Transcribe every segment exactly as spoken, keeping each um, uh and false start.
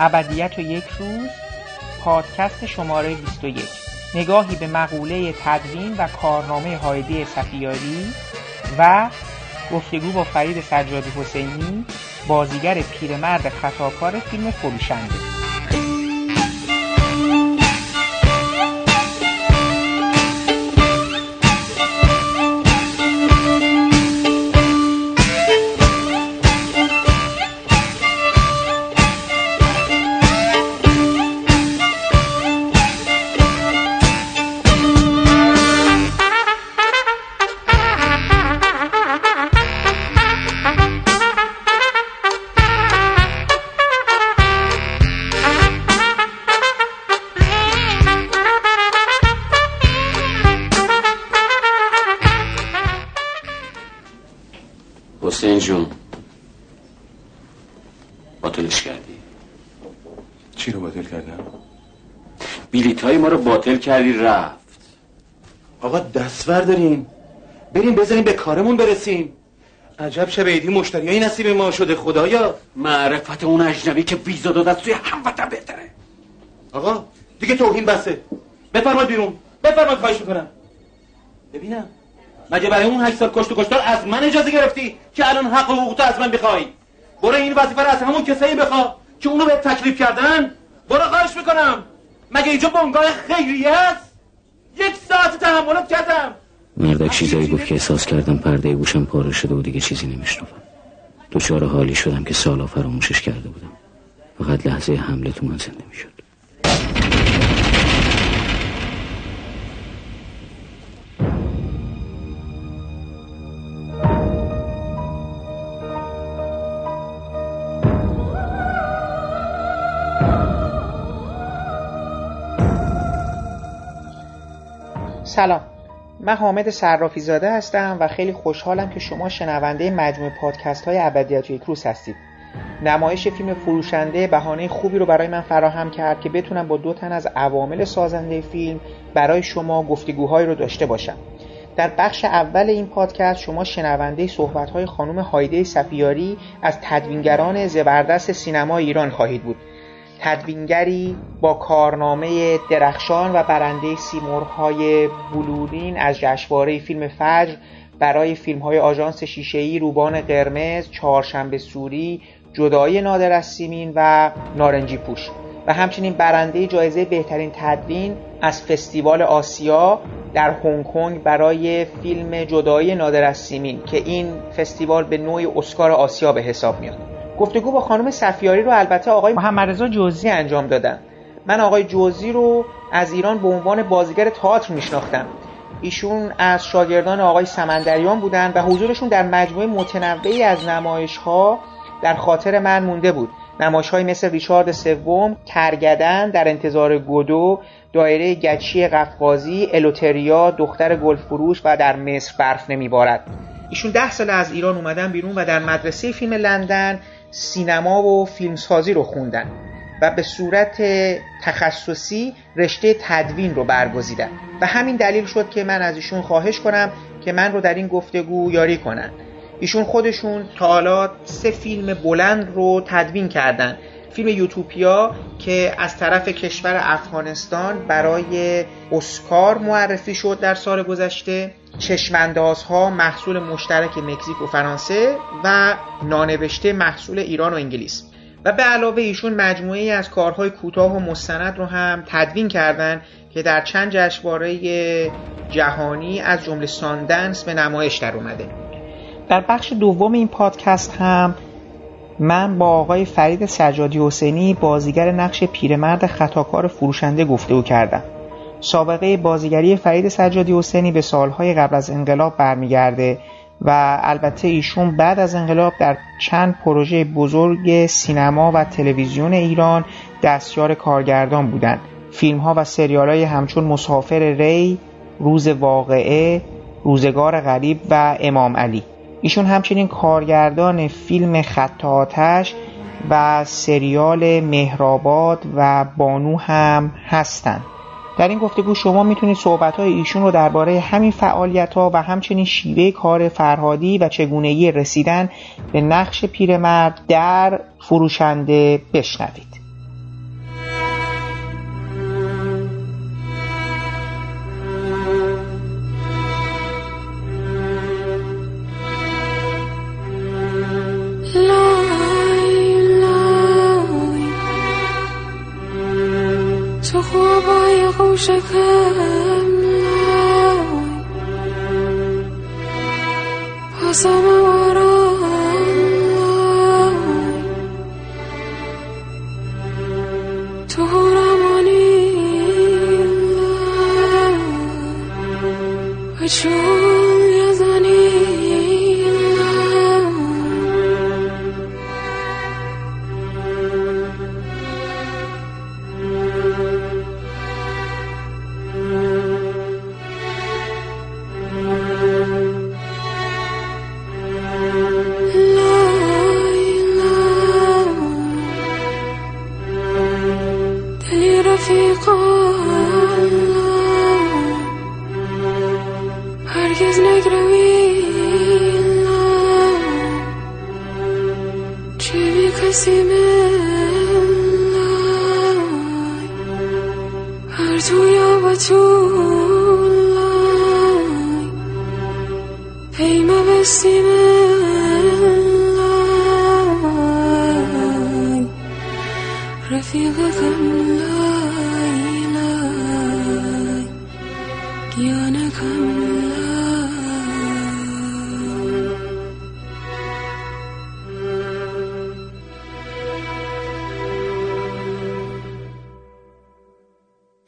ابدیت و یک روز، پادکست شماره بیست و یک، نگاهی به مقوله تدوین و کارنامه هایده صفیاری و گفتگو با فرید سجادی حسینی، بازیگر پیرمرد خطاکار فیلم فروشنده. حسین جون، باطلش کردی. چی رو باطل کردم؟ بلیط های ما رو باطل کردی رفت. آقا دست برداریم بریم بزنیم به کارمون برسیم. عجب شب عیدی مشتریایی نصیب ما شده. خدایا معرفت اون اجنبی که بیزاد و دستوی هموطن بهتره. آقا دیگه توهین بسه، بفرمایید بیرون، بفرمایید. خواهش میکنم. ببینم مگه برای اون هشت سال کشت و کشتار از من اجازه گرفتی که الان حق و حقوقتو از من بخوای؟ برو این وظیفه رو از همون کسایی بخوا که اونو به تکلیف کردن. برو خواهش میکنم. مگه اینجا بنگاه خیریه است؟ یک ساعت تحملت کردم. مردک چیزایی گفت که احساس کردم پرده گوشم پاره شده و دیگه چیزی نمیشنوم. دچار حالی شدم که سالا فراموشش کرده بودم. فقط لحظه حمله تو من زنده میشد. سلام، من حامد صرافی زاده هستم و خیلی خوشحالم که شما شنونده مجموعه پادکست های ابدیت و یک روز هستید. نمایش فیلم فروشنده بهانه خوبی رو برای من فراهم کرد که بتونم با دو تن از عوامل سازنده فیلم برای شما گفتگوهایی رو داشته باشم. در بخش اول این پادکست شما شنونده صحبت های خانم هایده صفیاری از تدوینگران زبردست سینما ایران خواهید بود. تدوینگری با کارنامه درخشان و برنده سیمرغ‌های بلورین از جشنواره فیلم فجر برای فیلم‌های آژانس شیشه‌ای، روبان قرمز، چهارشنبه سوری، جدایی نادر از سیمین و نارنجی پوش، و همچنین برنده جایزه بهترین تدوین از فستیوال آسیا در هنگ کنگ برای فیلم جدایی نادر از سیمین که این فستیوال به نوعی اسکار آسیا به حساب میاد. گفتگو با خانم صفیاری رو البته آقای محمدرضا جوزی انجام دادن. من آقای جوزی رو از ایران به عنوان بازیگر تئاتر میشناختم. ایشون از شاگردان آقای سمندریان بودن و حضورشون در مجموعه متنوعی از نمایش‌ها در خاطر من مونده بود. نمایش‌هایی مثل ریچارد سوم، کرگدن، در انتظار گودو، دایره گچی قفقازی، الوتریا، دختر گلفروش و در مصر برف نمی‌بارد. ایشون ده سال از ایران اومدن بیرون و در مدرسه فیلم لندن سینما و فیلمسازی رو خوندن و به صورت تخصصی رشته تدوین رو برگزیدن و همین دلیل شد که من از ایشون خواهش کنم که من رو در این گفتگو یاری کنن. ایشون خودشون تا حالا سه فیلم بلند رو تدوین کردن. فیلم یوتوپیا که از طرف کشور افغانستان برای اسکار معرفی شد در سال گذشته، چشماندازها محصول مشترک مکزیک و فرانسه و نانوشته محصول ایران و انگلیس، و به علاوه ایشون مجموعه‌ای از کارهای کوتاه و مستند رو هم تدوین کردن که در چند جشنواره جهانی از جمله ساندنس به نمایش در اومده. در بخش دوم این پادکست هم من با آقای فرید سجادی حسینی، بازیگر نقش پیرمرد خطاکار فروشنده، گفتگو کردم. سابقه بازیگری فرید سجادی حسینی به سالهای قبل از انقلاب برمیگرده و البته ایشون بعد از انقلاب در چند پروژه بزرگ سینما و تلویزیون ایران دستیار کارگردان بودند. فیلم‌ها و سریال‌های همچون مسافر ری، روز واقعه، روزگار غریب و امام علی. ایشون همچنین کارگردان فیلم خط آتش و سریال مهرآباد و بانو هم هستند. در این گفتگو شما میتونید صحبت‌های ایشون رو درباره همین فعالیت‌ها و همچنین شیوه کار فرهادی و چگونگی رسیدن به نقش پیرمرد در فروشنده بشنوید. شکم لای پاسم آرام لای تو رمانی لای و چون یزنی لای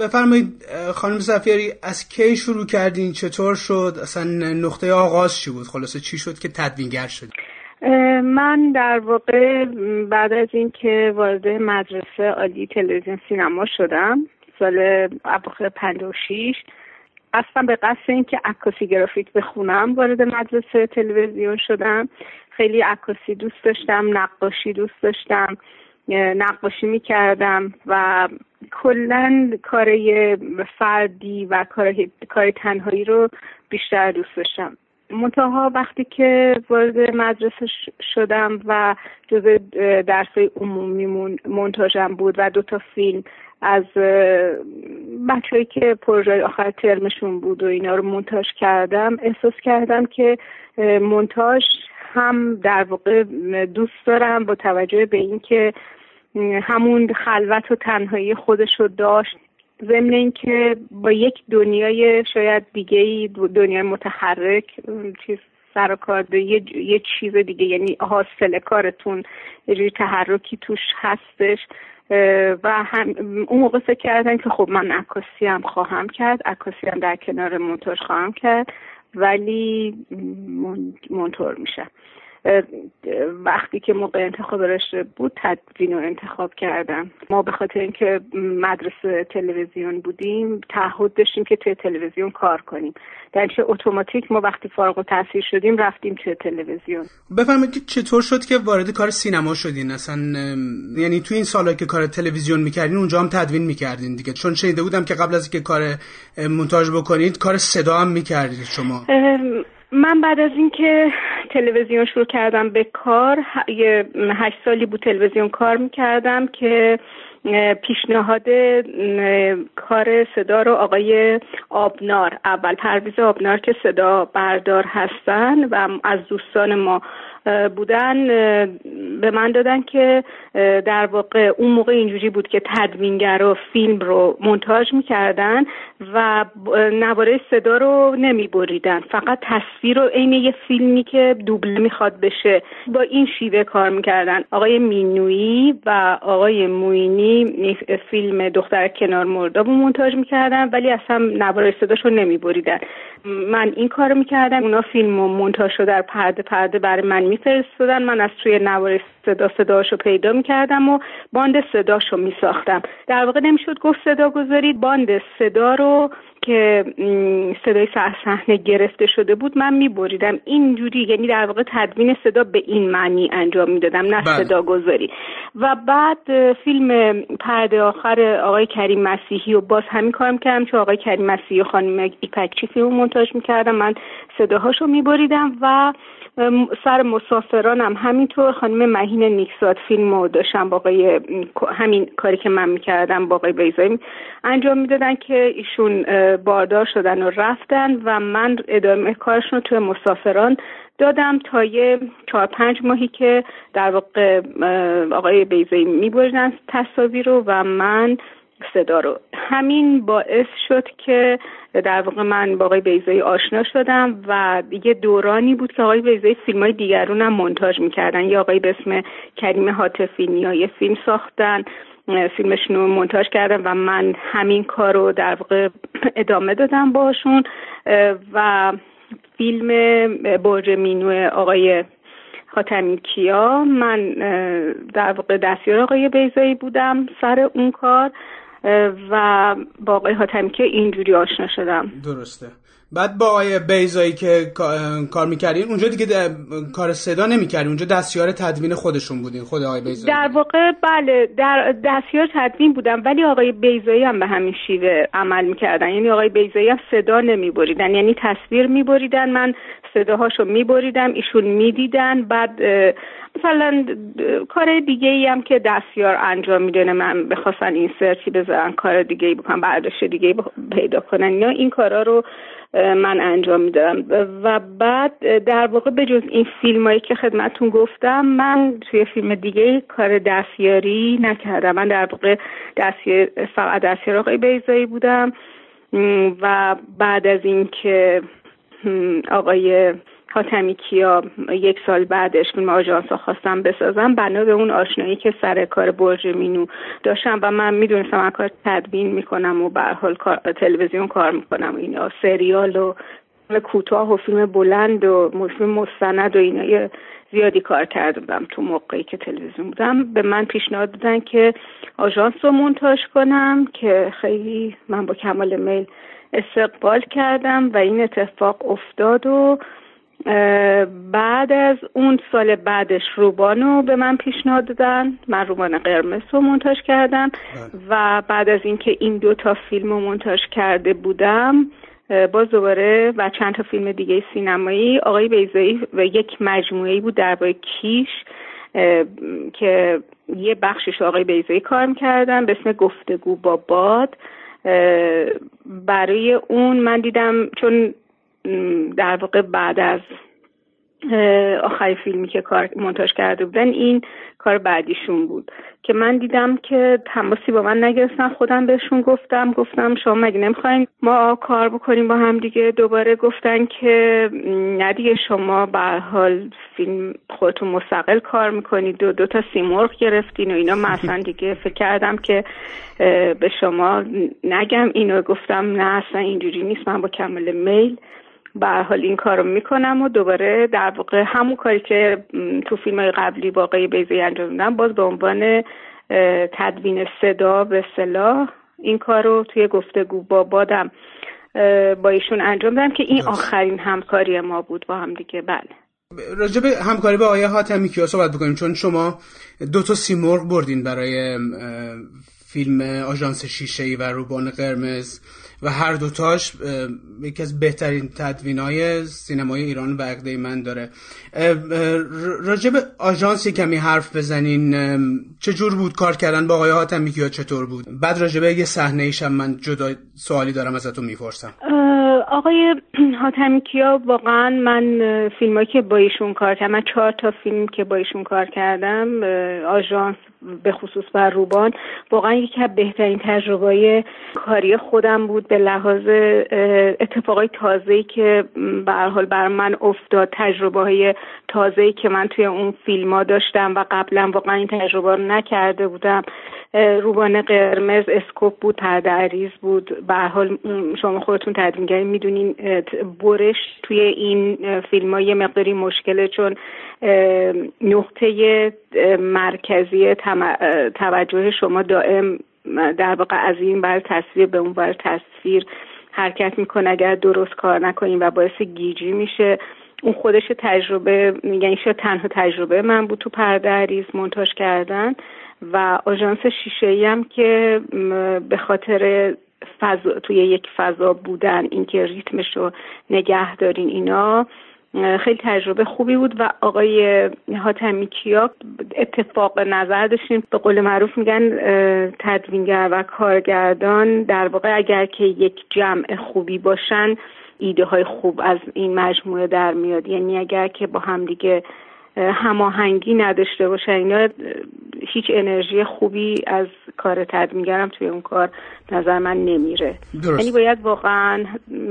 بفرمایید خانم ظفیری، از کی شروع کردین؟ چطور شد؟ اصلا نقطه آغاز چی بود؟ خلاصه چی شد که تدوینگر شد؟ من در واقع بعد از اینکه وارد مدرسه عالی تلویزیون سینما شدم سال اواخر پنجاه و شش، اصلا به قصد اینکه عکاسی گرافیک بخونم وارد مدرسه تلویزیون شدم. خیلی عکاسی دوست داشتم، نقاشی دوست داشتم، نقاشی می‌کردم و کلاً کار فردی و کار کار تنهایی رو بیشتر دوست داشتم. منتها وقتی که وارد مدرسه شدم و جزء درس‌های عمومی مونتاژم بود و دو تا فیلم از بچه‌ای که پروژه آخر ترمشون بود و اینا رو مونتاژ کردم، احساس کردم که مونتاژ هم در واقع دوست دارم با توجه به اینکه همون خلوت و تنهایی خودش رو داشت، ضمن اینکه با یک دنیای شاید دیگه‌ای، دنیای متحرک چیز سر و کار داره، یه،, یه چیز دیگه، یعنی حاصل کارتون یه جوری تحرکی توش هستش و هم اون موقع فکر کردن که خب من عکاسی هم خواهم کرد، عکاسی هم در کنار مونتاژ خواهم کرد ولی مونتور میشم. وقتی که موقع انتخاب رشته بود تدوین رو انتخاب کردم. ما به خاطر اینکه مدرسه تلویزیون بودیم تعهد داشتیم که توی تلویزیون کار کنیم، در اینکه اتوماتیک ما وقتی فارغ التحصیل شدیم رفتیم توی تلویزیون. بفرمایید چطور شد که وارد کار سینما شدین؟ اصلا یعنی تو این سالا که کار تلویزیون میکردین اونجا هم تدوین میکردین دیگه؟ چون شنیده بودم که قبل از اینکه کار مونتاژ بکنید کار صدا هم میکردید شما. من بعد از اینکه تلویزیون شروع کردم به کار، یه هشت سالی بود تلویزیون کار میکردم که پیشنهاد کار صدا رو آقای آبنار، اول پرویز آبنار که صدا بردار هستن و از دوستان ما بودن به من دادن که در واقع اون موقع اینجوری بود که تدوینگرا فیلم رو مونتاژ میکردن و نواره صدا رو نمیبریدن، فقط تصویر رو عین یه فیلمی که دوبله میخواد بشه با این شیوه کار میکردن. آقای مینویی و آقای موینی فیلم دختر کنار مرداب رو مونتاژ میکردن ولی اصلا نواره صداش رو نمیبریدن. من این کار رو میکردم، اونا فیلم و مونتاژ رو در پرده پرده برای من میفرستادن، من از توی نواره صدا صداشو پیدا میکردم و باند صداشو میساختم. در واقع نمیشد گفت صدا گذاری، باند صدا رو که صدای صحنه گرفته شده بود من میبریدم اینجوری، یعنی در واقع تدوین صدا به این معنی انجام میدادم، نه صدا گذاری. و بعد فیلم پرده آخر آقای کریم مسیحی و باز همین کارم کردم که آقای کریم مسیحی و خانم ایپکچی فیلم مونتاژ میکردم، من صداهاشو میبریدم و سر مسافرانم همینطور خانم مهین نیکزاد فیلمو داشتم با آقای همین کاری که من میکردم با آقای بیضایی انجام میدادن که ایشون باردار شدن و رفتن و من ادامه کارشون رو توی مسافران دادم تا یه چهار پنج ماهی که در واقع آقای بیضایی میبردن تصاویر رو و من صدا رو. همین باعث شد که در واقع من با آقای بیضایی آشنا شدم و یه دورانی بود که آقای بیضایی فیلم‌های دیگرون هم مونتاژ می‌کردن. یه آقایی به اسم کریم هاتفی نیا یه فیلم ساختن، فیلمشون رو مونتاژ کردم و من همین کار رو در واقع ادامه دادم باشون. و فیلم برج مینو آقای خاتمی کیا من در واقع دستیار آقای بیضایی بودم سر اون کار و با آقای حاتمی که اینجوری آشنا شدم. درسته. بعد با آقای بیضایی که کار میکردین اونجا دیگه کار صدا نمیکردین، اونجا دستیار تدوین خودشون بودین، خود آقای بیضایی در واقع؟ بله، در دستیار تدوین بودم ولی آقای بیضایی هم به همین شیوه عمل میکردن، یعنی آقای بیضایی هم صدا نمیبریدن، یعنی تصویر میبریدن، من صداهاشو میبریدم، ایشون میدیدن. بعد مثلا کار دیگه ای هم که دستیار انجام میدونه من بخواستن این سرچی بذارن، کار دیگه ای بکنن، برداشت دیگه ای پیدا کنن، یا این کارا رو من انجام میدادم. و بعد در واقع به جز این فیلمایی که خدمتون گفتم من توی فیلم دیگه کار دستیاری نکردم. من در واقع دستیار فقط دستیار آقای بیضایی بودم و بعد از این که آقای حاتمی کیا یک سال بعدش فیلم آژانس رو خواستم بسازم، بنا به اون آشنایی که سر کار برج مینو داشتم و من میدونستم من کار تدوین میکنم و به هر حال تلویزیون کار میکنم و اینا، سریال و فیلم کوتاه و فیلم بلند و فیلم مستند و اینا زیادی کار کردم تو موقعی که تلویزیون بودم. به من پیشنهاد دادن که آژانس رو مونتاژ کنم که خیلی من با کمال میل استقبال کردم و این اتفاق افتاد. و بعد از اون سال بعدش روبانو به من پیشنهاد دادن، من روبان قرمز رو مونتاژ کردم و بعد از اینکه این دو تا فیلم رو مونتاژ کرده بودم باز دوباره و چند تا فیلم دیگه سینمایی آقای بیضایی و یک مجموعه‌ای بود درباره کیش که یه بخشش آقای بیضایی کار می‌کردن به اسم گفتگو با باد. برای اون من دیدم چون در واقع بعد از آخرین فیلمی که کار مونتاژ کرده بودن این کار بعدیشون بود که من دیدم که تماسی با من نگرفتن، خودم بهشون گفتم گفتم شما مگه نمیخواین ما کار بکنیم با هم دیگه؟ دوباره گفتن که نه دیگه، شما به هر حال فیلم خودتون مستقل کار میکنید و دو تا سیمرغ گرفتین و اینا. من اصلا دیگه فکر کردم که به شما نگم اینو، گفتم نه اصلا اینجوری نیست، من با کمال میل به هر حال این کارو میکنم. و دوباره در واقع همون کاری که تو فیلم‌های قبلی با آقای بیضایی انجام دادم باز به عنوان تدوین صدا به اصطلاح این کارو توی گفتگو با بادم با ایشون انجام دادم که این آخرین همکاری ما بود با هم دیگه. بله، راجع به همکاری با آقای حاتمی کیا صحبت بکنیم چون شما دو تا سیمرغ بردین برای فیلم آژانس شیشه‌ای و روبان قرمز و هر دوتاش یکی از بهترین تدوین‌های سینمای ایران و عقده من داره. راجع به آژانس کمی حرف بزنین، چجور بود کار کردن با آقای حاتمی کیا، چطور بود؟ بعد راجع به یه صحنه ایشم من جدا سوالی دارم ازتون میپرسم. آقای حاتمی کیا واقعا من فیلمایی که با ایشون کار کردم، من چهار تا فیلم که با ایشون کار کردم، آژانس به خصوص و روبان، واقعا یکی از بهترین تجربه‌های کاری خودم بود به لحاظ اتفاقای تازه‌ای که به هر حال بر من افتاد، تجربه‌های تازه‌ای که من توی اون فیلم‌ها داشتم و قبلا واقعا این تجربه رو نکرده بودم. روبان قرمز اسکوپ بود، پرده عریض بود، به هر حال شما خودتون تدوینگری میدونین برش توی این فیلم‌ها یه مقداری مشکله، چون نقطه مرکزی توجه شما دائم در واقع از این بر تصویر به اون بر تصویر حرکت میکنه، اگر درست کار نکنیم و باعث گیجی میشه. اون خودش تجربه، یعنی شاید تنها تجربه من بود تو پرده عریض مونتاژ کردن. و آژانس شیشه‌ای هم که به خاطر فضا، توی یک فضا بودن، اینکه ریتمش رو نگه دارین، اینا خیلی تجربه خوبی بود. و آقای حاتمی کیا اتفاق نظر داشتیم، به قول معروف میگن تدوینگر و کارگردان در واقع اگر که یک جمع خوبی باشن ایده های خوب از این مجموعه در میاد، یعنی اگر که با هم دیگه هماهنگی نداشته باشن اینا، هیچ انرژی خوبی از کار تدوینگرم توی اون کار نظر من نمیره. یعنی باید واقعا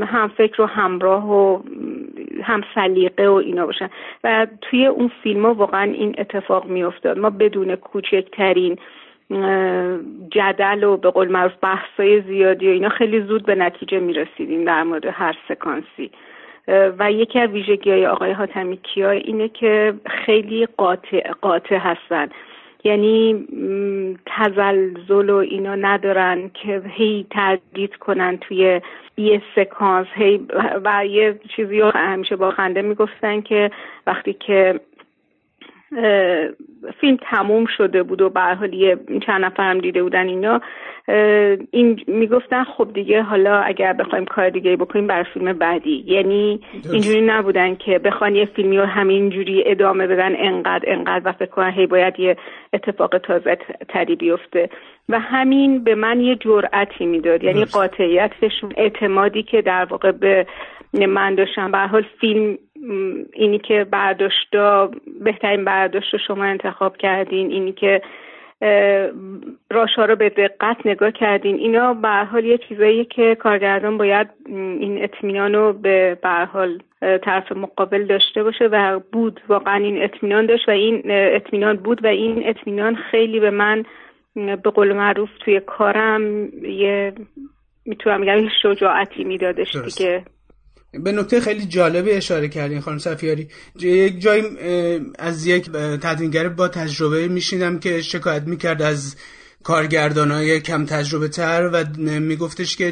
هم فکر و همراه و هم سلیقه و اینا باشن و توی اون فیلم ها واقعا این اتفاق میافتاد. ما بدون کوچکترین جدل و به قول معروف بحثای زیادی و اینا خیلی زود به نتیجه میرسیدیم در مورد هر سکانسی. و یکی از ویژگی‌های آقای حاتمی کیا اینه که خیلی قاطع قاطع هستن، یعنی تزلزل و اینا ندارن که هی تردید کنن توی یه سکانس هی. و یه چیزی همیشه با خنده میگفتن که وقتی که فیلم تموم شده بود و به هر حال یه چند نفر هم دیده بودن اینا، این میگفتن خب دیگه حالا اگر بخوایم کار دیگه بکنیم برای فیلم بعدی، یعنی اینجوری نبودن که بخوان یه فیلمی رو همینجوری ادامه بدن انقدر انقدر و فکر کنن هی باید یه اتفاق تازه تری بیفته. و همین به من یه جرأتی میداد، یعنی قاطعیتشون، اعتمادی که در واقع به من داشتم. به هر حال فیلم اینی که برداشتا، بهترین برداشت رو شما انتخاب کردین، اینی که راشا رو به دقت نگاه کردین، اینا به هر حال یه چیزاییه که کارگردان باید این اطمینان رو به به هر حال طرف مقابل داشته باشه و بود واقعا این اطمینان داشت و این اطمینان بود و این اطمینان خیلی به من به قول معروف توی کارم یه میتونم بگم یه شجاعتی میدادش دیگه. به نکته خیلی جالبی اشاره کردین خانم صفیاری. یک جایی از یک تدوینگر با تجربه میشیدم که شکایت میکرد از کارگردانای کم تجربه تر و میگفتش که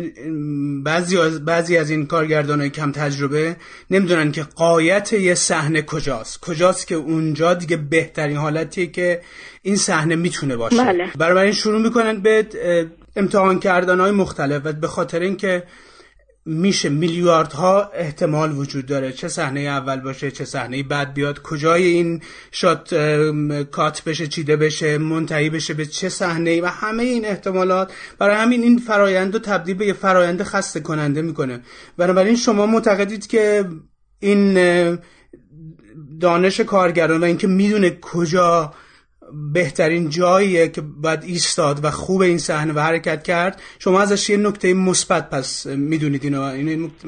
بعضی از بعضی از این کارگردانای کم تجربه نمیدونن که غایت یه صحنه کجاست، کجاست که اونجا دیگه بهترین حالتیه که این صحنه میتونه باشه. بله. برای این شروع میکنن به امتحان کردنهای مختلف و به خاطر اینکه میشه میلیاردها احتمال وجود داره، چه صحنه اول باشه، چه صحنه بعد بیاد، کجای این شات کات بشه، چیده بشه، منتهی بشه به چه صحنه، و همه این احتمالات. برای همین این فرایند رو تبدیل به یه فرایند خسته کننده میکنه. بنابراین شما معتقدید که این دانش کارگران و اینکه میدونه کجا بهترین جاییه که باید ایستاد و خوب این صحنه و حرکت کرد، شما ازش یه نکته مثبت پس میدونید، اینو این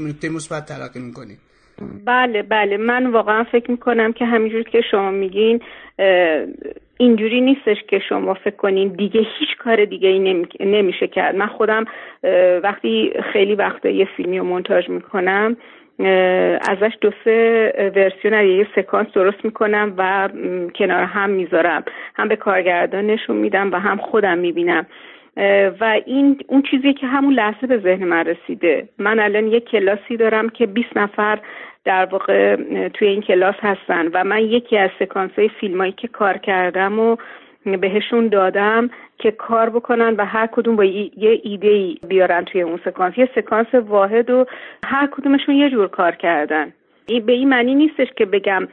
نکته مثبت تلقی میکنید. بله بله، من واقعا فکر میکنم که همینجوری که شما میگین، اینجوری نیستش که شما فکر کنین دیگه هیچ کار دیگه ای نمیشه کرد. من خودم وقتی خیلی وقتا یه فیلمی رو مونتاژ میکنم، ازش دو سه ورسیون از یه سکانس درست میکنم و کنار هم میذارم، هم به کارگردان نشون میدم و هم خودم میبینم. و این اون چیزیه که همون لحظه به ذهن من رسیده. من الان یه کلاسی دارم که بیست نفر در واقع توی این کلاس هستن و من یکی از سکانس‌های فیلمایی که کار کردم و بهشون دادم که کار بکنن و هر کدوم با یه ایده‌ای بیارن توی اون سکانس، یه سکانس واحد، و هر کدومشون یه جور کار کردن. این به این معنی نیستش که بگم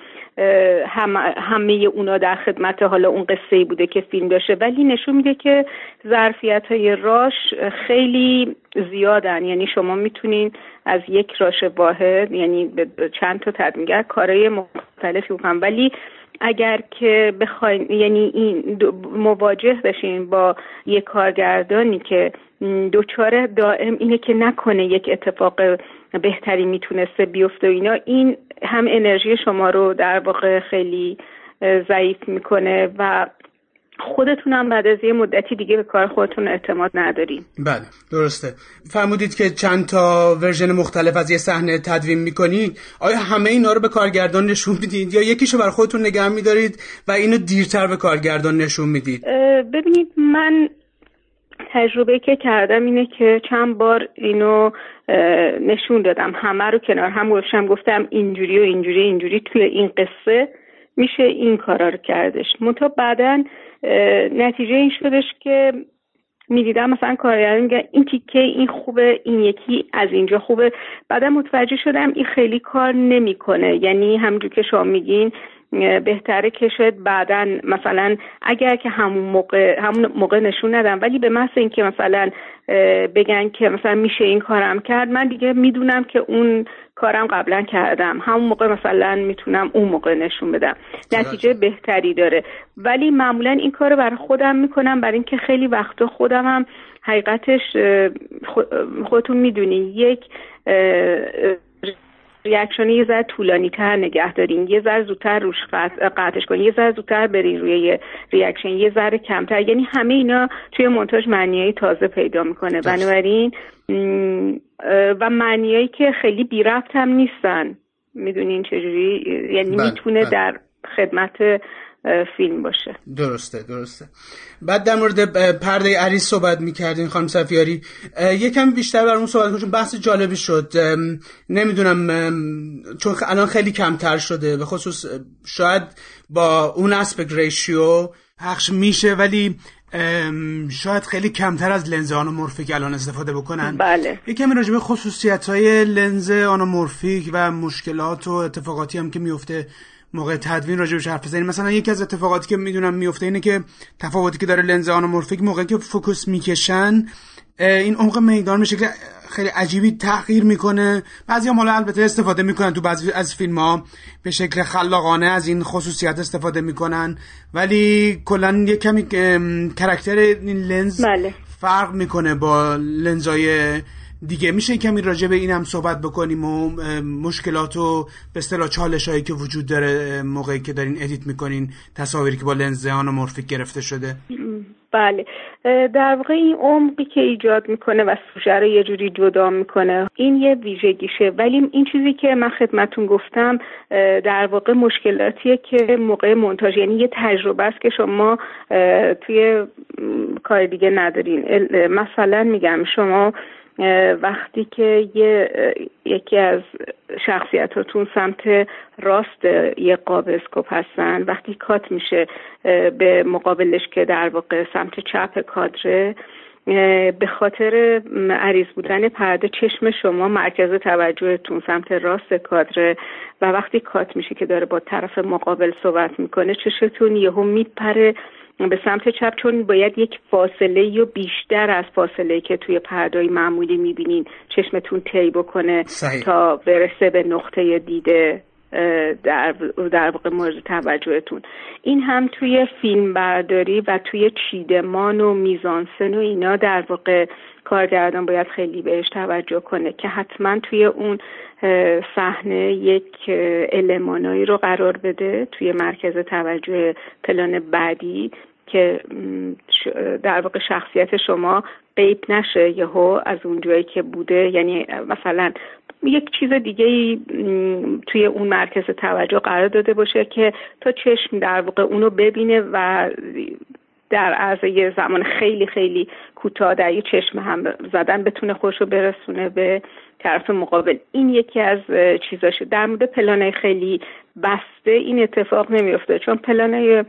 هم همه اونا در خدمت حالا اون قصه‌ای بوده که فیلم داشته، ولی نشون میده که ظرفیت‌های راش خیلی زیادن. یعنی شما میتونین از یک راش واحد، یعنی به چند تا تدوینگر کارهای مختلفی بکنن، ولی اگر که بخواین یعنی این مواجه بشین با یک کارگردانی که دوچاره دائم اینه که نکنه یک اتفاق بهتری میتونسته بیفته و اینا، این هم انرژی شما رو در واقع خیلی ضعیف میکنه و خودتون هم بعد از یه مدتی دیگه به کار خودتون اعتماد ندارین. بله درسته. فرمودید که چند تا ورژن مختلف از یه صحنه تدوین میکنید. آیا همه اینا رو به کارگردان نشون میدید یا یکیشو برای خودتون نگه میدارید و اینو دیرتر به کارگردان نشون میدید؟ ببینید من تجربه که کردم اینه که چند بار اینو نشون دادم، همه رو کنار هم گذاشتم، گفتم اینجوری و اینجوری اینجوری توی این قصه میشه این کارا رو کردش. منتها بعداً نتیجه این شدش که میدیدم مثلا کارگردان میگه این تیکه این خوبه، این یکی از اینجا خوبه. بعداً متوجه شدم این خیلی کار نمیکنه. یعنی همونجوری که شما میگین بهتره که شاید بعداً مثلا اگر که همون موقع همون موقع نشون ندم، ولی به محض اینکه مثلا بگن که مثلا میشه این کارم کرد، من دیگه میدونم که اون کارم قبلا کردم، همون موقع مثلا میتونم اون موقع نشون بدم، نتیجه بهتری داره. ولی معمولا این کارو برای خودم میکنم، برای اینکه خیلی وقتا خودم هم حقیقتش خودتون میدونی یک ریاکشن یه ذره طولانی تر نگه دارین، یه ذره زودتر روش قطعش کنین، یه ذره زودتر برین روی ریاکشن یه ذره کمتر، یعنی همه اینا توی مونتاژ معنیای تازه پیدا میکنه. بنابراین و معنیایی که خیلی بی ربط هم نیستن، میدونین چجوری، یعنی بل. میتونه بل. در خدمت فیلم باشه. درسته درسته. بعد در مورد پرده عریض صحبت میکردین خانم صفیاری، یکم بیشتر بر اون صحبت کنیم، بحث جالبی شد. نمیدونم چون الان خیلی کمتر شده، به خصوص شاید با اون اسپکت ریشیو پخش میشه ولی شاید خیلی کمتر از لنز آنومورفیک الان استفاده بکنن. بله. یکم راجع به خصوصیت‌های لنز آنومورفیک و مشکلات و اتفاقاتی هم که میفته موقع تدوین راجبش حرف بزنیم. مثلا یکی از اتفاقاتی که میدونم میفته اینه که تفاوتی که داره لنز آنومورفیک، موقعی که فوکوس میکشن این عمق میدان به شکل خیلی عجیبی تغییر میکنه. بعضی هم حالا البته استفاده میکنن تو بعضی از فیلم ها به شکل خلاقانه از این خصوصیت استفاده میکنن، ولی کلا یک کمی کاراکتر این لنز بله. فرق میکنه با لنزای دیگه. میشه کمی راجع به این هم صحبت بکنیم و مشکلات و به اصطلاح چالش هایی که وجود داره موقعی که دارین ادیت میکنین تصاویری که با لنز آنومورفیک گرفته شده؟ بله، در واقع این عمقی که ایجاد میکنه و سوژه رو یه جوری جدا میکنه، این یه ویژگیشه. ولی این چیزی که من خدمتون گفتم در واقع مشکلاتیه که موقع مونتاژ، یعنی یه تجربه است که شما توی کار دیگه ندارین. مثلا میگم شما وقتی که یه یکی از شخصیتاتون سمت راست یه قاب اسکوپ هستن، وقتی کات میشه به مقابلش که در واقع سمت چپ کادره، به خاطر عریض بودن پرده چشم شما مرکز توجهتون سمت راست کادره و وقتی کات میشه که داره با طرف مقابل صحبت میکنه، چشمتون یهو میپره به سمت چپ، چون باید یک فاصله یا بیشتر از فاصله که توی پرده‌های معمولی می‌بینین چشمتون طی بکنه صحیح. تا برسه به نقطه دیده در در واقع مورد توجهتون. این هم توی فیلم برداری و توی چیدمان و میزانسن و اینا در واقع کارگردان باید خیلی بهش توجه کنه که حتما توی اون صحنه یک المانایی رو قرار بده توی مرکز توجه پلان بعدی که در واقع شخصیت شما غیب نشه یهو از اون جایی که بوده، یعنی مثلا یک چیز دیگه توی اون مرکز توجه قرار داده باشه که تا چشم در واقع اونو ببینه و در عرض یه زمان خیلی خیلی کوتاه در یه چشم هم زدن بتونه خودش رو برسونه به طرف مقابل. این یکی از چیزاشه. در مورد پلانای خیلی بسته این اتفاق نمیفته، چون پلانای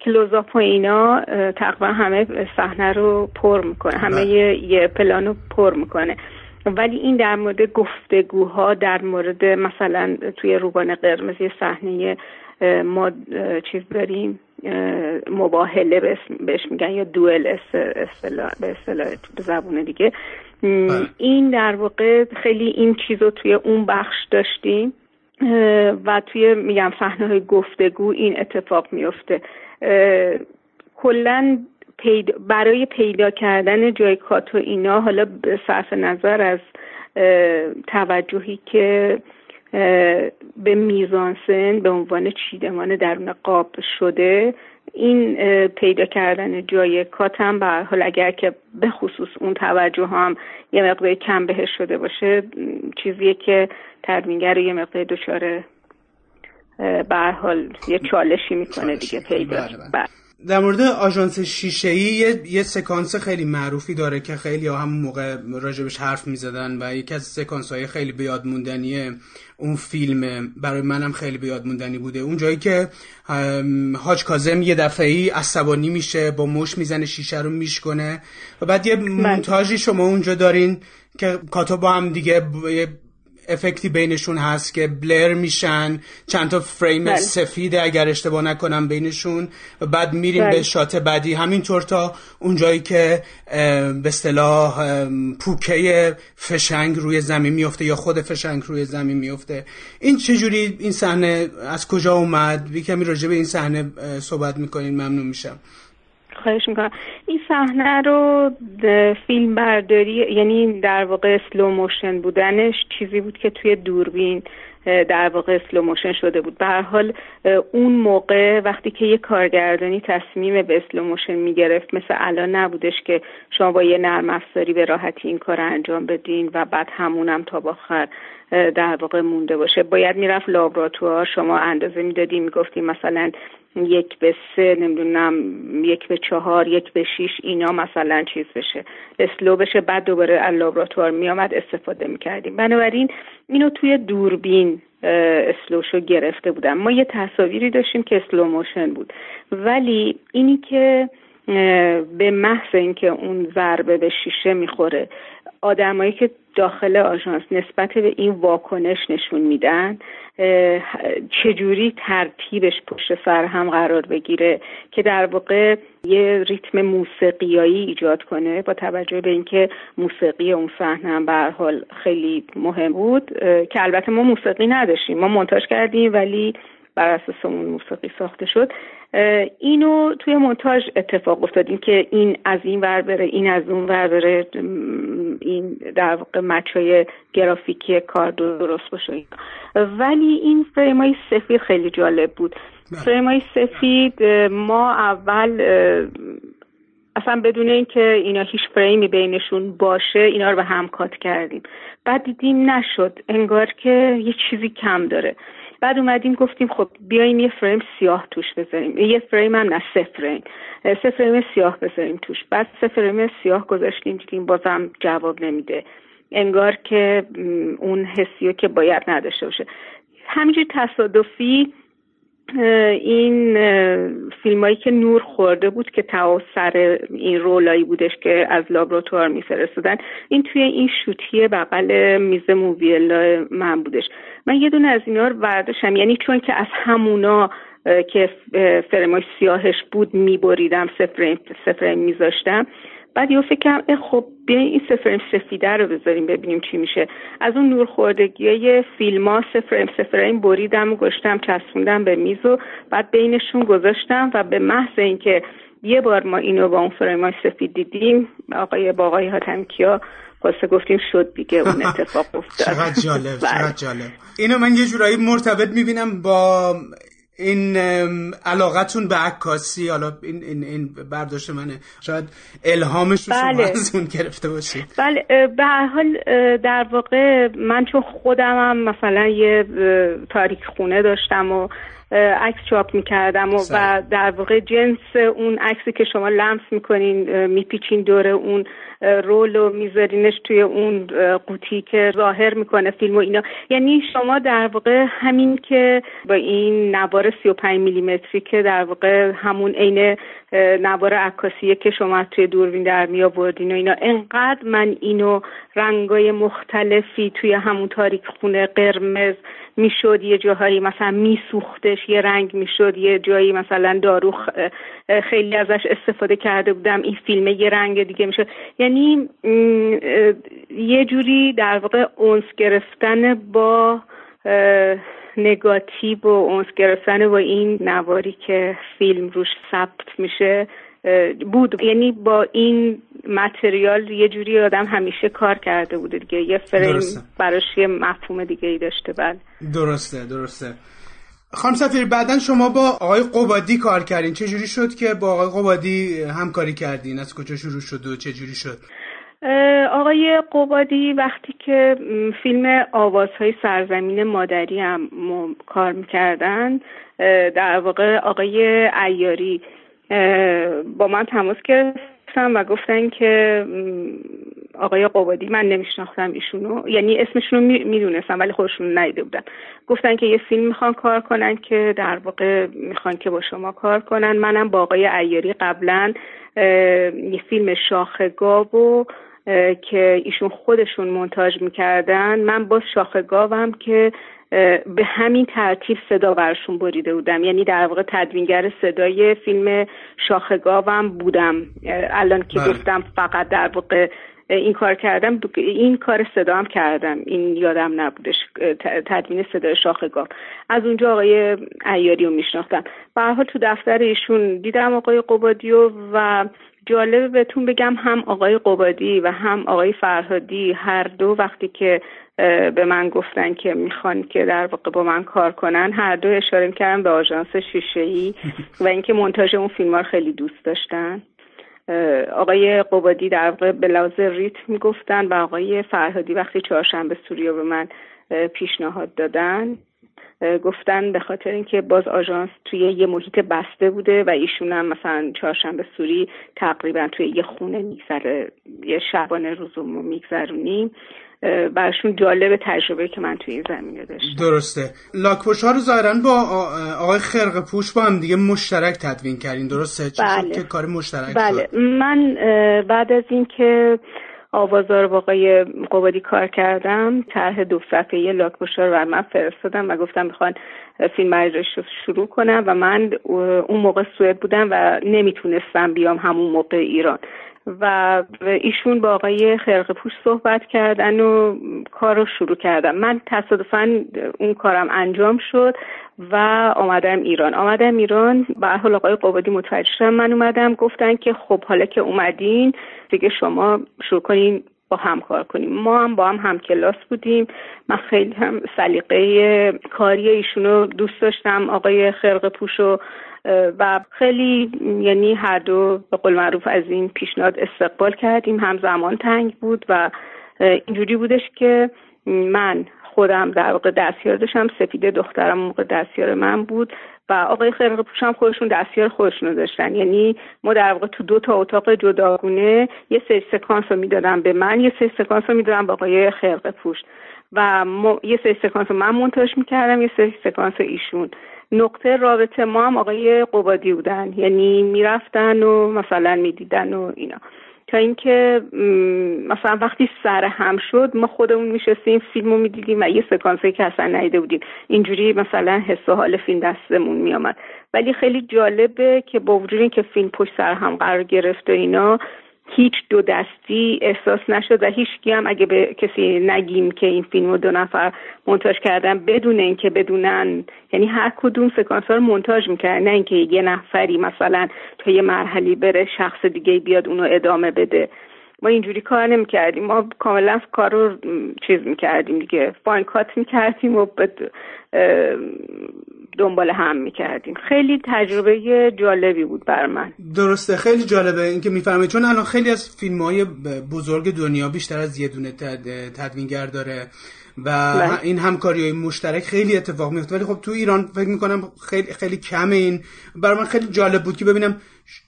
کلوزاپ و اینا تقریبا همه صحنه رو پر میکنه، همه یه پلان رو پر میکنه. ولی این در مورد گفتگوها در مورد مثلا توی روبان قرمز یه صحنه ما چیز داریم، مباهله بهش میگن یا دوئل به اصطلاح زبون دیگه. این در واقع خیلی این چیزو توی اون بخش داشتیم و توی میگم صحنه‌های گفتگو این اتفاق میفته. کلاً پیدا برای پیدا کردن جای کات و اینا، حالا صرف نظر از توجهی که به میزانسن به عنوان چیدمان درون قاب شده، این پیدا کردن جای کات هم به هر حال اگر که به خصوص اون توجه هم یه مقدار کم بهش شده باشه، چیزیه که ترمینگر یه مقدار دچار به هر حال یه چالشی میکنه دیگه پیدا. در مورد آژانس شیشه‌ای یه،, یه سکانس خیلی معروفی داره که خیلی ها همون موقع راجبش حرف میزدن و یکی از سکانس‌های خیلی بیادموندنیه اون فیلم، برای منم خیلی بیادموندنی بوده. اون جایی که حاج کاظم یه دفعه‌ای عصبانی میشه، با مش میزنه شیشه رو میشکنه و بعد یه مونتاژی شما اونجا دارین که کاتو با هم دیگه افکتی بینشون هست که بلر میشن، چند تا فریم بل. سفیده اگر اشتباه نکنم بینشون، و بعد میریم بل. به شات بعدی، همینطور تا اونجایی که به اصطلاح پوکه فشنگ روی زمین میفته یا خود فشنگ روی زمین میفته. این چجوری، این صحنه از کجا اومد؟ یه کمی راجع به این صحنه صحبت میکنین، ممنون میشم. خواهش میکنم. این صحنه رو فیلم برداری، یعنی در واقع سلو موشن بودنش چیزی بود که توی دوربین در واقع سلو موشن شده بود. به هر حال اون موقع وقتی که یه کارگردانی تصمیم به سلو موشن میگرفت، مثل الان نبودش که شما با یه نرم افزاری به راحتی این کار انجام بدین و بعد همونم تا آخر در واقع مونده باشه. باید میرفت لابراتوار، شما اندازه میدادی، میگفتی مثلا یک به سه، نمیدونم یک به چهار، یک به شیش، اینا مثلا چیز بشه، اسلو بشه، بعد دوباره از لابراتوار میامد استفاده میکردیم. بنابراین اینو توی دوربین اسلوشو گرفته بودم. ما یه تصاویری داشتیم که اسلو موشن بود، ولی اینی که به محض اینکه اون ضربه به شیشه میخوره، آدمایی که داخل آژانس نسبت به این واکنش نشون میدن، چجوری ترتیبش پشت سر هم قرار بگیره که در واقع یه ریتم موسیقیایی ایجاد کنه. با توجه به اینکه موسیقی اون صحنه هم به هر حال خیلی مهم بود، که البته ما موسیقی نداشتیم، ما مونتاژ کردیم ولی بر اساس اون موسیقی ساخته شد. اینو توی مونتاژ اتفاق افتادیم که این از این ور بره، این از اون ور بره، این در واقع مچای گرافیکی کار درست باشه. ولی این فریمای سفید خیلی جالب بود. فریمای سفید ما اول اصلا بدون اینکه اینا هیچ فریمی بینشون باشه اینا رو به هم کات کردیم. بعد دیدیم نشد، انگار که یه چیزی کم داره. بعد اومدیم گفتیم خب بیاییم یه فریم سیاه توش بذاریم، یه فریم هم نه سه فریم سه فریم سیاه بذاریم توش. بعد سه فریم سیاه گذاشتیم، دیدیم بازم جواب نمیده، انگار که اون حسیو که باید نداشته باشه. همینجور تصادفی این فیلمایی که نور خورده بود که تا سر این رولایی بودش که از لابراتوار میفرستادن، این توی این شوتیه بغل میز موویلا من بودش. من یه دونه از اینا رو برداشتم، یعنی چون که از همونا که فریمای سیاهش بود میبریدم، سه فریم سه فریم میذاشتم. بعد یه فکرم خب بیاین این سه فریم سفیده رو بذاریم ببینیم چی میشه. از اون نورخوردگیای فیلم‌ها سه فریم سه فریم بریدم و گشتم چسبوندم به میز و بعد بینشون گذاشتم و به محض اینکه یه بار ما اینو با اون فریم‌های سفید دیدیم، آقای با آقای حاتم کیا واسه گفتیم شد دیگه، اون اتفاق افتاد. چقدر جالب، چقدر جالب. اینو من یه جورایی مرتبط می‌بینم با این علاقتون به عکاسی. حالا این این این برداشت منه، شاید الهامش رو بله. شما از اون گرفته باشید. بله، به هر حال در واقع من چون خودم هم مثلا یه تاریک خونه داشتم و عکس چاپ میکردم و, و در واقع جنس اون عکسی که شما لمس میکنین میپیچین دور اون رول و میذارینش توی اون قوطی که ظاهر میکنه فیلم و اینا. یعنی شما در واقع همین که با این نوار سی و پنج میلیمتری که در واقع همون عین نوار عکاسیه که شما توی دوربین در می آوردین و اینا، انقدر من اینو رنگای مختلفی توی همون تاریک خونه قرمز میشد، یه جاهایی مثلا میسوختش، یه رنگ میشد، یه جایی مثلا دارو خیلی ازش استفاده کرده بودم، این فیلم یه رنگ دیگه میشد. یعنی یه جوری در واقع اونس گرفتن با نگاتیو و اونس گرفتن با این نواری که فیلم روش ثبت میشه بود. یعنی با این متریال یه جوری آدم همیشه کار کرده بوده دیگه، یه فریم درسته. براش یه مفهوم دیگه ای داشته. بله درسته درسته. خانم سفیر، بعدن شما با آقای قبادی کار کردین، چه جوری شد که با آقای قبادی همکاری کردین؟ از کجا شروع شد و چه جوری شد؟ آقای قبادی وقتی که فیلم آوازهای سرزمین مادری هم کار میکردن، در واقع آقای عیاری با من تماس گرفتن و گفتن که آقای قبادی، من نمیشناختم ایشونو، یعنی اسمشونو میدونستم ولی خودشونو ندیده بودن، گفتن که یه فیلم میخوان کار کنن که در واقع میخوان که با شما کار کنن. منم با آقای عیاری قبلا یه فیلم شاخه‌گاو و که ایشون خودشون مونتاژ میکردن، من با شاخه‌گاوم که به همین ترتیب صدا برشون بریده بودم، یعنی در واقع تدوینگر صدای فیلم شاخه‌گاوم بودم. الان که بله. گفتم فقط در واقع این کار کردم، این کار صدا هم کردم، این یادم نبودش، تدوین صدای شاخه‌گاو. از اونجا آقای عیاری رو میشناختم. به هر حال تو دفتر ایشون دیدم آقای قبادی و, و جالبه بهتون بگم هم آقای قبادی و هم آقای فرهادی هر دو وقتی که به من گفتن که میخوان که در واقع با من کار کنن، هر دو اشاره میکردن به آژانس شیشه‌ای و اینکه مونتاژ اون فیلم‌ها رو خیلی دوست داشتن. آقای قبادی در واقع به لحاظ ریتم گفتن و آقای فرهادی وقتی چهارشنبه سوریو به من پیشنهاد دادن، گفتن به خاطر اینکه باز آژانس توی یه محیط بسته بوده و ایشون هم مثلا چهارشنبه سوری تقریبا توی یه خونه میگذره، یه شبانه روزمو میگذرونیم، برشون جالب تجربه که من توی این زمینه داشتم. درسته. لاک‌پوش ها رو ظاهراً با آقای خرقه‌پوش با هم دیگه مشترک تدوین کردین، درسته؟ بله. چه کار مشترک؟ بله. شد. من بعد از این که آوازها رو با آقای قبادی کار کردم، طرح دو صفحه‌ای لاک‌پوش‌ها رو من فرستادم و گفتم میخوان فیلم برداری رو شروع کنم و من اون موقع سوئد بودم و نمیتونستم بیام همون موقع ایران و ایشون با آقای خرقه‌پوش صحبت کردن و کار رو شروع کردم. من تصادفاً اون کارم انجام شد و آمدم ایران. آمدم ایران به هر حال آقای قبادی متوجه شدن من اومدم، گفتن که خب حالا که اومدین دیگه شما شروع کنین با هم کار کنیم. ما هم با هم هم کلاس بودیم، من خیلی هم سلیقه کاری ایشونو دوست داشتم، آقای خرقه‌پوشو، و خیلی یعنی هر دو به قول معروف از این پیشنهاد استقبال کردیم. هم زمان تنگ بود و اینجوری بودش که من خودم در واقع دستیار داشتم، سپیده دخترم موقع دستیار من بود و آقای خرقه‌پوش هم خودشون دستیار خودشونو داشتن، یعنی ما در واقع تو دو تا اتاق جداگونه یه سری سکانس رو میدادن به من، یه سری سکانس رو میدادن به آقای خرقه‌پوش و ما... یه سری سکانس رو من مونتاژ میکردم، یه سری سکانس رو ایشون. نقطه رابطه ما هم آقای قبادی بودن، یعنی میرفتن و مثلا میدیدن و اینا، تا اینکه مثلا وقتی سر هم شد ما خودمون میشستیم فیلمو میدیدیم و یه سکانسی که اصلا ندیده بودیم، اینجوری مثلا حس و حال فیلم دستمون میامد. ولی خیلی جالبه که با وجود اینکه فیلم پشت سر هم قرار گرفت و اینا، هیچ دو دستی احساس نشد و هیچکی هم اگه به کسی نگیم که این فیلمو دو نفر مونتاژ کردن بدون اینکه بدونن، یعنی هر کدوم سکانس ها رو مونتاژ میکنن، نه اینکه یه نفری مثلا تا یه مرحله بره شخص دیگه بیاد اونو ادامه بده. ما اینجوری کار نمیکردیم، ما کاملا کار رو چیز میکردیم دیگه، فاین کات میکردیم و دنبال هم میکردیم. خیلی تجربه جالبی بود بر من. درسته، خیلی جالبه این که میفهمید، چون الان خیلی از فیلم‌های بزرگ دنیا بیشتر از یه دونه تدوینگر داره و بله. این همکاری‌های مشترک خیلی اتفاق میفته، ولی خب تو ایران فکر می‌کنم خیلی خیلی کمه. این برای من خیلی جالب بود که ببینم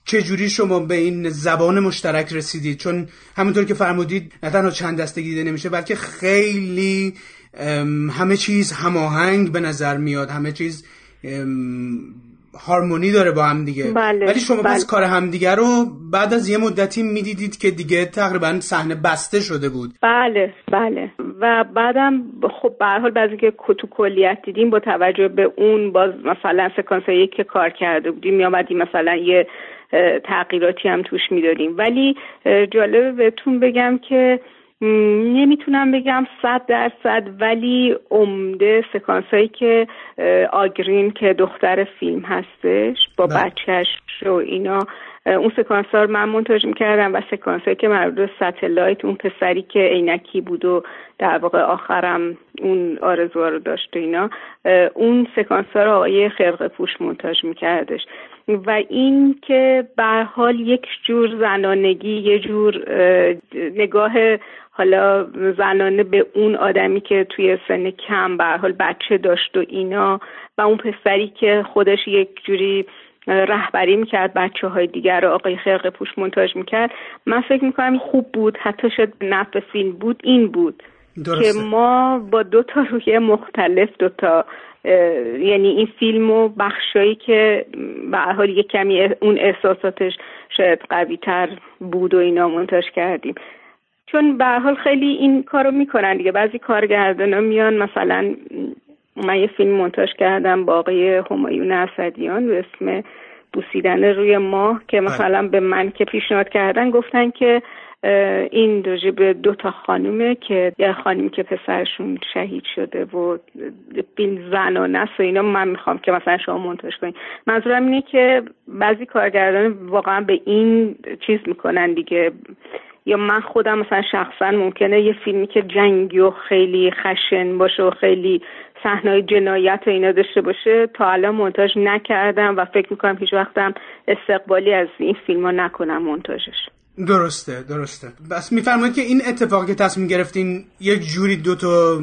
چجوری شما به این زبان مشترک رسیدید، چون همونطور که فرمودید نه تنها چند دستگی دیده نمیشه بلکه خیلی همه چیز هماهنگ به نظر میاد، همه چیز هارمونی داره با هم دیگه. بله. ولی شما بله. پس کار همدیگه رو بعد از یه مدتی میدیدید که دیگه تقریبا صحنه بسته شده بود. بله بله. و بعدم خب به هر حال بعضی که تو کلیت دیدیم با توجه به اون باز مثلا سکانسایی که کار کرده بودیم میامدیم مثلا یه تغییراتی هم توش میدادیم. ولی جالبه بهتون بگم که نمیتونم بگم صد درصد، ولی عمده سکانسایی که آگرین که دختر فیلم هستش با بچهش و اینا، اون سکانسار من مونتاژ میکردم و سکانسایی که مربوط به ستلایت، اون پسری که عینکی بود و در واقع آخرم اون آرزوها رو داشت و اینا، اون سکانسار آقای خرقه پوش مونتاژ میکردش. و این که به هر حال یک جور زنانگی، یک جور نگاه حالا زنانه به اون آدمی که توی سن کم به هر حال بچه داشت و اینا، و اون پسری که خودش یک جوری رهبری میکرد بچه های دیگر رو آقای خرقه پوش مونتاژ میکرد، من فکر میکنم خوب بود، حتی شد نفع فیلم بود. این بود درسته. که ما با دو تا رویه مختلف دو تا یعنی این فیلم و بخشایی که به هر حال یک کمی اون احساساتش شاید قوی تر بود و اینا مونتاژ کردیم، چون به هر حال خیلی این کارو میکنن دیگه. بعضی کارگردانا میان، مثلا من یه فیلم مونتاژ کردم با آقای همایون اسدیان به اسم بوسیدن روی ماه که مثلا به من که پیشنهاد کردن گفتن که این دوجه به دو تا خانومه که یه خانمی که پسرشون شهید شده و فیلم زنانه است و اینا، من میخوام که مثلا شما مونتاژ کنید. منظورم اینه که بعضی کارگردان واقعا به این چیز میکنن دیگه. یا من خودم مثلا شخصا ممکنه یه فیلمی که جنگی و خیلی خشن باشه و خیلی صحنه‌های جنایت و اینا داشته باشه تا الان مونتاژ نکردم و فکر میکنم هیچ وقتم استقبالی از این فیلم‌ها نکنم مونتاژش. درسته درسته. بس میفرمایید که این اتفاقی که تصمیم گرفتین یک جوری دو تا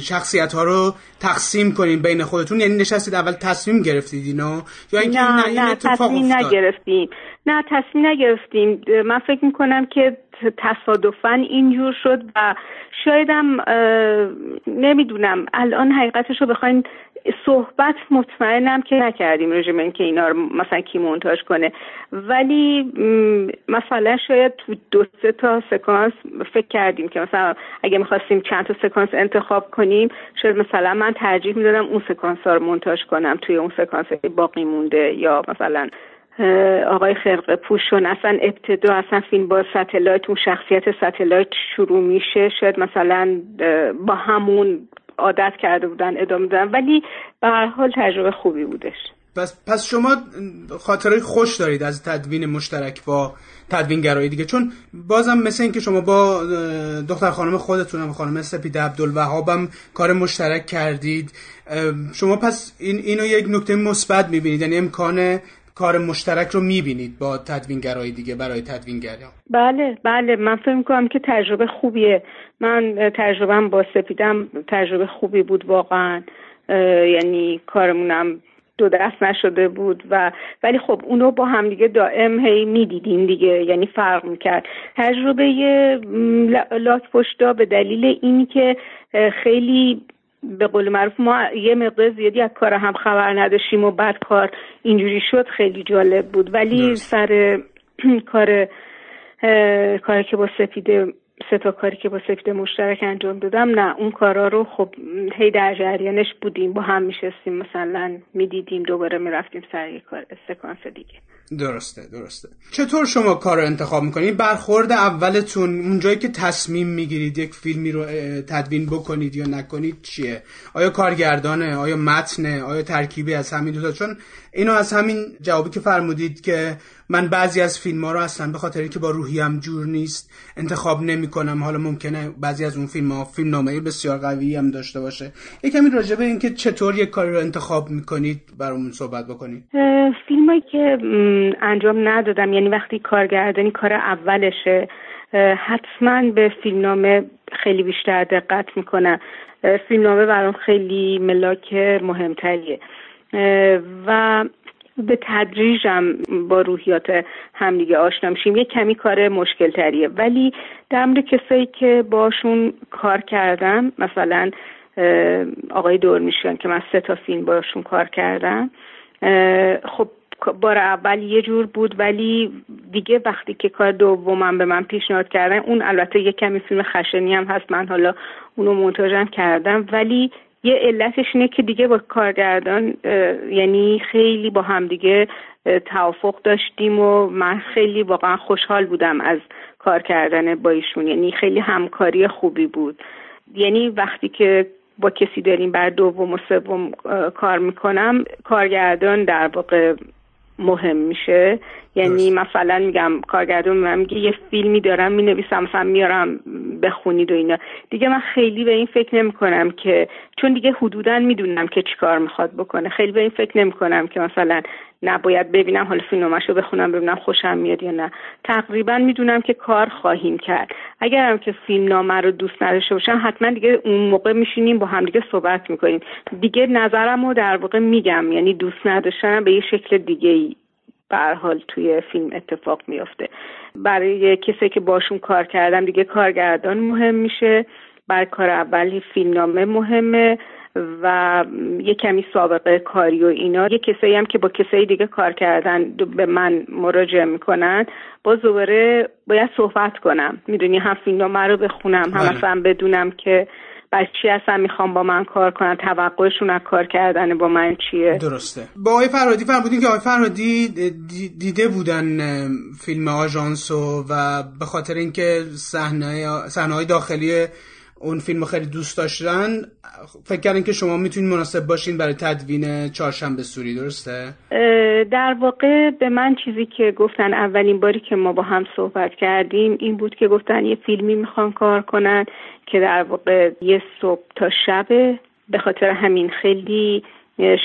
شخصیت ها رو تقسیم کنین بین خودتون، یعنی نشستید اول تصمیم گرفتید اینا یا اینکه نه, نه, این نه تصمیم نگرفتیم نه تصمیم نگرفتیم من فکر میکنم که تصادفاً اینجور شد و شایدم نمیدونم الان حقیقتش رو بخواین صحبت مطمئنم که نکردیم راجع به اینکه اینا رو مثلا کی مونتاژ کنه، ولی مثلا شاید تو دو سه تا سکانس فکر کردیم که مثلا اگه میخواستیم چند تا سکانس انتخاب کنیم شاید مثلا من ترجیح میدادم اون سکانس ها رو مونتاژ کنم توی اون سکانس باقی مونده، یا مثلا آقای خرقه پوشون اصلا ابتدا اصلا فیلم با ستلایت اون شخصیت ستلایت شروع میشه، شاید مثلا با همون عادت کرده بودن ادامه دادن، ولی به هر حال تجربه خوبی بودش. پس پس شما خاطره خوش دارید از تدوین مشترک با تدوینگرای دیگه، چون بازم مثل این که شما با دختر خانم خودتونم خانم سپیده عبدالوهابم کار مشترک کردید. شما پس این اینو یک نکته مثبت می‌بینید، یعنی امکان کار مشترک رو می‌بینید با تدوینگرای دیگه برای تدوینگرها؟ بله بله، من فکر می‌کنم که تجربه خوبیه. من تجربه‌ام با سپیدم تجربه خوبی بود واقعا، یعنی کارمونم دو دست نشده بود و ولی خب اونو با هم دیگه دائم هی میدیدیم دیگه، یعنی فرق میکرد. تجربه لاک‌پشتا به دلیل اینی که خیلی به قول معروف ما یه مقدار زیادی از کار هم خبر نداشتیم و بعد کار اینجوری شد، خیلی جالب بود. ولی نست. سر کار کاری که با سپیده سه تا کاری که با سپیده مشترک انجام دادم، نه اون کارا رو خب هی در جریانش بودیم، با هم میشستیم مثلا میدیدیم، دوباره میرفتیم سر یک کار سکانس دیگه. درسته درسته. چطور شما کار رو انتخاب میکنید؟ برخورد اولتون اونجایی که تصمیم میگیرید یک فیلمی رو تدوین بکنید یا نکنید چیه؟ آیا کارگردانه؟ آیا متنه؟ آیا ترکیبی از همین دو تا؟ چون اینو از همین جوابی که فرمودید که من بعضی از فیلم‌ها رو اصلا به خاطر اینکه با روحیم جور نیست انتخاب نمی‌کنم. حالا ممکنه بعضی از اون فیلم‌ها فیلمنامه‌ای بسیار قوی هم داشته باشه. یکم راجع به اینکه چطور یک کاری رو انتخاب می‌کنید برامون صحبت بکنید. فیلمایی که انجام ندادم، یعنی وقتی کارگردانی کار اولشه حتما به فیلمنامه خیلی بیشتر دقت می‌کنم. فیلمنامه برام خیلی ملاک مهمتریه و به تدریجم با روحیات هم دیگه آشنا میشیم. یه کمی کار مشکل تریه، ولی در مورد کسایی که باشون کار کردم، مثلا آقای دورمیشکیان که من سه تا فیلم باشون کار کردم، خب بار اول یه جور بود، ولی دیگه وقتی که کار دومم به من پیشنهاد کردن، اون البته یه کمی فیلم خشنی هم هست، من حالا اونو مونتاژم کردم، ولی یه علتش اینه که دیگه با کارگردان یعنی خیلی با هم دیگه توافق داشتیم و من خیلی واقعا خوشحال بودم از کار کردن با ایشون، یعنی خیلی همکاری خوبی بود. یعنی وقتی که با کسی داریم بر دوم و سوم کار میکنم، کارگردان در واقع مهم میشه. یعنی درست. مثلا میگم کارگردان من میگه یه فیلمی دارم مینویسم، مثلا میارم بخونید و اینا، دیگه من خیلی به این فکر نمیکنم که، چون دیگه حدوداً میدونم که چیکار میخواد بکنه، خیلی به این فکر نمیکنم که مثلا نباید ببینم حالا فیلمنامه‌شو بخونم ببینم خوشم میاد یا نه. تقریبا میدونم که کار خواهیم کرد. اگرم که فیلمنامه رو دوست نداشته باشم، حتما دیگه اون موقع میشینیم با هم دیگه صحبت میکنیم، دیگه نظرمو در واقع میگم، یعنی دوست نداشتنم به یه شکل دیگه‌ای به هر حال توی فیلم اتفاق میفته. برای کسی که باشون کار کردم دیگه کارگردان مهم میشه، برای کار اولی فیلمنامه مهمه و یه کمی سابقه کاری و اینا. یه کسایی هم که با کسایی دیگه کار کردن به من مراجعه میکنن، باز دوباره باید صحبت کنم، میدونی، هم فیلمنامه رو بخونم، هم اصلا بدونم که باز چی اصلا میخوام با من کار کنن، توقعشون از کار کردن با من چیه. درسته. با آقای فرهادی فرمودین که آقای فرهادی دیده بودن فیلم آژانسو و به خاطر اینکه صحنه صحنه‌های داخلی اون فیلم خیلی دوست داشتن، فکر کردن که شما میتونید مناسب باشین برای تدوین چهارشنبه سوری. درسته؟ در واقع به من چیزی که گفتن اولین باری که ما با هم صحبت کردیم این بود که گفتن یه فیلمی میخوان کار کنن که در واقع یه صبح تا شبه، به خاطر همین خیلی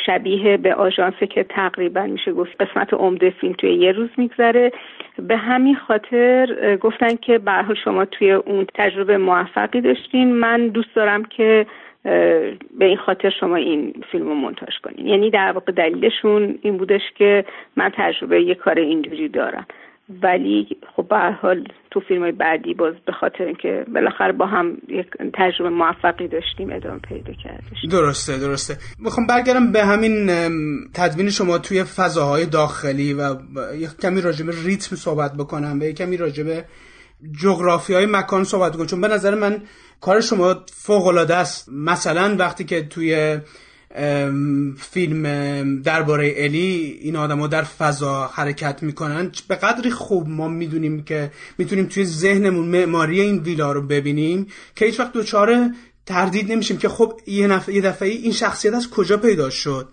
شبیه به آژانسه که تقریبا میشه گفت قسمت عمده فیلم توی یه روز میگذره. به همین خاطر گفتن که به هر حال شما توی اون تجربه موفقی داشتین، من دوست دارم که به این خاطر شما این فیلم رو مونتاژ کنین. یعنی در واقع دلیلشون این بودش که من تجربه یه کار اینجوری دارم، ولی خب به هر حال تو فیلم‌های بعدی باز به خاطر اینکه بالاخره با هم یک تجربه موفقی داشتیم ادامه پیدا کردیم. درسته درسته. میخوام برگردم به همین تدوین شما توی فضاهای داخلی و یک کمی راجع به ریتم صحبت بکنم و یک کمی راجع به جغرافیای مکان صحبت بکنم، چون به نظر من کار شما فوق‌العاده است. مثلا وقتی که توی فیلم درباره الی این آدم‌ها در فضا حرکت میکنن، به قدری خوب ما میدونیم که میتونیم توی ذهنمون معماری این ویلا رو ببینیم که هیچ وقت دوچاره تردید نمیشیم که خب یه, نف... یه دفعه این شخصیت از کجا پیدا شد،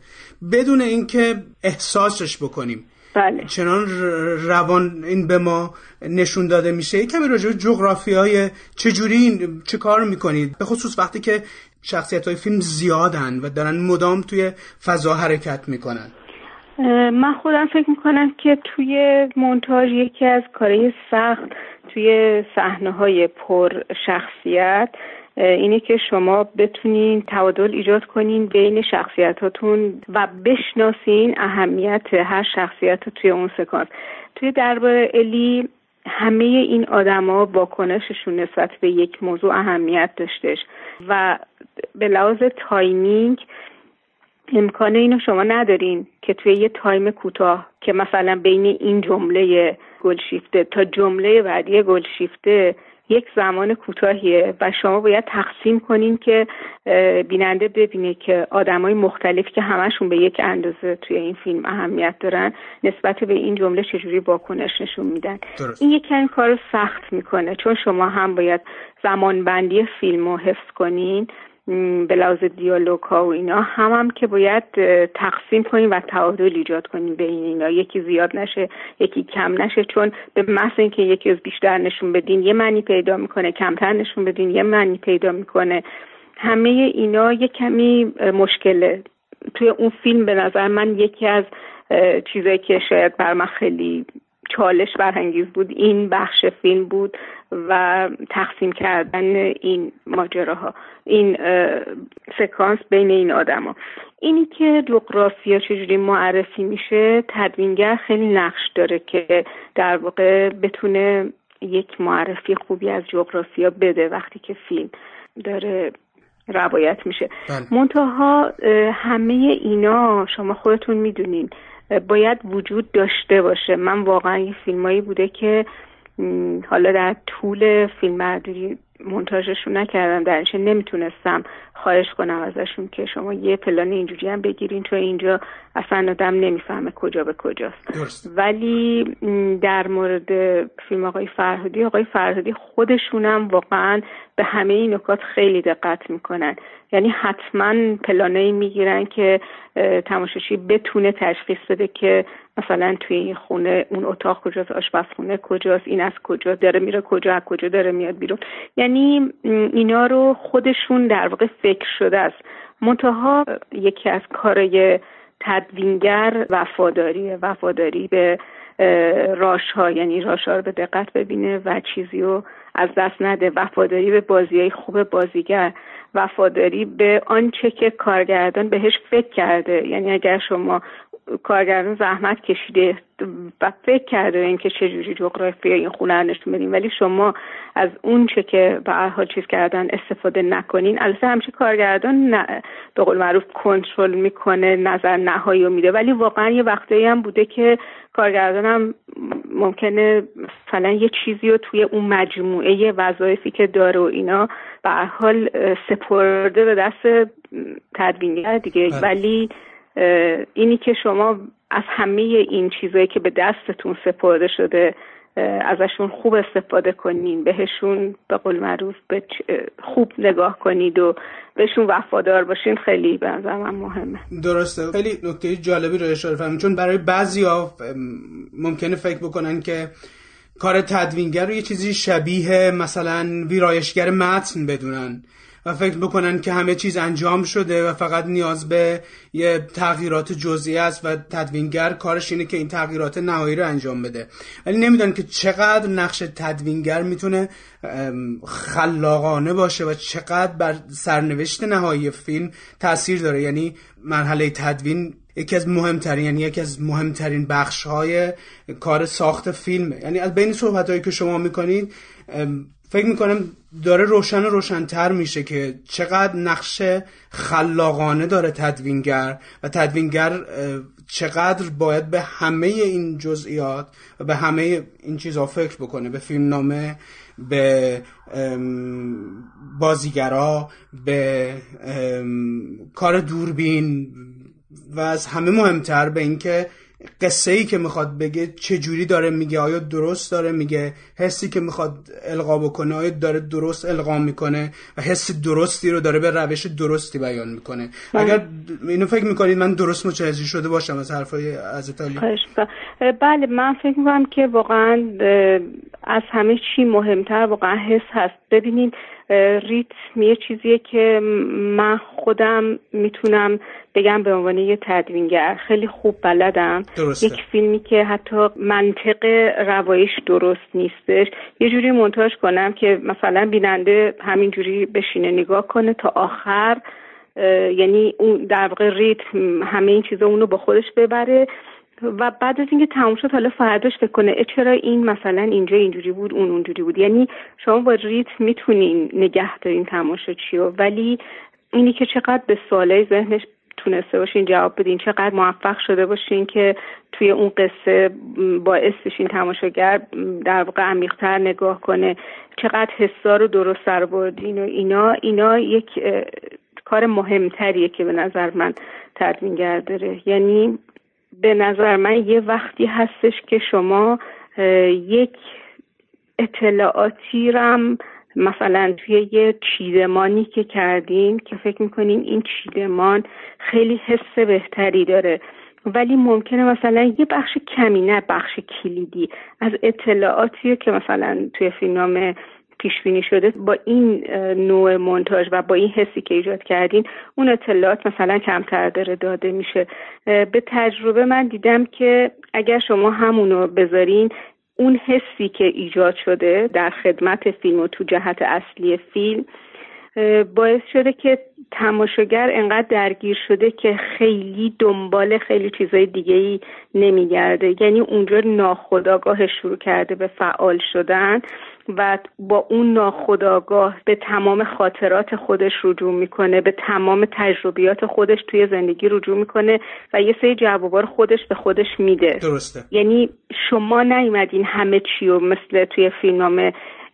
بدون اینکه احساسش بکنیم. بله. چنان روان این به ما نشون داده میشه. کمی راجع به جغرافیای چجوری این چه کار میکنید، به خصوص وقتی که شخصیت‌های فیلم زیادن و دارن مدام توی فضا حرکت میکنن؟ من خودم فکر میکنم که توی مونتاژ یکی از کارهای سخت توی صحنه‌های پر شخصیت اینه که شما بتونین تعادل ایجاد کنین بین شخصیتاتون و بشناسین اهمیت هر شخصیت رو توی اون سکانس. توی درباره الی همه این آدما واکنششون نسبت به یک موضوع اهمیت داشتش و به لحاظ تایمینگ امکان اینو شما ندارین که توی یه تایم کوتاه که مثلا بین این جمله گلشیفته تا جمله بعدی گلشیفته یک زمان کوتاهیه و شما باید تقسیم کنین که بیننده ببینه که آدمای مختلفی که همشون به یک اندازه توی این فیلم اهمیت دارن نسبت به این جمله چجوری واکنش نشون میدن. درست. این یکم کارو سخت میکنه، چون شما هم باید زمان بندی فیلمو حفظ کنین به لحاظ دیالوگ ها و اینا هم هم که باید تقسیم کنیم و تعادل ایجاد کنیم بین اینا، یکی زیاد نشه یکی کم نشه، چون به محض اینکه یکی از بیشتر نشون بدین یه معنی پیدا میکنه، کمتر نشون بدین یه معنی پیدا میکنه. همه اینا یه کمی مشکله. توی اون فیلم به نظر من یکی از چیزایی که شاید بر من خیلی چالش برانگیز بود این بخش فیلم بود و تقسیم کردن این ماجراها، این سکانس بین این آدما. اینی که جغرافیا چجوری معرفی میشه، تدوینگر خیلی نقش داره که در واقع بتونه یک معرفی خوبی از جغرافیا بده وقتی که فیلم داره روایت میشه. منتها همه اینا شما خودتون میدونین باید وجود داشته باشه. من واقعا یه فیلمایی بوده که حالا در طول فیلمبرداری مونتاژشون نکردم، درنش نمیتونستم خواهش کنم ازشون که شما یه پلان اینجوری هم بگیرین، تو اینجا اصلا آدم نمیفهمه کجا به کجاست. درست. ولی در مورد فیلم آقای فرهادی، آقای فرهادی خودشونم واقعا به همه این نکات خیلی دقت میکنن، یعنی حتما پلانایی میگیرن که تماشاچی بتونه تشخیص بده که مثلا توی خونه اون اتاق کجاست، آشپزخونه کجاست، این از کجا داره میره کجا، از کجا داره میاد بیرون. یعنی اینا رو خودشون در واقع فکر شده است. منتها یکی از کارهای تدوینگر وفاداریه، وفاداری به راشها، یعنی راشها رو به دقت ببینه و چیزی رو از دست نده، وفاداری به بازیای خوب بازیگر، وفاداری به آنچه که کارگردان بهش فکر کرده. یعنی اگر شما کارگردان زحمت کشیده و فکر کرده این که چجوری جغرافی این خونه رو نشون بدیم، ولی شما از اون چه که به هر حال چیز کردن استفاده نکنین، البته همیشه کارگردان به قول معروف کنترل میکنه، نظر نهایی رو میده، ولی واقعا یه وقتایی هم بوده که کارگردان هم ممکنه مثلا یه چیزی رو توی اون مجموعه وظایفی که داره و اینا به هر حال سپرده به دست تدوینگر دیگه. ولی اینی که شما از همه این چیزایی که به دستتون سپرده شده ازشون خوب استفاده کنین، بهشون به قول معروف به خوب نگاه کنید و بهشون وفادار باشین، خیلی به نظرم مهمه. درسته. خیلی نکته جالبی رو اشاره فرمودین، چون برای بعضیا ممکنه فکر بکنن که کار تدوینگر رو یه چیزی شبیه مثلا ویرایشگر متن بدونن و فکر بکنن که همه چیز انجام شده و فقط نیاز به یه تغییرات جزئی است و تدوینگر کارش اینه که این تغییرات نهایی رو انجام بده، ولی نمیدونن که چقدر نقش تدوینگر میتونه خلاقانه باشه و چقدر بر سرنوشت نهایی فیلم تأثیر داره. یعنی مرحله تدوین یکی از مهمترین یعنی یکی از مهمترین بخش‌های کار ساخت فیلمه. یعنی از بین صحبتایی که شما میکنید فکر میکنم داره روشن و روشن‌تر میشه که چقدر نقش خلاقانه داره تدوینگر و تدوینگر چقدر باید به همه این جزئیات و به همه این چیزها فکر بکنه، به فیلمنامه، به بازیگرا، به کار دوربین و از همه مهمتر به این که قصه‌ای که میخواد بگه چجوری داره میگه، آیا درست داره میگه، حسی که میخواد القا بکنه آیا داره درست القا میکنه و حس درستی رو داره به روش درستی بیان میکنه. آه. اگر اینو فکر میکنید من درست متوجه شده باشم از حرفای از ایتالیا؟ بله من فکر میکنم که واقعا از همه چی مهمتر واقعا حس هست. ببینید ریتم یه چیزیه که من خودم میتونم بگم به عنوان یه تدوینگر خیلی خوب بلدم. درسته. یک فیلمی که حتی منطق روایش درست نیستش یه جوری مونتاژ کنم که مثلا بیننده همینجوری بشینه نگاه کنه تا آخر، یعنی اون در واقع ریتم همه این چیزا اونو با خودش ببره و بعد از اینکه تموم شد حالا فرداش فکر کنه چرا این مثلا اینجا اینجوری بود اون اونجوری بود. یعنی شما با ریتم میتونین نگه دارین تماشاچی رو، ولی اینی که چقدر به سوالای ذهنش تونسته باشین جواب بدین، چقدر موفق شده باشین که توی اون قصه باعث بشین تماشاگر در واقع عمیق‌تر نگاه کنه، چقدر حسا رو درست سر بردین و اینا اینا یک کار مهمتریه که به نظر من تدوینگر داره. یعنی به نظر من یه وقتی هستش که شما یک اطلاعاتی رم مثلا توی یه چیدمانی که کردیم که فکر میکنیم این چیدمان خیلی حس بهتری داره، ولی ممکنه مثلا یه بخش کمی، نه بخش کلیدی از اطلاعاتی که مثلا توی فیلمنامه پیش بینی شده با این نوع مونتاژ و با این حسی که ایجاد کردین اون اطلاعات مثلا کمتر داره داده میشه. به تجربه من دیدم که اگر شما همونو بذارین، اون حسی که ایجاد شده در خدمت فیلم و تو جهت اصلی فیلم باعث شده که تماشاگر انقدر درگیر شده که خیلی دنبال خیلی چیزای دیگه‌ای نمیگرده، یعنی اونجا ناخودآگاه شروع کرده به فعال شدن و با اون ناخودآگاه به تمام خاطرات خودش رجوع میکنه، به تمام تجربیات خودش توی زندگی رجوع میکنه و یه سری جوابا رو خودش به خودش میده. درسته. یعنی شما نیومدین همه چی رو مثل توی فیلمنامه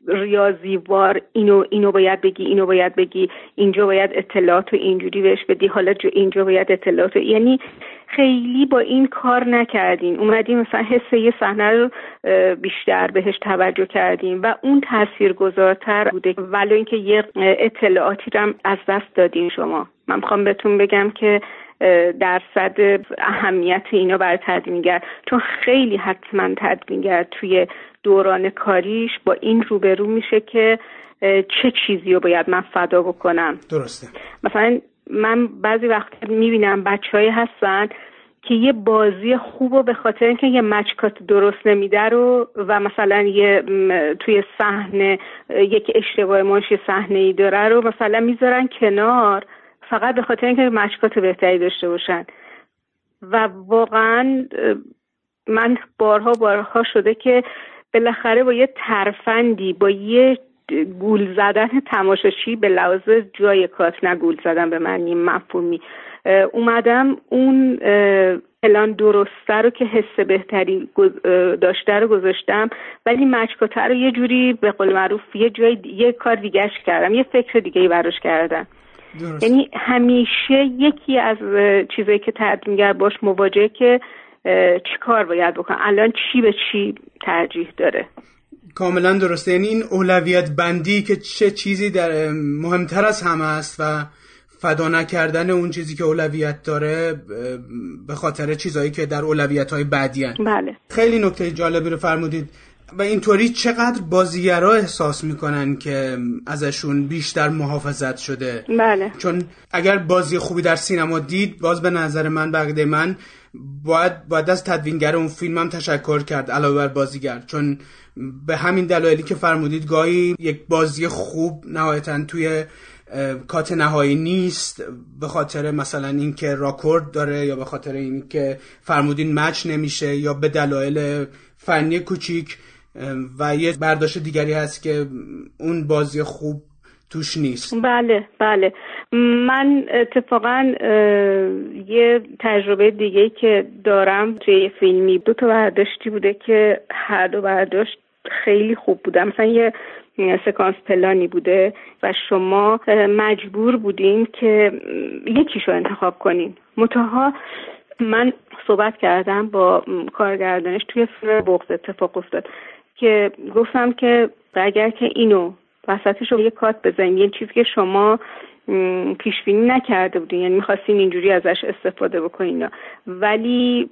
ریاضیوار اینو اینو باید بگی، اینو باید بگی، اینجا باید اطلاعاتو اینجوری بهش بدی، حالا اینجا باید اطلاعاتو، یعنی خیلی با این کار نکردین، اومدیم مثلا حس یه صحنه رو بیشتر بهش توجه کردیم و اون تاثیرگذارتر بوده، ولی اینکه یه اطلاعاتی رو هم از دست دادین شما. من میخوام بهتون بگم که درصد اهمیت اینا برای تدوینگر، چون خیلی حتما تدوینگر توی دوران کاریش با این روبرو میشه که چه چیزی رو باید من فدا بکنم. درسته. مثلا من بعضی وقت میبینم بچه‌هایی هستن که یه بازی خوبو به خاطر اینکه یه مچکات درست نمیده رو و مثلا یه توی صحنه یک اشتباه منشی صحنه‌ای داره رو مثلا میذارن کنار فقط به خاطر اینکه مشکات بهتری داشته باشن. و واقعا من بارها بارها شده که بالاخره با یه ترفندی، با یه گول زدن تماشاشی به لحاظ جای کات، نه گول زدن به معنی مفهومی، اومدم اون پلان درسته رو که حس بهتری داشته رو گذاشتم، ولی مشکات رو یه جوری به قول معروف یه جای یه کار دیگه‌اش کردم، یه فکر دیگه‌ای براش کردم. یعنی همیشه یکی از چیزایی که تدوینگر باش مواجهه که چی کار باید بکنه، الان چی به چی ترجیح داره. کاملا درسته. یعنی این اولویت بندی که چه چیزی در مهمتر از همه است و فدا نکردن اون چیزی که اولویت داره به خاطر چیزایی که در اولویت‌های بعدی هست. بله. خیلی نکته جالبی رو فرمودید. و اینطوری چقدر بازیگرا احساس میکنن که ازشون بیشتر محافظت شده. بله. چون اگر بازی خوبی در سینما دید، باز به نظر من بقیده من باید, باید از تدوینگر اون فیلم هم تشکر کرد علاوه بر بازیگر، چون به همین دلایلی که فرمودید گاهی یک بازی خوب نهایتاً توی کات نهایی نیست، به خاطر مثلا اینکه راکورد داره یا به خاطر اینکه فرمودین مچ نمیشه یا به دلایل فنی کوچیک و یه برداشت دیگری هست که اون بازی خوب توش نیست. بله بله. من اتفاقا یه تجربه دیگه‌ای که دارم توی فیلمی، دو تا برداشتی بوده که هر دو برداشت خیلی خوب بودن. مثلا یه سکانس پلانی بوده و شما مجبور بودین که یکیشو انتخاب کنین. متأخر من صحبت کردم با کارگردانش توی فیلم بغض اتفاق افتاد که گفتم که اگر که اینو وسطش رو یه کات بزنیم، یه چیزی که شما پیش بینی نکرده بودین، یعنی می‌خواستین اینجوری ازش استفاده بکنین، ولی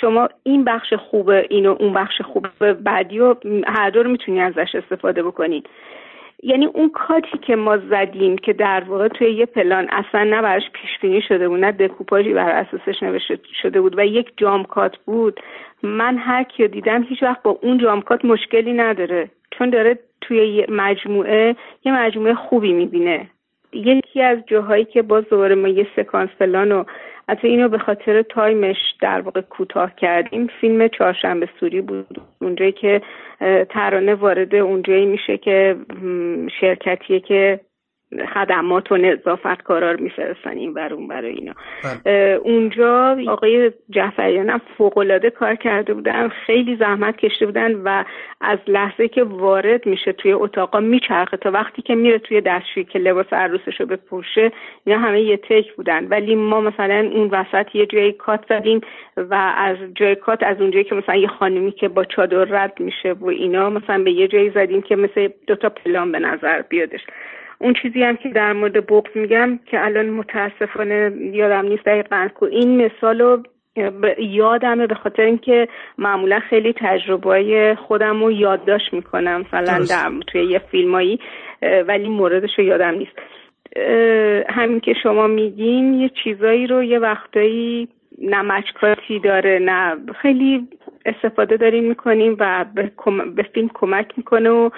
شما این بخش خوبه اینو اون بخش خوبه بعدی و هر دو رو میتونی ازش استفاده بکنین. یعنی اون کاتی که ما زدیم که در واقع توی یه پلان اصلا نه براش پیش بینی شده بود، نه دکوپاژی بر اساسش نوشته شده بود و یک جام کات بود، من هر کیو دیدم هیچ وقت با اون جام کات مشکلی نداره، چون داره توی یه مجموعه یه مجموعه خوبی میبینه. یکی از جاهایی که باز دوباره ما یه سکانس فلان و حتی اینو به خاطر تایمش در واقع کوتاه کردیم، فیلم چهارشنبه سوری بود، اونجایی که ترانه وارد اونجایی میشه که شرکتیه که خدمات و نظافتکارا رو میفرستن این ور اون ور اینا. اونجا آقای جعفریان هم فوق‌العاده کار کرده بودن، خیلی زحمت کشیده بودن و از لحظه که وارد میشه توی اتاقا میچرخه تا وقتی که میره توی دستشویی که لباس عروسشو بپوشه، اینا همه یه تک بودن. ولی ما مثلا اون وسط یه جای کات زدیم و از جای کات، از اونجایی که مثلا یه خانمی که با چادر رد میشه و اینا، مثلا به یه جایی زدیم که مثلا دو تا پلان به نظر بیادش. اون چیزی هم که در مورد بغض میگم که الان متاسفانه یادم نیست دقیقاً، این مثالو یادمه به خاطر اینکه معمولا خیلی تجربه‌های خودم رو یادداشت میکنم مثلا در توی یه فیلمایی، ولی موردش رو یادم نیست. همین که شما میگین یه چیزایی رو یه وقتایی نمچکاتی داره، نه خیلی استفاده داریم میکنیم و به, به فیلم کمک میکنه و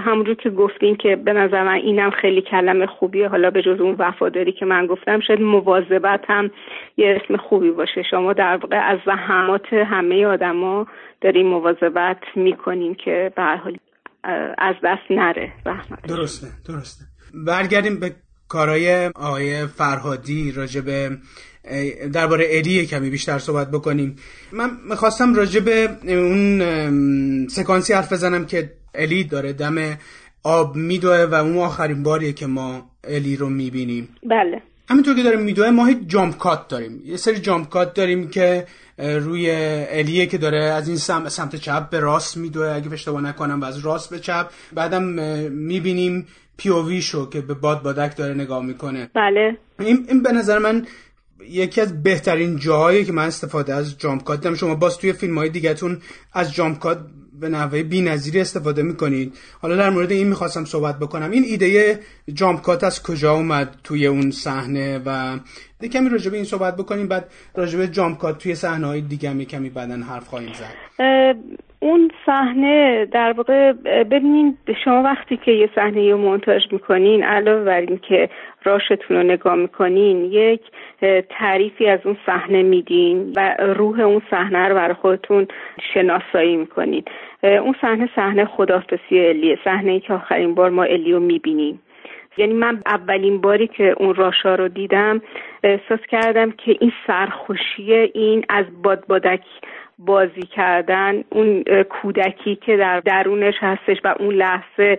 همونجور که گفتیم که به نظر من اینم خیلی کلمه خوبیه، حالا به جز اون وفاداری که من گفتم شاید مواظبت هم یه اسم خوبی باشه. شما در واقع از زحمات همه آدما داریم مواظبت میکنیم که به هر حال از دست نره زحمت. درسته درسته برگردیم به کارهای آقای فرهادی، راجب درباره ادی کمی بیشتر صحبت بکنیم. من می‌خواستم راجب اون سکانسی حرف بزنم که الی داره دم آب میدوه و اون آخرین باریه که ما الی رو میبینیم. بله، همینطور که داره میدوه ما هیچ جامپ کات داریم، یه سری جامپ کات داریم که روی الیه که داره از این سمت, سمت چپ به راست میدوه اگه اشتباه نکنم و از راست به چپ. بعدم میبینیم پی او وی شو که به باد بادک داره نگاه میکنه. بله، این, این به نظر من یکی از بهترین جاهایی که من استفاده از جامپ کات دیدم. شما باز توی فیلم‌های دیگه‌تون از جامپ کات به نحوه بی‌نظیری استفاده می‌کنید. حالا در مورد این می‌خواستم صحبت بکنم، این ایده جامپ کات از کجا اومد توی اون صحنه و دیگه کمی راجع به این صحبت بکنیم، بعد راجع به جامپ کات توی صحنه‌های دیگه هم کمی بعداً حرف خواهیم زد. اون صحنه در واقع، ببینید شما وقتی که یه صحنه رو مونتاژ می‌کنین علاوه بر این که راشتون رو نگاه می‌کنین یک تعریفی از اون صحنه میدین و روح اون صحنه رو برای خودتون شناسایی می‌کنید. اون صحنه صحنه خداحافظی الیه، صحنه‌ای که آخرین بار ما الیو می‌بینیم. یعنی من اولین باری که اون راشا رو دیدم احساس کردم که این سرخوشی، این از باد بادک بازی کردن، اون کودکی که در درونش هستش و اون لحظه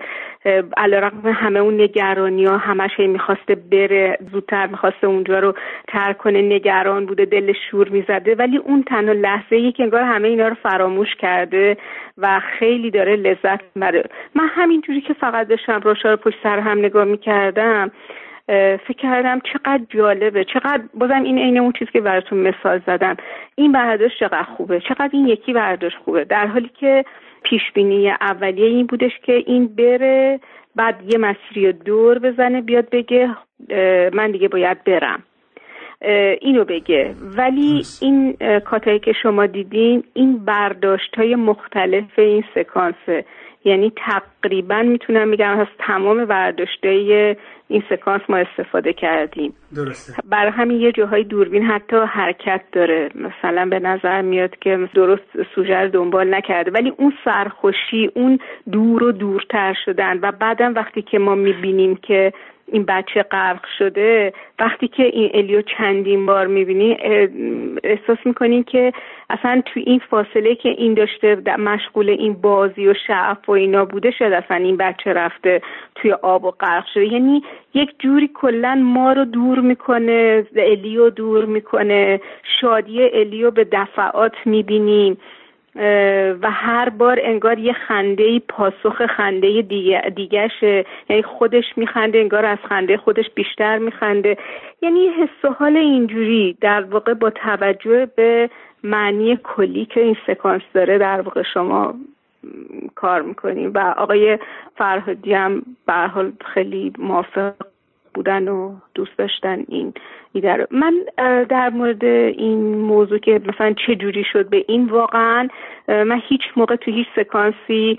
علیرغم همه اون نگرانی‌ها همش هی می‌خواسته بره، زودتر می‌خواسته اونجا رو ترک کنه، نگران بوده، دلش شور می‌زده، ولی اون تنها لحظه‌ای که انگار همه اینا رو فراموش کرده و خیلی داره لذت می‌بره. من همینجوری که فقط داشتم راشا رو پشت سر هم نگاه می‌کردم فکر کردم چقدر جالبه، چقدر بازم این عین اون چیزی که براتون مثال زدم، این برداشت چقدر خوبه، چقدر این یکی برداشت خوبه، در حالی که پیش بینی اولیه این بودش که این بره بعد یه مسیری رو دور بزنه بیاد بگه من دیگه باید برم، اینو بگه. ولی این کاتایی که شما دیدین این برداشت‌های مختلف این سکانسه، یعنی تقریبا میتونم بگم از تمام برداشت‌های این سکانس ما استفاده کردیم. درسته. برای همین یه جاهای دوربین حتی حرکت داره، مثلا به نظر میاد که درست سوژه رو دنبال نکرده، ولی اون سرخوشی، اون دور و دورتر شدن و بعدم وقتی که ما میبینیم که این بچه غرق شده، وقتی که این الیو چندین بار میبینی احساس میکنی که اصلا تو این فاصله که این داشته مشغول این بازی و شعف و اینا بوده شده اصلا این بچه رفته توی آب و غرق شده. یعنی یک جوری کلن ما رو دور میکنه، الیو دور میکنه، شادی الیو به دفعات میبینیم و هر بار انگار یه خندهی پاسخ خنده دیگه دیگهشه، یعنی خودش میخنده انگار از خنده خودش بیشتر میخنده. یعنی حس و حال اینجوری در واقع با توجه به معنی کلی که این سکانس داره در واقع شما کار میکنیم و آقای فرهادی هم به هر حال خیلی موافق بودن و دوست داشتن این ایده رو. من در مورد این موضوع که مثلا چه جوری شد به این، واقعا من هیچ موقع تو هیچ سکانسی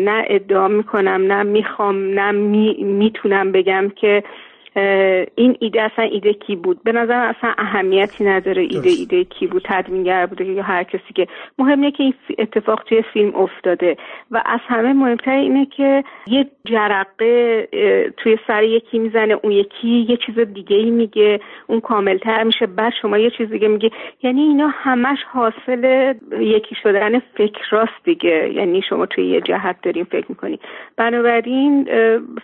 نه ادعا میکنم، نه میخوام، نه می میتونم بگم که این ایده اصلا ایده کی بود؟ به نظر اصلا اهمیتی نداره ایده درست. ایده کی بود، تدوینگر بوده یا هر کسی، که مهم اینه که این اتفاق توی فیلم افتاده و از همه مهمتر اینه که یه جرقه توی سر یکی میزنه، اون یکی یه چیز دیگه‌ای میگه، اون کاملتر میشه، بعد شما یه چیز دیگه میگه. یعنی اینا همش حاصل یکی شدن فکراست دیگه، یعنی شما توی یه جهت دارین فکر می‌کنی. بنابراین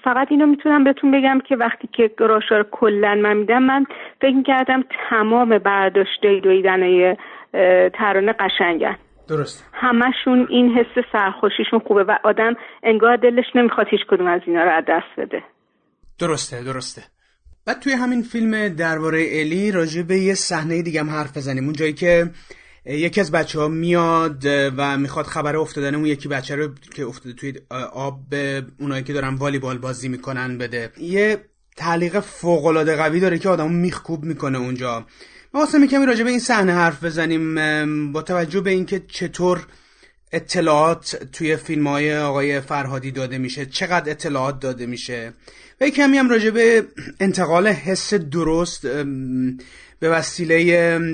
فقط اینو میتونم بهتون بگم که وقتی که گراشا رو کلن من میدم، من فکر میکردم تمام برداشتای دویدنای ترانه قشنگن، درست، همشون این حس سرخوشیشون خوبه و آدم انگار دلش نمیخواد هیچ کدوم از اینا رو از دست بده. درسته درسته. بعد توی همین فیلم درباره الی راجع به یه صحنه دیگه هم حرف بزنیم، اون جایی که یکی از بچه ها میاد و میخواد خبر افتادن اون یکی بچه رو که افتاده توی آب به اونایی که دارن والیبال بازی میکنن بده. یه تعلیق فوق‌العاده قوی داره که آدمو میخکوب میکنه اونجا. ما واسه می‌کمی راجع به این صحنه حرف بزنیم با توجه به اینکه چطور اطلاعات توی فیلم‌های آقای فرهادی داده میشه، چقدر اطلاعات داده میشه و کمی هم راجع به انتقال حس درست به وسیله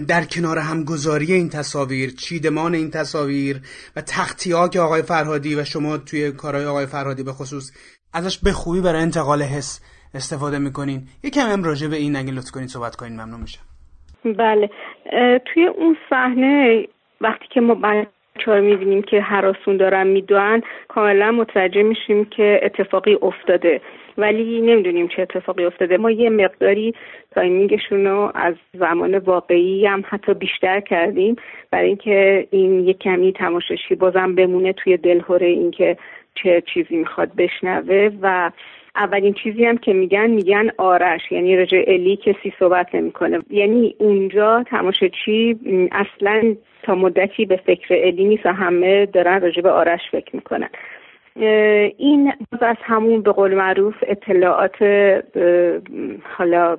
در کنار همگذاری این تصاویر، چیدمان این تصاویر و تختی‌ها که آقای فرهادی و شما توی کارهای آقای فرهادی به خصوص ازش به خوبی برای انتقال حس استفاده میکنین، یک کمی هم راجع به این اگه لطف کنین صحبت کنین ممنون میشم. بله، توی اون صحنه وقتی که ما بچه‌ها رو میبینیم که هراسون دارن میدوئن، کاملا متوجه میشیم که اتفاقی افتاده ولی نمیدونیم چه اتفاقی افتاده. ما یه مقداری تایمینگشون رو از زمان واقعی هم حتی بیشتر کردیم برای اینکه این یک کمی تماشاشی بازم بمونه توی دلهره اینکه چه چیزی میخواد بشنوه. و اولین چیزی هم که میگن میگن آرش، یعنی راجع الی کسی صحبت نمیکنه، یعنی اونجا تماشاچی اصلا تا مدتی به فکر الی نیست، همه دارن راجع به آرش فکر میکنن. این از همون به قول معروف اطلاعات حالا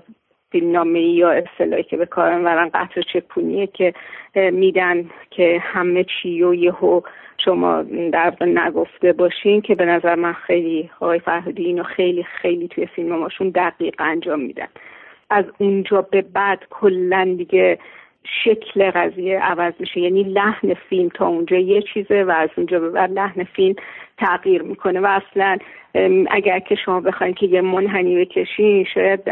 فیلمنامه‌ای یا اصطلاحی که به کار میبرن قطع چکونیه که میدن که همه چی و یهو شما در نگفته باشین، که به نظر من خیلی آقای فرهادی اینو خیلی خیلی توی فیلم‌هاشون دقیق انجام میدن. از اونجا به بعد کلا دیگه شکل قضیه عوض میشه، یعنی لحن فیلم تا اونجا یه چیزه و از اونجا به بعد لحن فیلم تغییر میکنه و اصلا اگر که شما بخواید که یه منحنی بکشین، شاید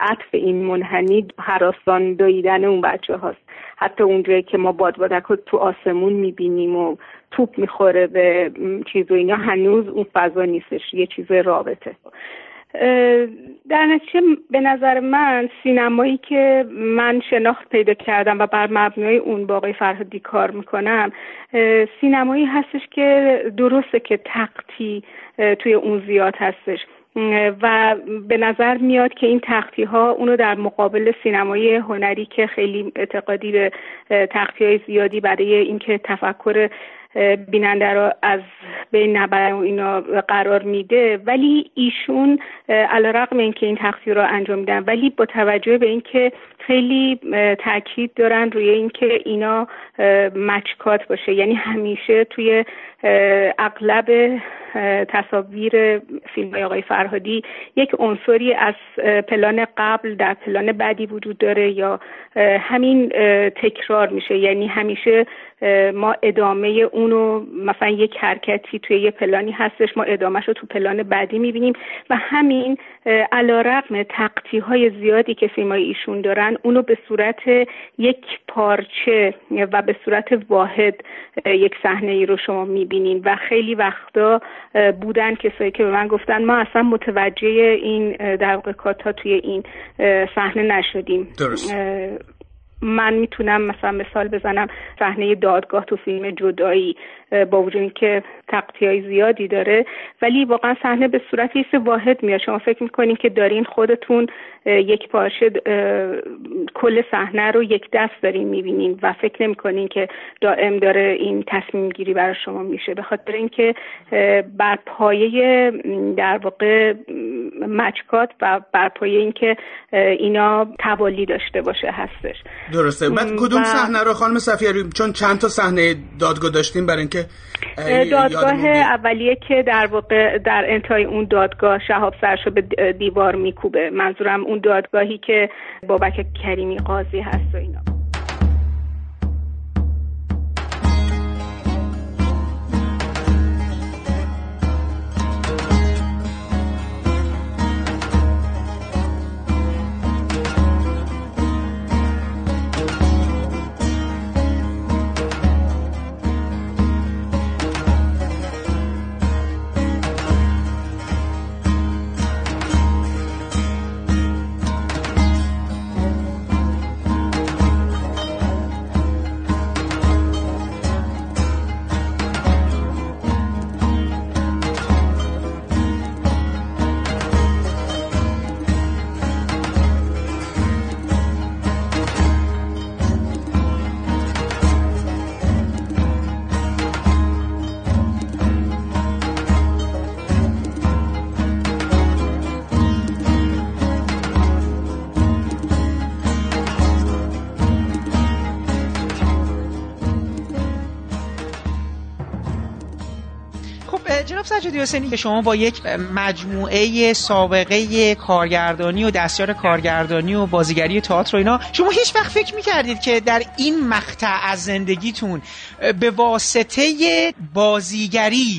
عطف این منحنی هراسان دویدن اون بچه هاست. حتی اونجایی که ما باد بادک رو تو آسمون میبینیم و توپ میخوره به چیز و اینا، هنوز اون فضا نیستش، یه چیز رابطه. در نتیجه به نظر من سینمایی که من شناخت پیدا کردم و بر مبنای اون با آقای فرهادی کار میکنم، سینمایی هستش که درسته که تختی توی اون زیاد هستش و به نظر میاد که این تختی‌ها اونو در مقابل سینمای هنری که خیلی اعتقادی به تختی‌های زیادی برای اینکه تفکر بیننده رو از بین نبره و اینا قرار میده، ولی ایشون علیرغم اینکه این تختی رو انجام میدن ولی با توجه به اینکه خیلی تاکید دارن روی اینکه اینا مچکات باشه، یعنی همیشه توی اغلب تصاویر فیلم‌های آقای فرهادی یک عنصری از پلان قبل در پلان بعدی وجود داره یا همین تکرار میشه، یعنی همیشه ما ادامه اونو مثلا یک حرکتی توی یه پلانی هستش ما ادامهش رو تو پلان بعدی میبینیم و همین علیرغم تقطیع‌های زیادی که فیلم‌های ایشون دارن اونو به صورت یک پارچه و به صورت واحد یک صحنه‌ای رو شما میبینین و خیلی وقتا بودن کسایی که به من گفتن ما اصلا متوجه این در واقع کات‌ها توی این صحنه نشدیم. درست. من میتونم مثلا مثال بزنم صحنه دادگاه تو فیلم جدایی، با وجود اینکه تقطیع‌های زیادی داره ولی واقعا صحنه به صورت یه سه واحد میاد، شما فکر میکنین که دارین خودتون یک پارچه کل صحنه رو یک دست دارین میبینین و فکر نمیکنین که دائم داره این تصمیم گیری برای شما میشه، به خاطر اینکه بر پایه در واقع مچکات و بر پایه اینکه اینا توالی داشته باشه هستش. درسته. بعد کدوم و... صحنه رو خانم صفیری، چون چند تا صحنه دادگاه داشتیم برای اینکه دادگاه اولیه که در واقع در انتهای اون دادگاه شهاب سرشو به دیوار میکوبه، منظورم اون دادگاهی که بابک کریمی قاضی هست و اینا. سجادی حسینی، که شما با یک مجموعه سابقه کارگردانی و دستیار کارگردانی و بازیگری تئاتر و اینا، شما هیچ وقت فکر می‌کردید که در این مقطع از زندگیتون به واسطه بازیگری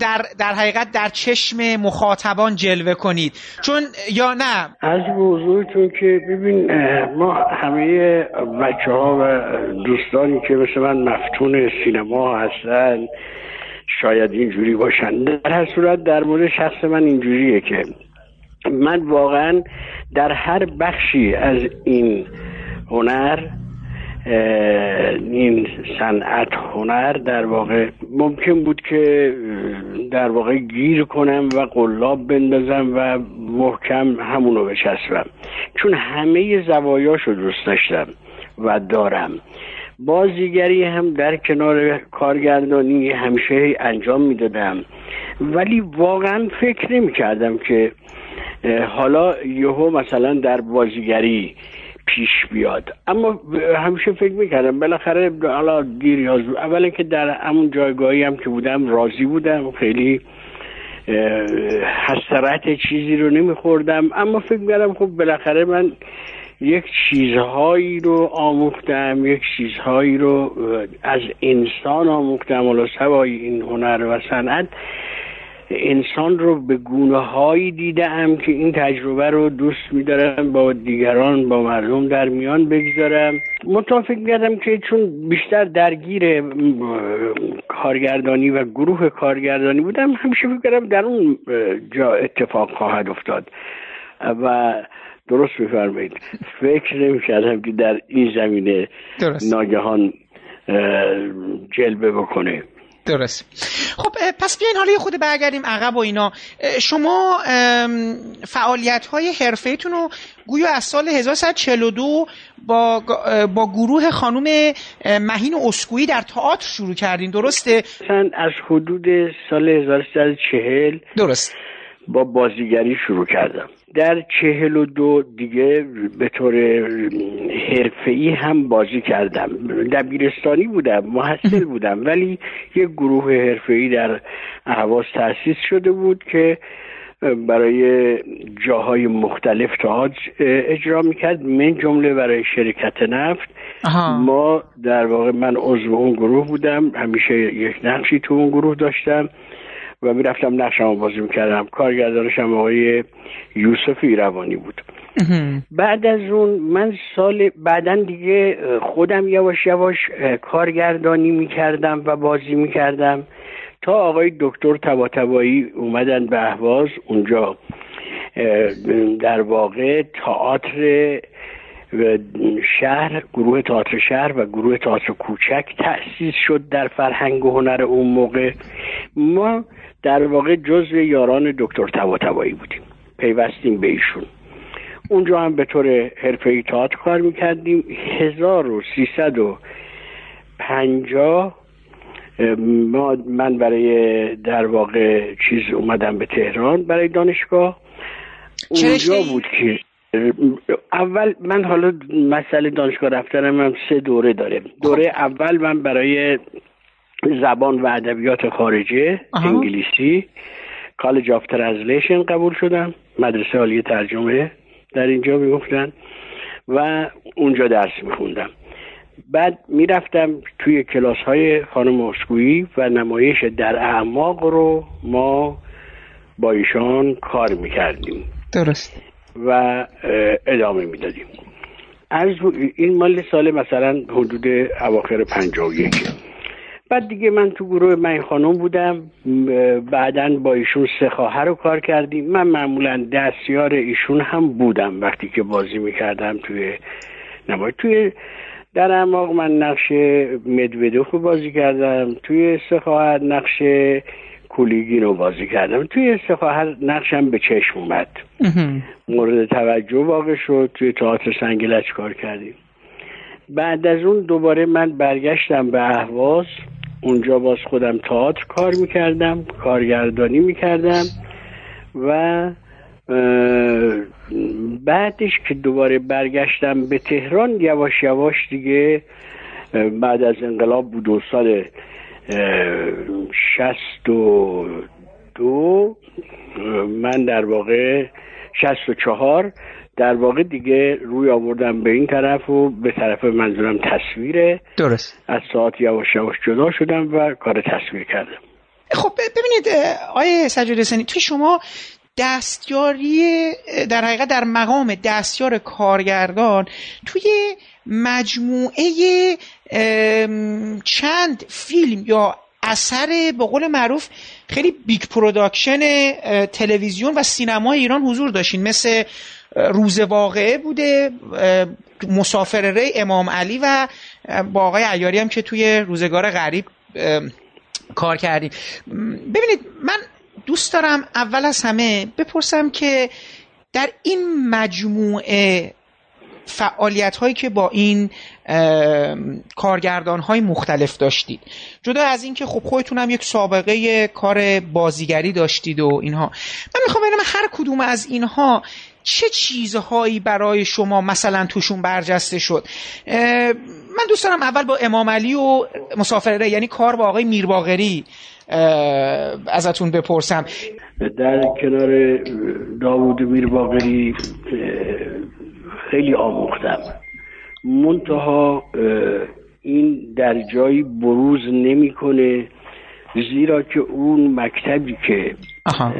در در حقیقت در چشم مخاطبان جلوه کنید؟ چون یا نه از بزرگتون که ببین ما همه بچه‌ها و دوستانی که مثل من مفتون سینما هستن شاید اینجوری باشن. در هر صورت در مورد شخص من اینجوریه که من واقعا در هر بخشی از این هنر، این صنعت هنر، در واقع ممکن بود که در واقع گیر کنم و قلاب بندازم و محکم همونو بچسبم، چون همه زوایاشو دوست داشتم و دارم. بازیگری هم در کنار کارگردانی همیشه انجام میدادم، ولی واقعا فکر نمی کردم که حالا یهو مثلا در بازیگری پیش بیاد. اما همیشه فکر میکردم بالاخره حالا دیر یا زود، اولا که در همون جایگاهی هم که بودم راضی بودم، خیلی حسرت چیزی رو نمیخوردم، اما فکر میکردم خب بالاخره من یک چیزهایی رو آموختم، یک چیزهایی رو از انسان آموختم، ولی سوای این هنر و صنعت انسان رو به گونه هایی دیدم که این تجربه رو دوست می‌دارم با دیگران، با مردم در میان بگذارم. متفق کردم که چون بیشتر درگیر کارگردانی و گروه کارگردانی بودم، همیشه فکر کردم در اون جا اتفاق خواهد افتاد و درست می‌فرمایید، فکر نمی‌کردم که در این زمینه درست ناگهان جلبه بکنه. درست. خب پس بیاین حالا یه خود برگردیم عقب و اینا. شما فعالیت‌های حرفه‌ایتون رو گویا از سال هزار و سیصد و چهل و دو با با گروه خانم مهین اسکویی در تئاتر شروع کردین، درسته؟ مثلا از حدود سال هزار و سیصد و چهل درست با بازیگری شروع کردم. در چهل و دو دیگه به طور حرفه‌ای هم بازی کردم. دبیرستانی بودم، محصل بودم، ولی یک گروه حرفه‌ای در اهواز تأسیس شده بود که برای جاهای مختلف تئاتر اجرا میکرد، من جمله برای شرکت نفت. آها. ما در واقع من عضو اون گروه بودم، همیشه یک نقشی تو اون گروه داشتم و میرفتم نقشمو بازی میکردم. کارگردانشم آقای یوسف ایروانی بود. بعد از اون من سال بعدن دیگه خودم یواش یواش کارگردانی میکردم و بازی میکردم تا آقای دکتر طباطبایی اومدن به اهواز. اونجا در واقع تئاتر شهر، گروه تئاتر شهر و گروه تئاتر کوچک تأسیس شد در فرهنگ و هنر اون موقع. ما در واقع جزو یاران دکتر طباطبایی بودیم، پیوستیم به ایشون. اونجا هم به طور حرفه‌ای تئاتر کار میکردیم. هزار و سیصد و پنجاه ما من برای در واقع چیز اومدم به تهران برای دانشگاه. اونجا بود که اول من حالا مسئله دانشگاه رفتنم هم سه دوره داره. دوره اول من برای زبان و ادبیات خارجه انگلیسی کالج آف ترنسلیشن قبول شدم، مدرسه عالی ترجمه در اینجا میگفتن، و اونجا درس میخوندم. بعد میرفتم توی کلاس های خانم اسکویی و نمایش در اعماق رو ما با ایشان کار میکردیم، درست، و ادامه میدادیم. این مال سال مثلا حدود اواخر پنجاه و یک. بعد دیگه من تو گروه من خانم بودم، بعداً با ایشون سه خواهر رو کار کردیم. من معمولاً دستیار ایشون هم بودم وقتی که بازی میکردم توی نمای توی در اعماق. من نقش مدودوف رو بازی کردم، توی سه خواهر نقش کولیگین رو بازی کردم، توی سه خواهر نقشم به چشم اومد، مورد توجه واقع شد، توی تئاتر سنگلج کار کردیم. بعد از اون دوباره من برگشتم به اهواز، اونجا باز خودم تئاتر کار میکردم، کارگردانی میکردم، و بعدش که دوباره برگشتم به تهران یواش یواش دیگه بعد از انقلاب بود و سال شست و دو من در واقع شست و چهار در واقع دیگه روی آوردم به این طرف و به طرف منظورم تصویره، درست، از ساعت یواش یواش جدا شدم و کار تصویر کردم. خب ببینید آیه سجادحسینی، توی شما دستیاری در حقیقت در مقام دستیار کارگردان توی مجموعه چند فیلم یا اثر به قول معروف خیلی بیگ پروداکشن تلویزیون و سینما ایران حضور داشتین، مثل روز واقعه بوده، مسافر ری، امام علی، و با آقای عیاری هم که توی روزگار غریب کار کردیم. ببینید من دوست دارم اول از همه بپرسم که در این مجموعه فعالیت هایی که با این کارگردان های مختلف داشتید، جدا از این که خب خودتون هم یک سابقه کار بازیگری داشتید و اینها، من میخوام ببینم هر کدوم از اینها چه چیزهایی برای شما مثلا توشون برجسته شد. من دوست دارم اول با امام علی و مسافره، یعنی کار با آقای میرباقری، ازتون بپرسم. در کنار داوود میرباقری خیلی آموختم، منتها این در جایی بروز نمیکنه، زیرا که اون مکتبی که آها.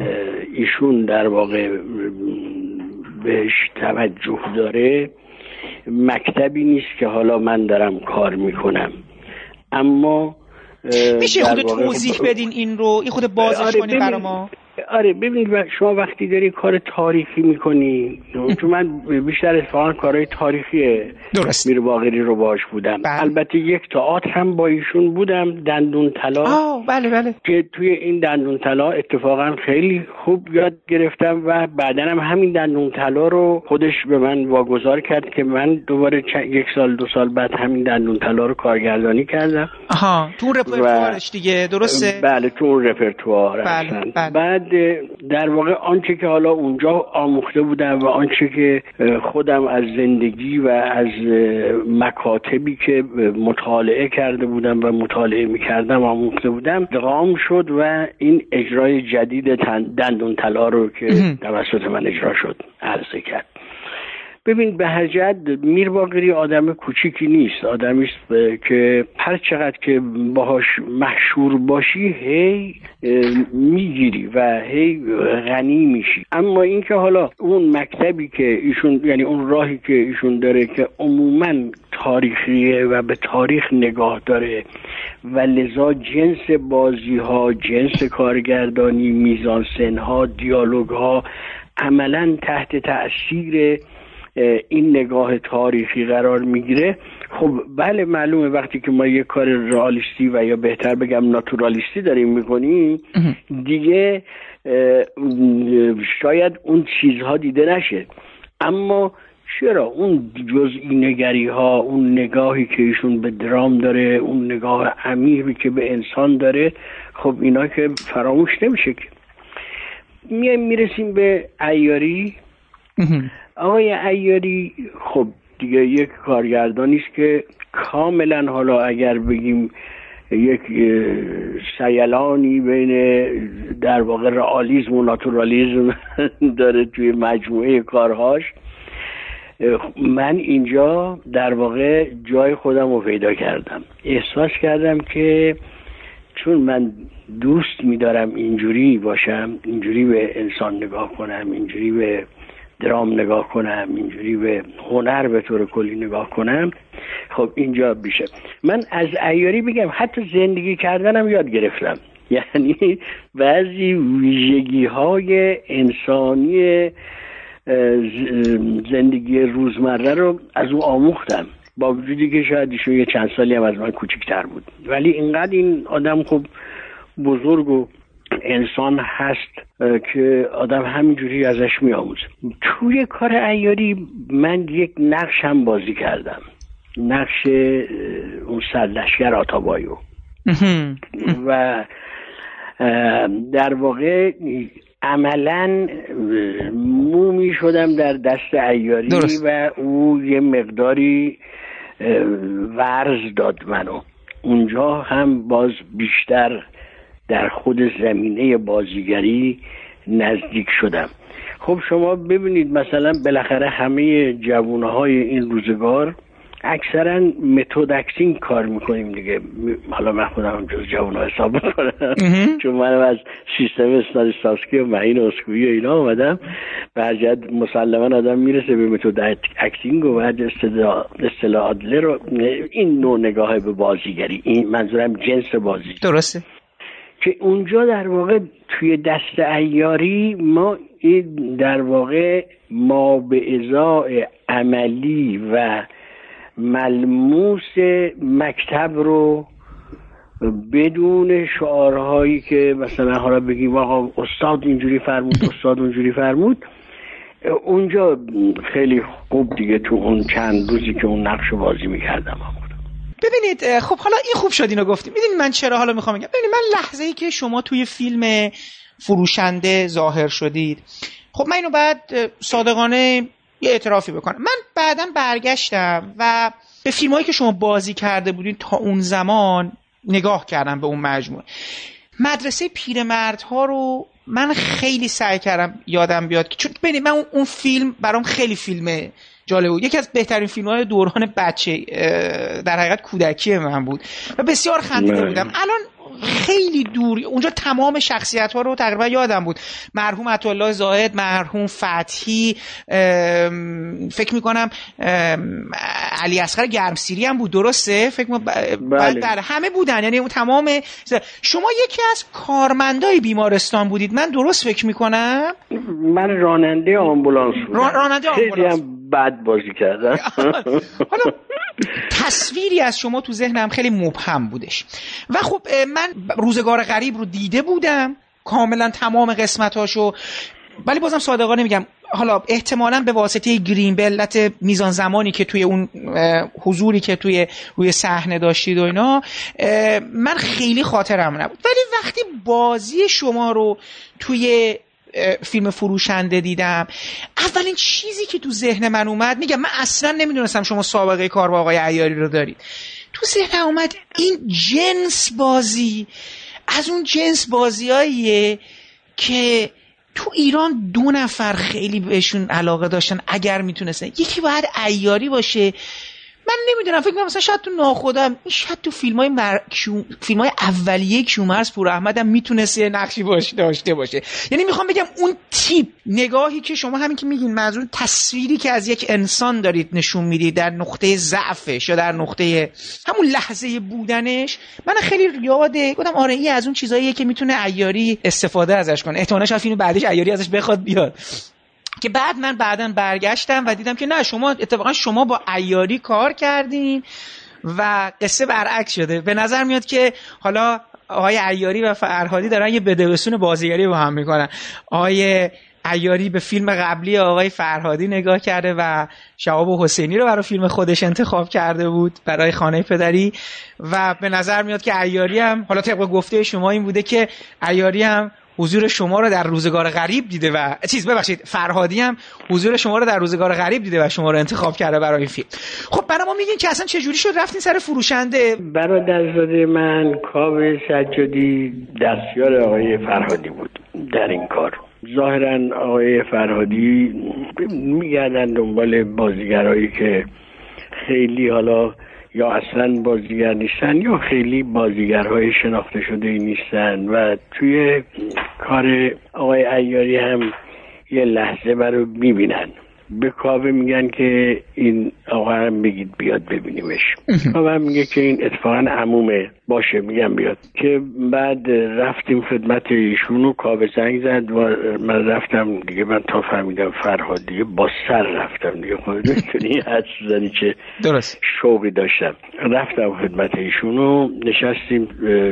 ایشون در واقع بهش توجه داره مکتبی نیست که حالا من دارم کار میکنم. اما میشه خود توضیح بدین این رو، این خود بازش کنی برای ما؟ آره ببینید، شما وقتی داری کار تاریخی میکنی، چون من بیشتر اتفاقا کارهای تاریخی میرباقری رو باش بودم، بله. البته یک تئاتر هم با ایشون بودم، دندون طلا، بله بله، که توی این دندون طلا اتفاقا خیلی خوب یاد گرفتم و بعدن هم همین دندون طلا رو خودش به من واگذار کرد که من دوباره چ... یک سال دو سال بعد همین دندون طلا رو کارگردانی کردم. آها، تو رپرتوارش و... دیگه درسته؟ بله تو رپرتوار. بله بله. بعد در واقع آنچه که حالا اونجا آموخته بودم و آنچه که خودم از زندگی و از مکاتبی که مطالعه کرده بودم و مطالعه میکردم آموخته بودم ادغام شد و این اجرای جدید دندون طلا رو که توسط من اجرا شد عرضه کرد. ببین به هر جد میرباقری آدم کوچیکی نیست، آدمی است که هر چقدر که باهاش مشهور باشی هی میگیری و هی غنی میشی. اما اینکه حالا اون مکتبی که ایشون، یعنی اون راهی که ایشون داره که عموما تاریخیه و به تاریخ نگاه داره و لذا جنس بازی ها، جنس کارگردانی، میزانسن ها، دیالوگ ها عملا تحت تأثیر این نگاه تاریخی قرار میگیره. خب بله معلومه وقتی که ما یه کار رئالیستی و یا بهتر بگم ناتورالیستی داریم میکنیم دیگه شاید اون چیزها دیده نشه، اما چرا اون جزئی نگری ها، اون نگاهی که ایشون به درام داره، اون نگاه عمیقی که به انسان داره، خب اینا که فراموش نمیشه. میایم میرسیم به عیاری آقای عیاری خب دیگه یک کارگردانیست که کاملا، حالا اگر بگیم یک سیلانی بین در واقع رئالیسم و ناتورالیسم داره توی مجموعه کارهاش. من اینجا در واقع جای خودم رو پیدا کردم، احساس کردم که چون من دوست می‌دارم اینجوری باشم، اینجوری به انسان نگاه کنم، اینجوری به درام نگاه کنم، اینجوری به هنر به طور کلی نگاه کنم، خب اینجا بیشه. من از عیاری بگم حتی زندگی کردنم یاد گرفتم، یعنی بعضی ویژگی‌های انسانی زندگی روزمره رو از او آموختم، با وجودی که شاید ایشون یه چند سالی هم از من کوچکتر بود، ولی اینقدر این آدم خب بزرگ و انسان هست که آدم همینجوری ازش میآموزه. توی کار عیاری من یک نقش هم بازی کردم، نقش اون سرلشکر آتابایو و در واقع عملاً مومی شدم در دست عیاری درست. و او یه مقداری ورز داد منو اونجا، هم باز بیشتر در خود زمینه بازیگری نزدیک شدم. خب شما ببینید مثلا بالاخره همه جوانهای این روزگار اکثرا متد اکتینگ کار میکنیم دیگه، حالا من خودم جز جوانها حساب میکنم چون منم از سیستم استانیسلافسکی و مهین اسکوئی و اینا اومدم و هرجد مسلما آدم میرسه به متد اکتینگ و بعد اصطلاح آدلر رو این نوع نگاه به بازیگری، این منظورم جنس بازی درسته که اونجا در واقع توی دست عیاری ما این در واقع ما به ازای عملی و ملموس مکتب رو بدون شعارهایی که مثلا حالا بگیم آقا استاد اینجوری فرمود استاد اونجوری فرمود، اونجا خیلی خوب دیگه تو اون چند روزی که اون نقش بازی میکردم. ببینید خب حالا این خوب شد اینو گفتیم. میدونید من چرا حالا میخوام بگم؟ ببینید من لحظه ای که شما توی فیلم فروشنده ظاهر شدید، خب من اینو بعد صادقانه یه اعترافی بکنم، من بعداً برگشتم و به فیلمایی که شما بازی کرده بودین تا اون زمان نگاه کردم به اون مجموعه. مدرسه پیرمردها رو من خیلی سعی کردم یادم بیاد، چون ببینید من اون فیلم برام خیلی فیلمه جالب بود، یکی از بهترین فیلم‌های دوران بچه در حقیقت کودکی من بود و بسیار خندیده بودم. الان خیلی دوری اونجا تمام شخصیت‌ها رو تقریبا یادم بود، مرحوم عطاالله زاهد، مرحوم فتحی، فکر می‌کنم علی اصغر گرمسیری هم بود درسته، فکر می‌کنم بله. بله همه بودن، یعنی اون تمام. شما یکی از کارمندای بیمارستان بودید من درست فکر می‌کنم؟ من راننده آمبولانس بودم. راننده آمبولانس بعد بازی کردم. حالا تصویری از شما تو ذهنم خیلی مبهم بودش و خب من روزگار غریب رو دیده بودم کاملا تمام قسمتاشو، ولی بازم صادقانه میگم حالا احتمالاً به واسطه گرین به علت میزان زمانی که توی اون حضوری که توی روی صحنه داشتید و اینا من خیلی خاطرم نبود، ولی وقتی بازی شما رو توی فیلم فروشنده دیدم اولین چیزی که تو ذهن من اومد، میگم من اصلا نمیدونستم شما سابقه کار با آقای عیاری رو دارید، تو ذهنم اومد این جنس بازی از اون جنس بازیاییه که تو ایران دو نفر خیلی بهشون علاقه داشتن اگر میتونستن، یکی باید عیاری باشه. من نمیدونم فکر کنم مثلا شاید تو ناخودم شاید تو فیلمای مر... کیو... فیلمای اولیه کیومرث پوراحمد هم میتونسته نقشی باشه داشته باشه، یعنی میخوام بگم اون تیپ نگاهی که شما همین که میگین منظور تصویری که از یک انسان دارید نشون میدید در نقطه ضعفش یا در نقطه همون لحظه بودنش، من خیلی یاده گفتم آره این از اون چیزاییه که میتونه عیاری استفاده ازش کنه، احتمالاً شاید فیلم بعدش عیاری ازش بخواد بیاد. که بعد من بعداً برگشتم و دیدم که نه شما اتفاقا شما با عیاری کار کردین و قصه برعکس شده. به نظر میاد که حالا آقای عیاری و فرهادی دارن یه بدبستون بازیگری با هم میکنن، آقای عیاری به فیلم قبلی آقای فرهادی نگاه کرده و شهاب حسینی رو برای فیلم خودش انتخاب کرده بود برای خانه پدری، و به نظر میاد که عیاری هم حالا طبق گفته شما این بوده که عیاری هم حضور شما رو در روزگار غریب دیده و چیز ببخشید فرهادی هم حضور شما رو در روزگار غریب دیده و شما رو انتخاب کرده برای این فیلم. خب برای ما میگین که اصلا چه جوری شد رفتین سر فروشنده؟ برادرزاده من کاوه سجادی دستیار آقای فرهادی بود در این کار. ظاهرا آقای فرهادی میگردن دنبال بازیگرایی که خیلی حالا یا اصلا بازیگر نیستن یا خیلی بازیگرهای شناخته شده نیستن و توی کار آقای عیاری هم یه لحظه برو میبینن، به کاوه میگن که این آقا هم بگید بیاد ببینیمش. کاوه میگه که این اتفاقا عمومه، باشه میگم بیاد. که بعد رفتیم خدمت ایشون و کاوه زنگ زد و من رفتم دیگه. من تا فهمیدم فرهاد دیگه با سر رفتم دیگه، خود میتونی حد زنی چه شوقی داشتم. رفتم خدمت ایشون و نشستیم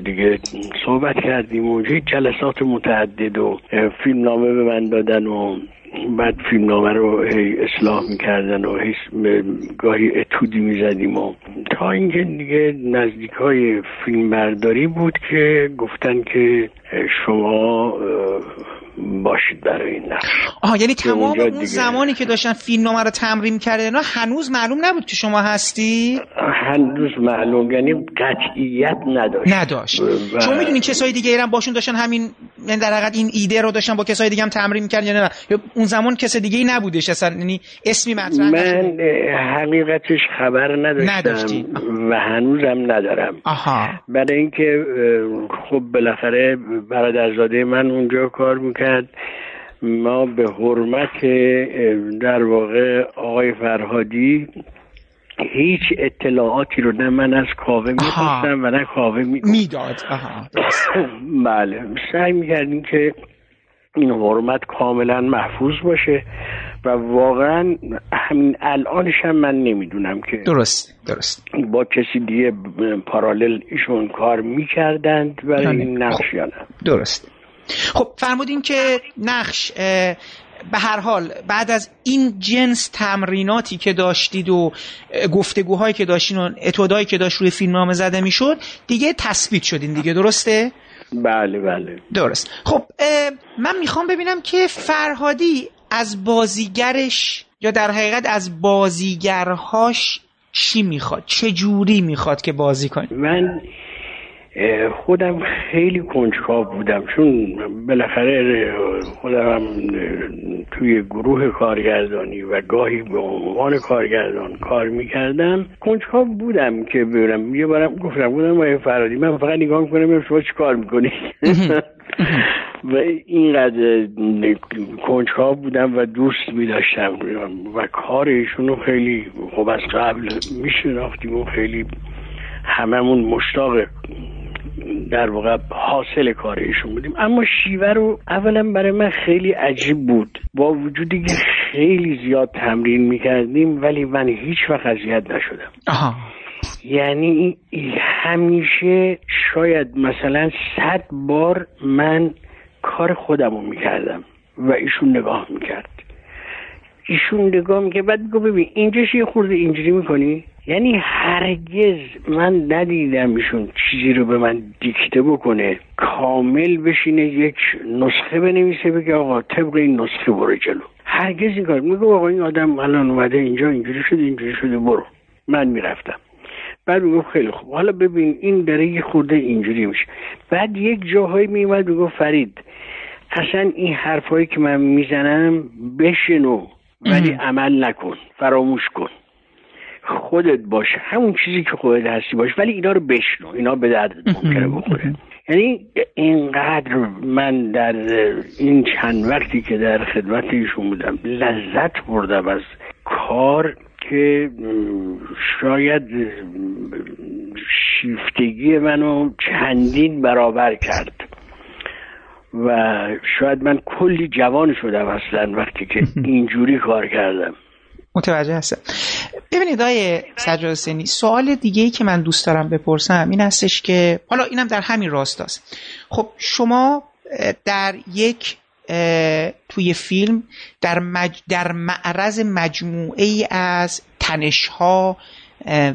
دیگه، صحبت کردیم و جلسات متعدد و فیلم نامه به من دادن و بعد فیلم نامه رو هی اصلاح میکردن و هی گاهی اتودی میزدیم و تا اینکه دیگه نزدیک های فیلم برداری بود که گفتن که شما باشید برای این نقش. آه یعنی تمام اون دیگه... زمانی که داشتن فیلم نامه رو تمرین کردن هنوز معلوم نبود که شما هستی؟ هنوز معلوم یعنی قطعیت نداشت نداشت و... شما میدونین کسای دیگه ایران باشون داشتن همین در حقیقت این ایده رو داشتن با کسای دیگه هم تمرین میکردن یا نه؟ یا اون زمان کس دیگه ای نبودش اصلا، یعنی اسمی مطرح نشده؟ من حقیقتش خبر نداشتم. نداشتی. و هنوزم ندارم. آها. برای اینکه خب بالاخره برادرزاده من اونجا کار میکرد، ما به حرمت در واقع آقای فرهادی هیچ اطلاعاتی رو نه من از کاوه میخواستم و نه کاوه میداد. بله سعی میکردیم که این حرمت کاملا محفوظ باشه و واقعا همین الانش هم من نمیدونم که درست درست با کسی دیگه پارالل ایشون کار میکردند برای این نقش یا نه. درست. خب فرمودین که نقش به هر حال بعد از این جنس تمریناتی که داشتید و گفتگوهایی که داشتین و اتودایی که داشت روی فیلمنامه زده میشد دیگه تثبیت شدین دیگه، درسته؟ بله بله درست. خب من میخوام ببینم که فرهادی از بازیگرش یا در حقیقت از بازیگرهاش چی میخواد، چه جوری میخواد که بازی کنه؟ من خودم خیلی کنجکاو بودم چون بالاخره خودم توی گروه کارگردانی و گاهی به عنوان کارگردان کار میکردم، کنجکاو بودم که برم یه بارم گفتم بودم آقای فرهادی من فقط نگاه میکنم شما چی کار میکنی و اینقدر کنجکاو بودم و دوست میداشتم و کارشونو خیلی خب از قبل میشناختیم و خیلی هممون مشتاق در واقع حاصل کارشون بودیم. اما شیوه رو اولا برای من خیلی عجیب بود، با وجودی که خیلی زیاد تمرین میکردیم ولی من هیچ وقت اذیت نشدم. آها. یعنی همیشه شاید مثلا صد بار من کار خودم رو میکردم و ایشون نگاه میکرد، ایشون نگاه میکرد بعد میگو ببین اینجاش یه خورده اینجوری میکنی. یعنی هرگز من ندیدم ایشون چیزی رو به من دیکته بکنه، کامل بشینه یک نسخه بنویسه بگه آقا طبق این نسخه برو جلو، هرگز این کار. میگه آقا این آدم الان اومده اینجا اینجوری شده اینجوری شده برو. من میرفتم بعد میگه خیلی خوب حالا ببین این داره یه خورده اینجوری میشه. بعد یک جاهایی میومد میگه فرید اصلا این حرفایی که من میزنم بشنو ولی عمل نکن، فراموش کن، خودت باش همون چیزی که خودت هستی باش ولی اینا رو بشنو، اینا به دردت ممکنه بخوره. یعنی اینقدر من در این چند وقتی که در خدمت ایشون بودم لذت بردم از کار که شاید شیفتگی منو چندین برابر کرد و شاید من کلی جوان شدم اصلا وقتی که اینجوری کار کردم. متوجه هستم. ببینید آقای سجاد حسینی سوال دیگه‌ای که من دوست دارم بپرسم این هستش که حالا اینم در همین راستاست. خب شما در یک توی فیلم در مج... در معرض مجموعه‌ای از تنش‌ها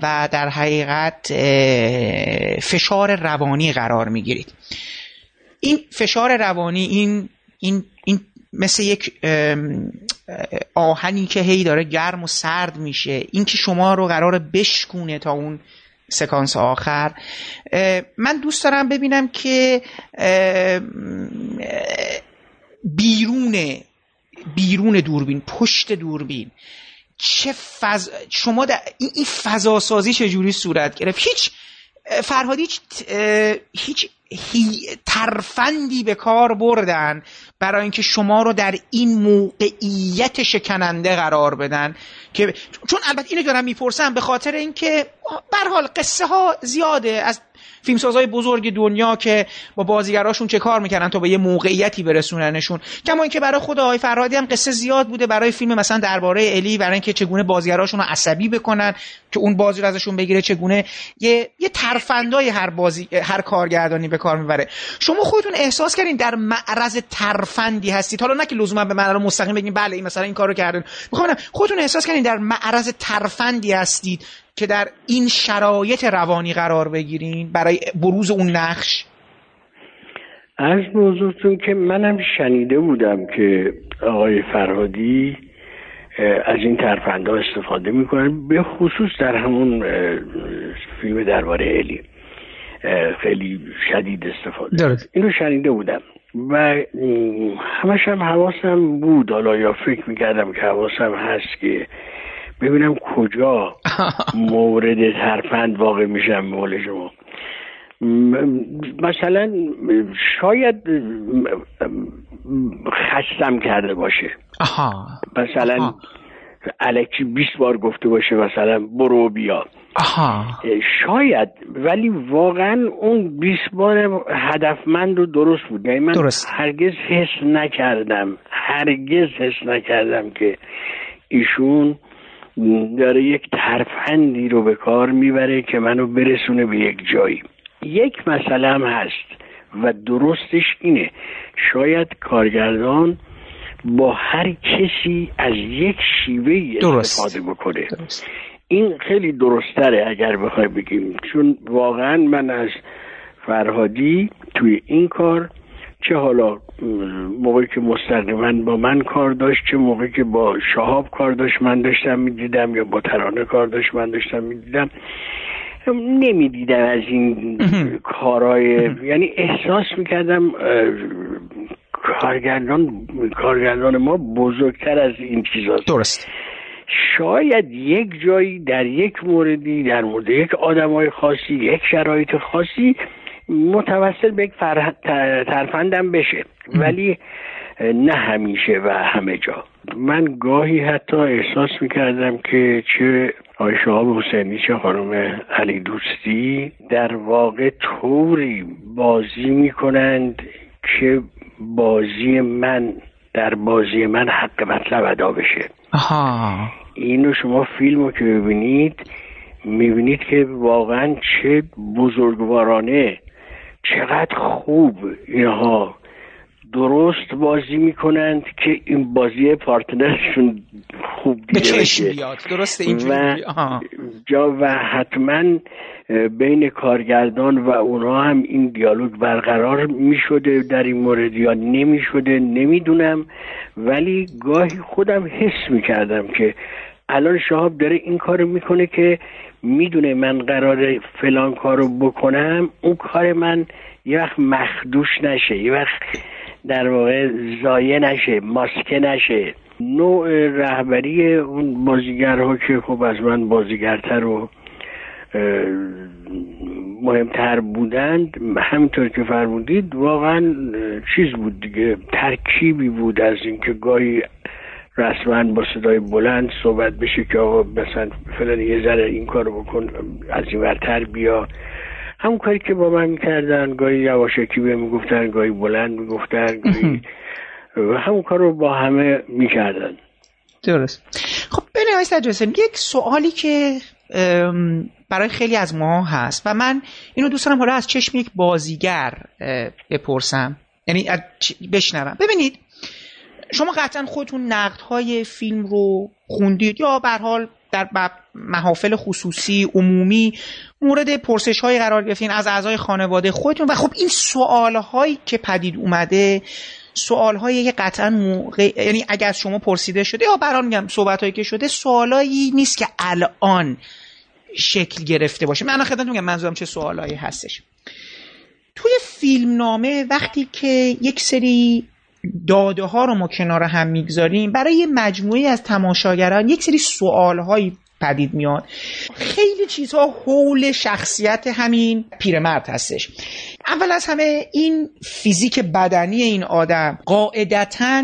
و در حقیقت فشار روانی قرار می‌گیرید. این فشار روانی، این این این مثل یک آهنی که هی داره گرم و سرد میشه، این که شما رو قراره بشکونه تا اون سکانس آخر. من دوست دارم ببینم که بیرون بیرون دوربین، پشت دوربین چه فضا، شما در این فضا سازی چجوری صورت گرفت. هیچ فرهادی هیچ, هیچ هی ترفندی به کار بردن برای اینکه شما رو در این موقعیت شکننده قرار بدن، که چون البته اینو دارم میپرسم به خاطر اینکه به هر حال قصه ها زیاده از فیلمسازهای بزرگ دنیا که با بازیگراشون چه کار میکنن تا به یه موقعیتی برسوننشون، کما اینکه برای خود آقای فرهادی هم قصه زیاد بوده برای فیلم مثلا درباره الی، برای اینکه چگونه بازیگراشون رو عصبی بکنن که اون بازی رو ازشون بگیره، چگونه یه یه ترفندای هر بازی هر کارگردانی به کار میبره. شما خودتون احساس کردین در معرض ترفندی هستید، حالا نه که لزوما به معنای مستقیم بگین بله این مثلا این کارو کردن، میخوام بگم خودتون احساس کردین در معرض ترفندی هستید که در این شرایط روانی قرار بگیرین برای بروز اون نقش؟ از موضوعتون که منم شنیده بودم که آقای فرهادی از این ترفندها استفاده میکنن، به خصوص در همون فیلم درباره الی خیلی شدید استفاده دارد. اینو شنیده بودم و همش هم حواسم بود، حالا یا فکر میکردم که حواسم هست که ببینم کجا مورد ترفند واقع میشم. بقول شما مثلا شاید خستم کرده باشه، آها. مثلا آها. الکی بیست بار گفته باشه مثلا برو بیا، آها. شاید، ولی واقعا اون بیست بار هدفمند و درست بود. یعنی من درست. هرگز حس نکردم هرگز حس نکردم که ایشون داره یک ترفندی رو به کار میبره که منو برسونه به یک جایی. یک مسئله هم هست و درستش اینه، شاید کارگردان با هر کسی از یک شیوه استفاده بکنه. درست. این خیلی درستره اگر بخوای بگیم، چون واقعا من از فرهادی توی این کار، چه حالا موقعی که مستقیما با من کار داشت، چه موقعی که با شهاب کار داشت من داشتم میدیدم، یا با ترانه کار داشت من داشتم میدیدم، نمیدیدم از این کارهای، یعنی احساس میکردم کارگردان کارگردان ما بزرگتر از این چیزاست. درست. شاید یک جایی در یک موردی در مورد یک آدمای خاصی، یک شرایط خاصی متوسل به یک فر... ترفندم بشه، ولی نه همیشه و همه جا. من گاهی حتی احساس میکردم که چه آقای شهاب حسینی چه خانم علی دوستی در واقع طوری بازی میکنند که بازی من در بازی من حق مطلب ادا بشه. آها. اینو شما فیلمو که ببینید میبینید که واقعا چه بزرگوارانه، چقدر خوب اینها درست بازی میکنند که این بازی پارتنرشون خوب دیده بشه و, جا و حتما بین کارگردان و اونا هم این دیالوگ برقرار میشده در این مورد یا نمیشده نمیدونم، ولی گاهی خودم حس میکردم که الان شهاب داره این کارو میکنه که میدونه من قراره فلان کارو بکنم، اون کار من یه وقت مخدوش نشه، یه وقت در واقع زایه نشه، ماسکه نشه. نوع رهبری اون بازیگرها که خب از من بازیگرتر و مهمتر بودند، همینطور که فرمودید واقعا چیز بود دیگه، ترکیبی بود از اینکه گاهی رسما با صدای بلند صحبت بشه که آقا مثلا فلان یه ذره این کارو بکن، از این ورتر بیا، همون کاری که با من میکردن، گاهی یواشکی بهم میگفتن، گاهی بلند میگفتن، گاهی و همون کارو با همه میکردن. درست. خب ببینید سجاد، یک سوالی که برای خیلی از ما هست و من اینو دوست دارم حالا از چشم یک بازیگر بپرسم، یعنی بشنوم. ببینید شما قطعا خودتون نقدهای فیلم رو خوندید یا به هر حال در محافل خصوصی عمومی مورد پرسش های قرار گرفتین از اعضای خانواده خودتون و خب این سوال هایی که پدید اومده سوال هایی که قطعا موقع یعنی اگر شما پرسیده شده یا برام میگم صحبت هایی که شده سوالایی نیست که الان شکل گرفته باشه. من خدمتتون میگم منظورم چه سوالایی هستش. توی فیلمنامه وقتی که یک سری داده ها رو ما کنار هم میگذاریم برای مجموعه از تماشاگران یک سری سوال هایی پدید میاد. خیلی چیزها حول شخصیت همین پیرمرد هستش. اول از همه این فیزیک بدنی این آدم قاعدتاً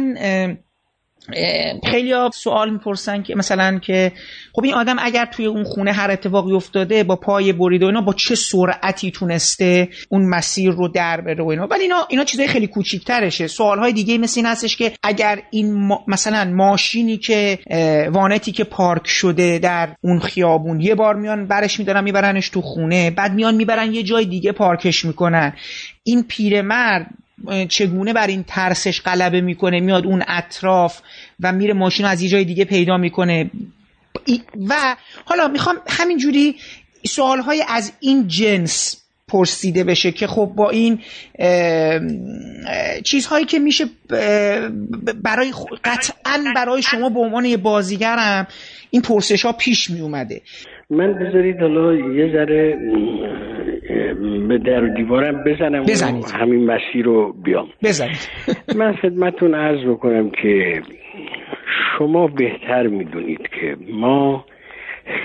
خیلی ها سوال میپرسن که مثلا که خب این آدم اگر توی اون خونه هر اتفاقی افتاده با پای برید و اینا با چه سرعتی تونسته اون مسیر رو در بره و اینا، ولی اینا اینا چیزای خیلی کوچیک‌ترشه. سوال‌های دیگه مثل این هستش که اگر این ما مثلا ماشینی که وانتی که پارک شده در اون خیابون یه بار میان برش میدارن میبرنش تو خونه، بعد میان میبرن یه جای دیگه پارکش میکنن، این پیرمرد چگونه بر این ترسش غلبه میکنه میاد اون اطراف و میره ماشین از یه جای دیگه پیدا میکنه. و حالا میخوام همینجوری سوالهای از این جنس پرسیده بشه که خب با این چیزهایی که میشه برای قطعا برای شما به عنوان یه بازیگرم این پرسش ها پیش می اومده. من بذارید حالا یه ذره به در و دیوارم بزنم بزنید. و همین مسیر رو بیام بزنید. من خدمتون عرض بکنم که شما بهتر می دونید که ما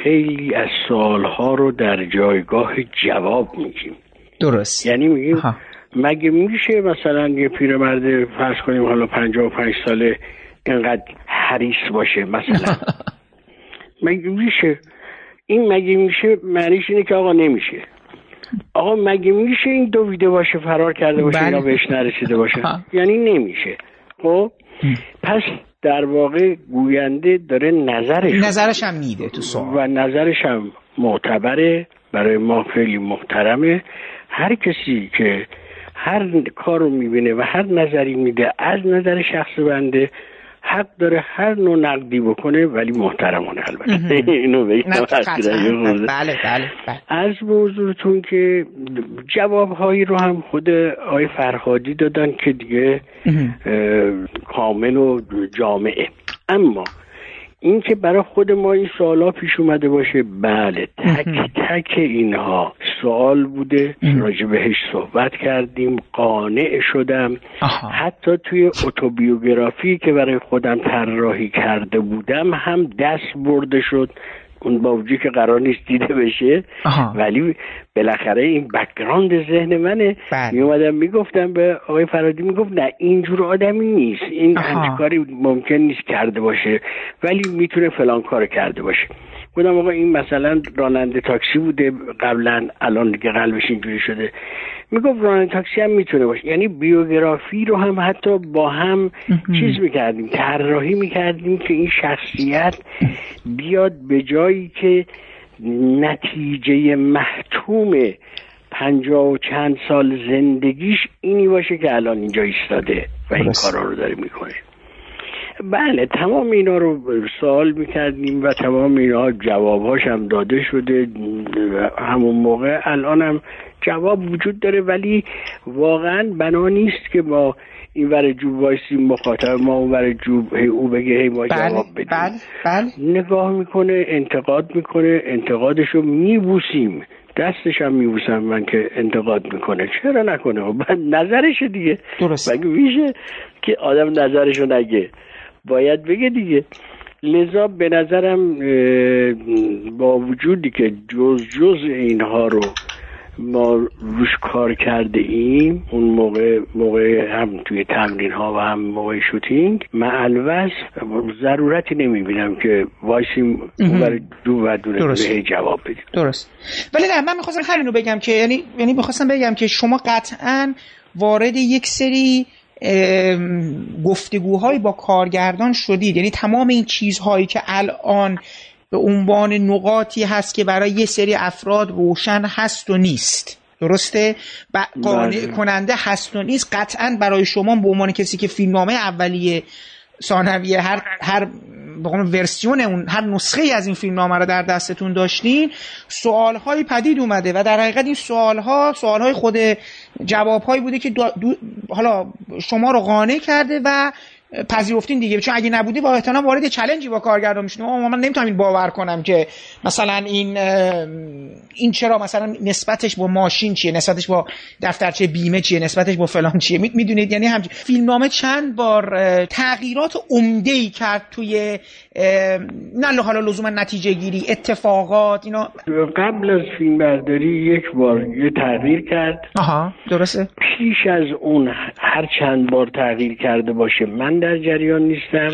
خیلی از سوالها رو در جایگاه جواب میگیم. درست. یعنی میگیم ها. مگه میشه مثلا یه پیرمرد فرض کنیم حالا پنجاه و پنج ساله اینقدر حریص باشه مثلا؟ مگه میشه؟ این مگه میشه معنیش اینه که آقا نمیشه. آقا مگه میشه این دویده باشه فرار کرده باشه بلد. یا بهش نرسیده باشه؟ ها. یعنی نمیشه. خب پس در واقع گوینده داره نظرش نظرش هم میده تو سوال و نظرش هم معتبره، برای ما خیلی محترمه. هر کسی که هر کار رو میبینه و هر نظری میده از نظر شخص بنده حق داره هر نوع نقدی بکنه، ولی محترمانه البته. اینو بگیم بله بله بله. از موضوعتون که جوابهایی رو هم خود آقای فرهادی دادن که دیگه کامل و جامعه. اما این که برای خود ما این سوالا پیش اومده باشه، بله تک تک اینها سوال بوده، راجع بهش صحبت کردیم، قانع شدم. آها. حتی توی اتوبیوگرافی که برای خودم طراحی کرده بودم هم دست برده شد، اون با وجودی که قرار نیست دیده بشه. آها. ولی بالاخره این بک‌گراند ذهن منه. بله. می اومدم میگفتم به آقای فرهادی، میگفت نه اینجور آدمی نیست، این همچین کاری ممکن نیست کرده باشه، ولی میتونه فلان کار کرده باشه. گفتم آقا این مثلا راننده تاکسی بوده قبلا، الان دیگه قلبش اینجوری شده. میگفت راننده تاکسی هم میتونه باشه. یعنی بیوگرافی رو هم حتی با هم چیز میکردیم، طراحی میکردیم که این شخصیت بیاد به جایی که نتیجه محتوم پنجاه و چند سال زندگیش اینی باشه که الان اینجا ایستاده و این کارا رو داره میکنه. بله تمام اینا رو سوال میکردیم و تمام اینا جوابهاش هم داده شده همون موقع. الان هم جواب وجود داره، ولی واقعا بنا نیست که با این ور جوب وایسیم مخاطب ما اون ور جوب او بگه هی ما جواب بدیم. بله بله. نگاه میکنه، انتقاد میکنه، انتقادش رو میبوسیم، دستش هم میبوسم من که انتقاد میکنه. چرا نکنه؟ نظرش دیگه. درست. مگه میشه که آدم نظرش رو نگه؟ باید بگه دیگه. لذا به نظرم با وجودی که جز جز اینها رو ما روش کار کرده ایم اون موقع موقع هم توی تمرین ها و هم موقع شوتینگ، من الوز ضرورتی نمی بینم که وایسیم برای دو و دونه به جواب بدیم. درست. ولی نه من میخواستم همین رو بگم که یعنی یعنی میخواستم بگم که شما قطعاً وارد یک سری گفتگوهای با کارگردان شدید. یعنی تمام این چیزهایی که الان به عنوان نقاطی هست که برای یه سری افراد روشن هست و نیست، درسته، قانع کننده هست و نیست، قطعا برای شما به عنوان کسی که فیلمنامه اولیه ثانویه هر هر به قول ورسیون اون هر نسخه ای از این فیلمنامه رو در دستتون داشتین، سوال‌های پدید اومده و در حقیقت این سوال‌ها سوال‌های خود جواب‌هایی بوده که دو دو حالا شما رو قانع کرده و پذیرفتین دیگه، چون اگه نبودی با احتمال وارد چالنجی با کارگردان میشین. من نمیتونم این باور کنم که مثلا این این چرا مثلا نسبتش با ماشین چیه، نسبتش با دفترچه بیمه چیه، نسبتش با فلان چیه، میدونید؟ یعنی همین فیلمنامه چند بار تغییرات عمده‌ای کرد توی نه حالا لزوما نتیجه گیری، اتفاقات، اینا. قبل از فیلمبرداری یک بار یه تغییر کرد. آها درسته. پیش از اون هر چند بار تغییر کرده باشه، من در جریان نیستم.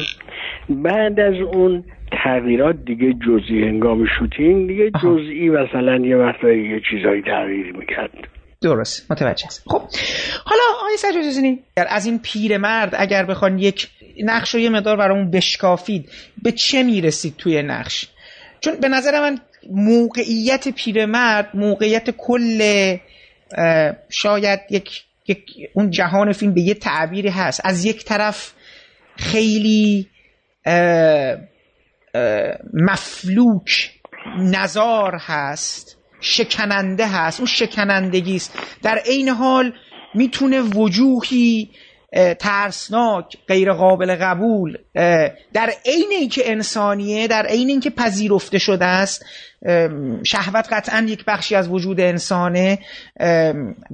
بعد از اون تغییرات دیگه جزئی، هنگام شوتینگ دیگه جزئی مثلا یه وقتایی یه چیزایی تغییر میکرد. درست، متوجه است. خب حالا آقای سجادزینی، از این پیرمرد اگر بخوان یک نقش رو یه مقدار برامون بشکافید، به چه میرسید توی نقش؟ چون به نظر من موقعیت پیرمرد، موقعیت کل شاید یک یک اون جهان فیلم به یه تعبیری هست. از یک طرف خیلی اه اه مفلوک، نزار هست، شکننده هست، اون شکنندگی است. در عین حال میتونه وجوهی ترسناک، غیر قابل قبول، در عین اینکه انسانیه، در عین اینکه پذیرفته شده است، شهوت قطعا یک بخشی از وجود انسانه،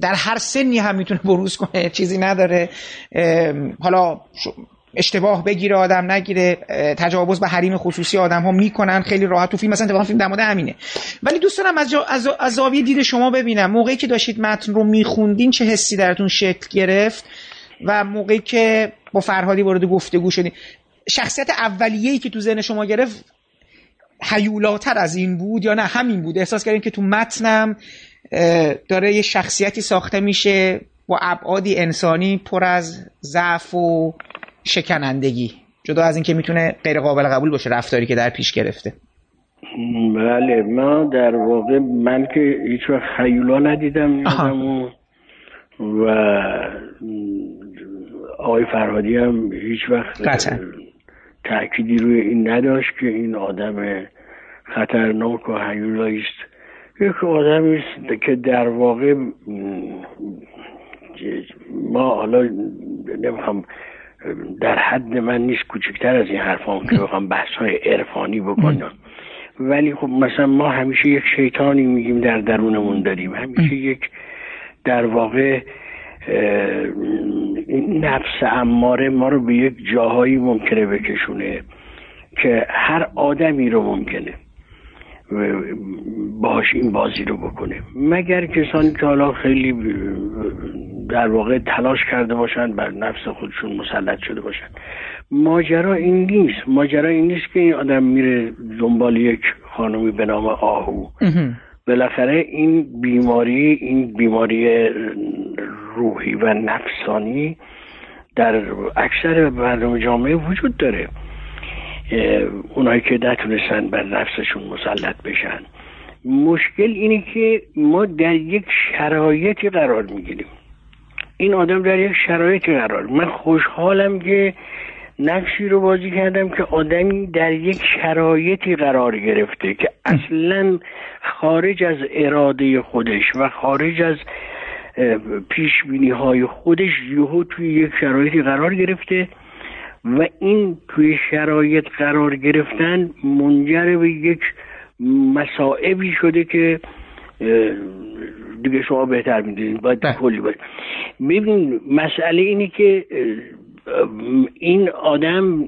در هر سنی هم میتونه بروز کنه، چیزی نداره. حالا اشتباه بگیره آدم نگیره، تجاوز به حریم خصوصی آدم ها میکنن خیلی راحت تو فیلم، مثلا اتفاقا فیلم در مورد همینه. ولی دوست دارم از, جا... از... از زاویه دید شما ببینم، موقعی که داشتید متن رو میخوندین چه حسی درتون شکل گرفت و موقعی که با فرهادی وارد گفتگو شدین، شخصیت اولیه‌ای که تو ذهن شما گرفت هیولاتر از این بود یا نه همین بود؟ احساس کردین که تو متنم داره یه شخصیتی ساخته میشه با ابعادی انسانی پر از ضعف و شکنندگی، جدا از این که میتونه غیر قابل قبول باشه رفتاری که در پیش گرفته. بله، ما در واقع من که هیچ وقت خیولا ندیدم و, و آقای فرهادی هم هیچ وقت قطعا تأکیدی روی این نداشت که این آدم خطرناک و هیولایی است. یک آدمی است که در واقع ما حالا نمیخوام در حد من نیست، کوچکتر از این حرفام که بخوام بحث‌های عرفانی بکنم، ولی خب مثلا ما همیشه یک شیطانی میگیم در درونمون داریم، همیشه یک در واقع نفس اماره ما رو به یک جاهایی ممکنه بکشونه که هر آدمی رو ممکنه باش این بازی رو بکنه، مگر کسانی که حالا خیلی در واقع تلاش کرده باشن، بر نفس خودشون مسلط شده باشن. ماجرا این نیست، ماجرا این نیست که این آدم میره دنبال یک خانومی به نام آهو. بالاخره این بیماری، این بیماری روحی و نفسانی در اکثر مردم جامعه وجود داره، اونایی که نتونستن بر نفسشون مسلط بشن. مشکل اینه که ما در یک شرایطی قرار میگیریم، این آدم در یک شرایطی قرار. من خوشحالم که نقشی رو بازی کردم که آدمی در یک شرایطی قرار گرفته که اصلا خارج از اراده خودش و خارج از پیش بینی های خودش یهو توی یک شرایطی قرار گرفته و این توی شرایط قرار گرفتن منجر به یک مصائبی شده که دیگه شما بهتر میدونید. باید کلی باید ببین، مسئله اینه که این آدم،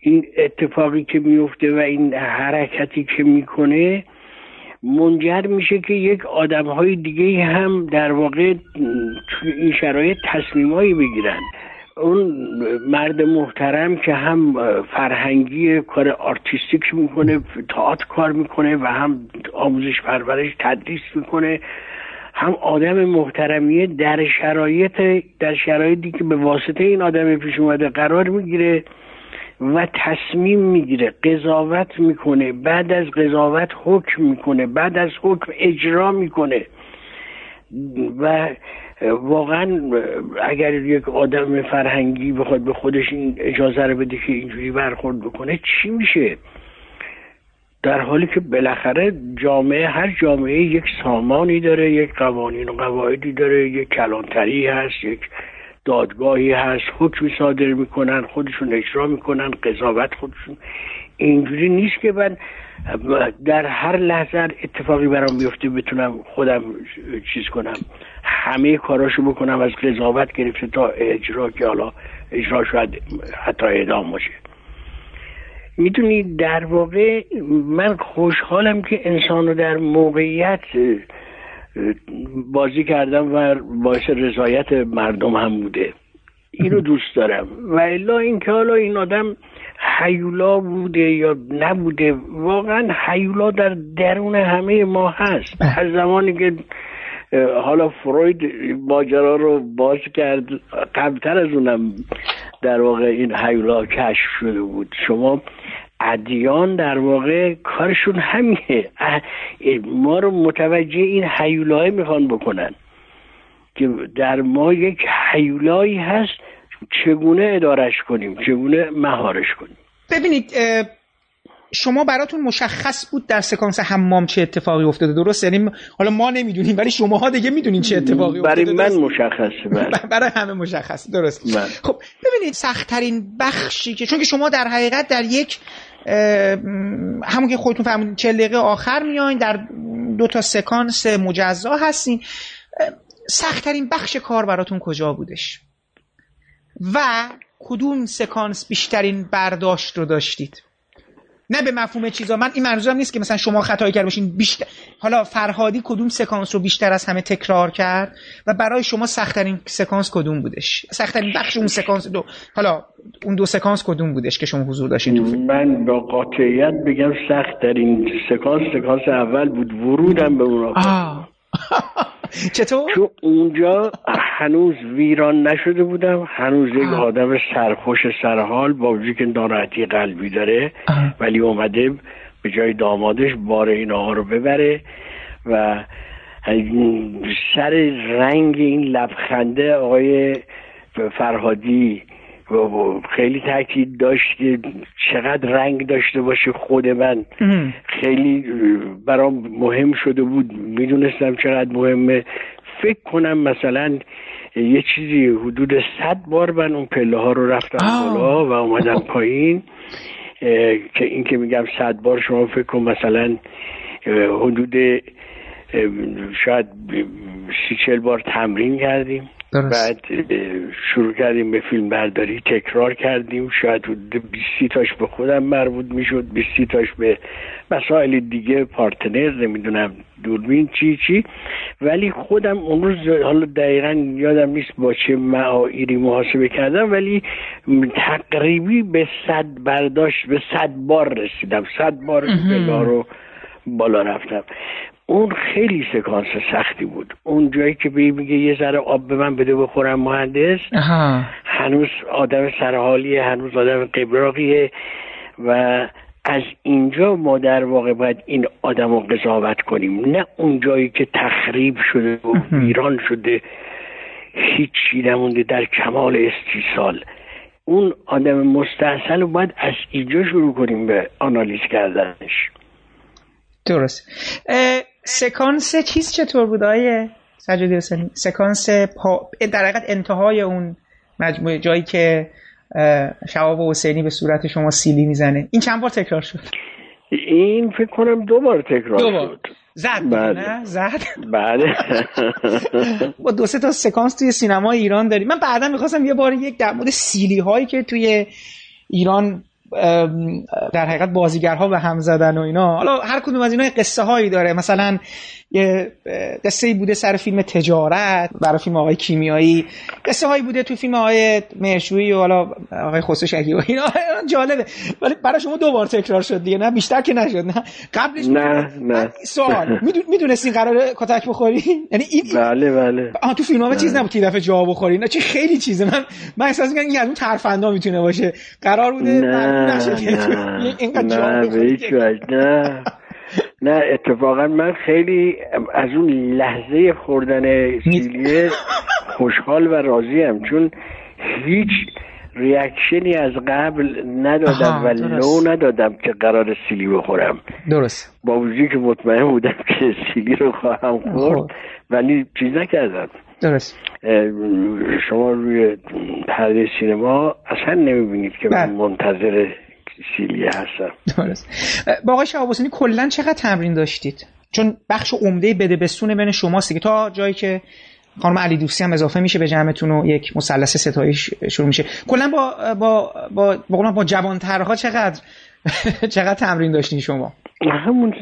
این اتفاقی که میفته و این حرکتی که میکنه منجر میشه که یک آدمهای دیگه هم در واقع توی این شرایط تصمیمایی بگیرن. اون مرد محترم که هم فرهنگی کار آرتیستیک میکنه، تئاتر کار میکنه و هم آموزش پرورش تدریس میکنه، هم آدم محترمیه، در شرایط در شرایطی که به واسطه این آدم پیش اومده قرار میگیره و تصمیم میگیره، قضاوت میکنه، بعد از قضاوت حکم میکنه، بعد از حکم اجرا میکنه و واقعا اگر یک آدم فرهنگی بخواد به خودش این اجازه رو بده که اینجوری برخورد بکنه چی میشه؟ در حالی که بالاخره جامعه، هر جامعه یک سامانی داره، یک قوانین و قواعدی داره، یک کلانتری هست، یک دادگاهی هست، حکمی صادر میکنن، خودشون اجرا میکنن، قضاوت خودشون. اینجوری نیست که من در هر لحظه اتفاقی برام بیفته بتونم خودم چیز کنم، همه کاراشو بکنم، از قضاوت گرفته تا اجرا که حالا اجرا شاید حتی اعدام باشه. میدونی در واقع من خوشحالم که انسانو در موقعیت بازی کردم و باعث رضایت مردم هم بوده، اینو دوست دارم. و الا این که حالا این آدم هیولا بوده یا نبوده، واقعا هیولا در درون همه ما هست. از زمانی که حالا فروید ماجرا رو باز کرد، قبلتر از اونم در واقع این هیولا کشف شده بود. شما ادیان در واقع کارشون همینه، ما رو متوجه این هیولای میخوان بکنن که در ما یک هیولایی هست، چگونه ادارش کنیم، چگونه مهارش کنیم. ببینید شما براتون مشخص بود در سکانس حمام چه اتفاقی افتاده، درست؟ یعنی حالا ما نمیدونیم ولی شماها دیگه میدونین چه اتفاقی افتاده. برای من مشخصه، برای برای همه مشخصه، درست. من. خب ببینید سخت‌ترین بخشی که، چون که شما در حقیقت در یک همون که خودتون فهمیدین چهل دقیقه آخر میاین، در دو تا سکانس مجزا هستین، سخت‌ترین بخش کار براتون کجا بودش و کدوم سکانس بیشترین برداشت رو داشتید؟ نه به مفهوم چیزا، من این منظورم نیست که مثلا شما خطایی کرده باشین. بیشتر حالا فرهادی کدوم سکانس رو بیشتر از همه تکرار کرد و برای شما سخت‌ترین سکانس کدوم بودش؟ سخت‌ترین بخش اون سکانس دو، حالا اون دو سکانس کدوم بودش که شما حضور داشتین تو فیلم؟ من با قاطعیت بگم سخت‌ترین سکانس سکانس اول بود، ورودم به اون. چطور؟ چون اونجا هنوز ویران نشده بودم، هنوز یک آدم سرخوش سرحال با وجود که ناراحتی قلبی داره ولی اومده به جای دامادش بار اینها رو ببره و سر رنگ این لبخنده آقای فرهادی خیلی تاکید داشت که چقدر رنگ داشته باشه. خود من خیلی برام مهم شده بود، میدونستم چقدر مهمه. فکر کنم مثلا یه چیزی حدود صد بار من اون پله ها رو رفتم بالا و اومدم پایین، که این که میگم صد بار شما فکر کن مثلا حدود شاید سی چل بار تمرین کردیم، بعد شروع کردیم به فیلم برداری، تکرار کردیم، شاید بیست تاش به خودم مربوط میشد، بیست تاش به مسائل دیگه، پارتنر، نمیدونم دوربین، چی چی. ولی خودم اون روز، حالا دقیقا یادم نیست با چه معایری محاسبه کردم، ولی تقریبی به صد برداشت، به صد بار رسیدم، صد بار رو بالا رفتم. اون خیلی سکانس سختی بود، اون جایی که بی میگه یه ذره آب به من بده بخورم مهندس. اها. هنوز آدم سرحالیه، هنوز آدم قبراقیه و از اینجا ما در واقع باید این آدم رو قضاوت کنیم، نه اون جایی که تخریب شده و ویران شده، هیچی نمونده، در کمال استیصال. اون آدم مستحصل رو باید از اینجا شروع کنیم به آنالیز کردنش. درست. سکانس چیز چطور بود آیه سجادی حسینی؟ سکانس پا... در حقیقت انتهای اون مجموعه، جایی که شواب حسینی به صورت شما سیلی میزنه، این چند بار تکرار شد؟ این فکر کنم دو بار تکرار دو بار. شد زد بله. نه زد بله. با دو سه تا سکانس توی سینما ایران داریم. من بعدا میخواستم یه بار یک در مورد سیلی هایی که توی ایران در حقیقت بازیگرها به هم زدن و اینا، حالا هر کدوم از اینا قصه هایی داره. مثلا یه قصه بوده سر فیلم تجارت برای فیلم آقای کیمیایی، قصه هایی بوده تو فیلم آقای مهرجویی و حالا آقای خسرو شکی و اینا. جالبه ولی برای شما دو بار تکرار شد دیگه؟ نه بیشتر که نشد؟ نه قبلش نه نه سوال میدونستین قراره کتک بخوری؟ یعنی این بله بله آها تو فیلمنامه چیز نبود که دفعه جواب بخوری؟ نه چه خیلی چیزه. من من احساس می‌کنم این از اون ترفندا میتونه باشه، قرار بوده نه نه نه نه نه اتفاقا من خیلی از اون لحظه خوردن سیلیه خوشحال و راضیم، چون هیچ ریاکشنی از قبل ندادم و لو ندادم که قرار سیلی بخورم. درست. با وجودی که مطمئن بودم که سیلی رو خواهم خورد ولی چیز نکردم. درست. شما روی پرده سینما اصلا نمیبینید که من منتظر سیلی هستم. درست. با آقای شهاب حسینی کلا چقدر تمرین داشتید؟ چون بخش عمده بده بستون بین شماست دیگه، تا جایی که خانم علی دوستی هم اضافه میشه به جمعتون و یک مثلث ستایی شروع میشه. کلا با با با با, با جوانترها چقدر چقدر تمرین داشتین شما؟ همون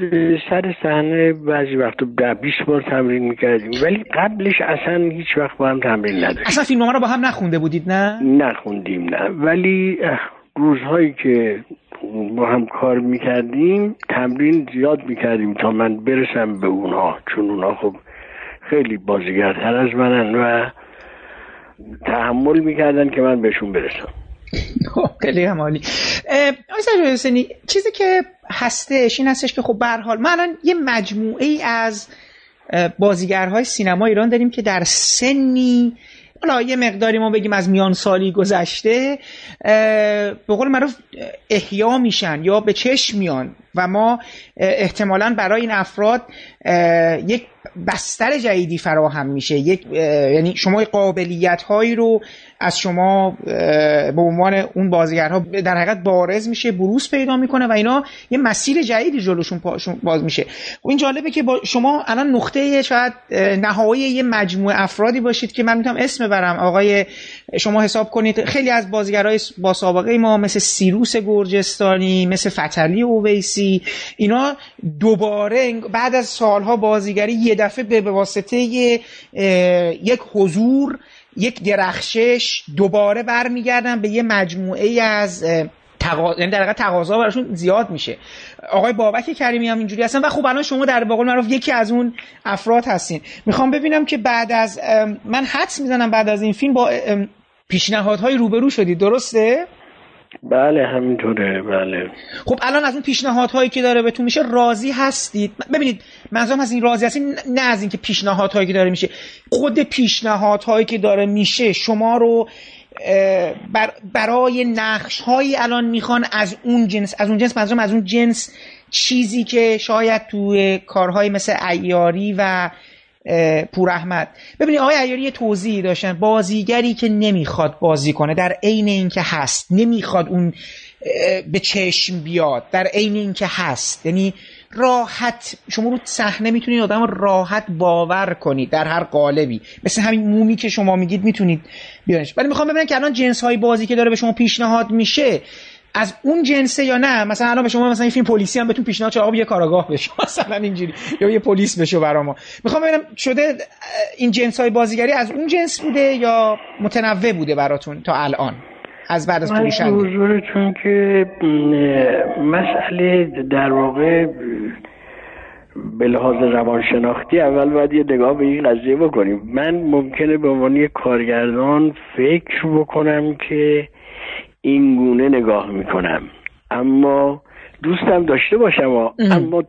سر صحنه بعضی وقتا بیست بار تمرین میکردیم، ولی قبلش اصلا هیچ وقت با هم تمرین نداشتیم. اصلا فیلمنامه رو با هم نخونده بودید؟ نه نخوندیم، نه. ولی روزهایی که با هم کار میکردیم تمرین زیاد میکردیم تا من برسم به اونها، چون اونها خب خیلی بازیگرتر از منن و تحمل میکردن که من بهشون برسم. خیلی همالی. آقای حسینی چیزی که هستش این هستش که خب به هر حال ما الان یه مجموعه ای از بازیگرهای سینما ایران داریم که در سنی حالا یه مقداری ما بگیم از میان سالی گذشته به قول معروف احیا میشن یا به چشم میان و ما احتمالاً برای این افراد یک بستر جدیدی فراهم میشه، یک یعنی شما قابلیت هایی رو از شما به عنوان اون بازیگرها در حقیقت بارز میشه، بروز پیدا میکنه و اینا یه مسیر جدیدی جلوشون باز میشه. و این جالبه که شما الان نقطه شاید نهایی یه مجموعه افرادی باشید که من میتونم اسم برم. آقای شما حساب کنید خیلی از بازیگرای با سابقه ما مثل سیروس گرجستانی، مثل فتحعلی اویسی، اینا دوباره بعد از سالها بازیگری یه دفعه به واسطه یک حضور، یک درخشش دوباره برمیگردن به یه مجموعه از تقاضا، یعنی در واقع تقاضا براشون زیاد میشه. آقای بابک کریمی هم اینجوری هستن و خب الان شما در به قول معروف یکی از اون افراد هستین. میخوام ببینم که بعد از من حدس میزنم بعد از این فیلم با پیشنهادهای روبرو شدید، درسته؟ بله همینطوره. بله خب الان از اون پیشنهادهایی که داره بهتون میشه راضی هستید؟ ببینید منظورم از این راضی هستید نه از این که پیشنهادهایی که داره میشه، خود پیشنهادهایی که داره میشه شما رو بر برای نقش‌هایی الان میخوان از اون جنس، از اون جنس منظورم از اون جنس چیزی که شاید توی کارهای مثل عیاری و پور احمد. ببینید آقای عیاری یه توضیحی داشتن، بازیگری که نمیخواد بازی کنه در عین اینکه هست، نمیخواد اون به چشم بیاد در عین اینکه هست، یعنی راحت شما رو صحنه میتونید آدم راحت باور کنید در هر قالبی، مثل همین مومی که شما میگید میتونید بیارنش. ولی میخوام ببینم که الان جنس های بازی که داره به شما پیشنهاد میشه از اون جنسه یا نه؟ مثلا الان به شما مثلا این فیلم پلیسی هم بهتون پیشنهاد چه آقا یه کاراگاه بشه مثلا اینجوری یا یه پلیس بشه برا ما. میخوام ببینم شده این جنس‌های بازیگری از اون جنس بوده یا متنوع بوده براتون تا الان از بعد از پولیشنگ؟ من حضورتون که مسئله در واقع به لحاظ روانشناختی اول باید یه نگاه به این قضیه بکنیم. من ممکنه به عنوان یک کارگردان فکر بکنم که این گونه نگاه میکنم، اما دوستم داشته باشم و اما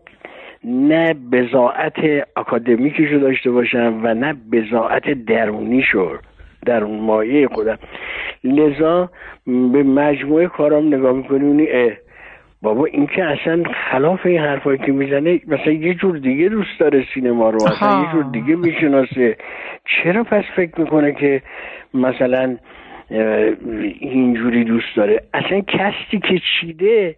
نه بضاعت اکادمیکشو داشته باشم و نه بضاعت درونیشو در اون مایه خودم. لذا به مجموعه کارام نگاه میکنی اه بابا این که اصلا خلاف این حرفایی که میزنه، مثلا یه جور دیگه دوست داره سینما رو، اصلا یه جور دیگه میشناسه، چرا پس فکر میکنه که مثلا اینجوری دوست داره؟ اصلا کسی که چیده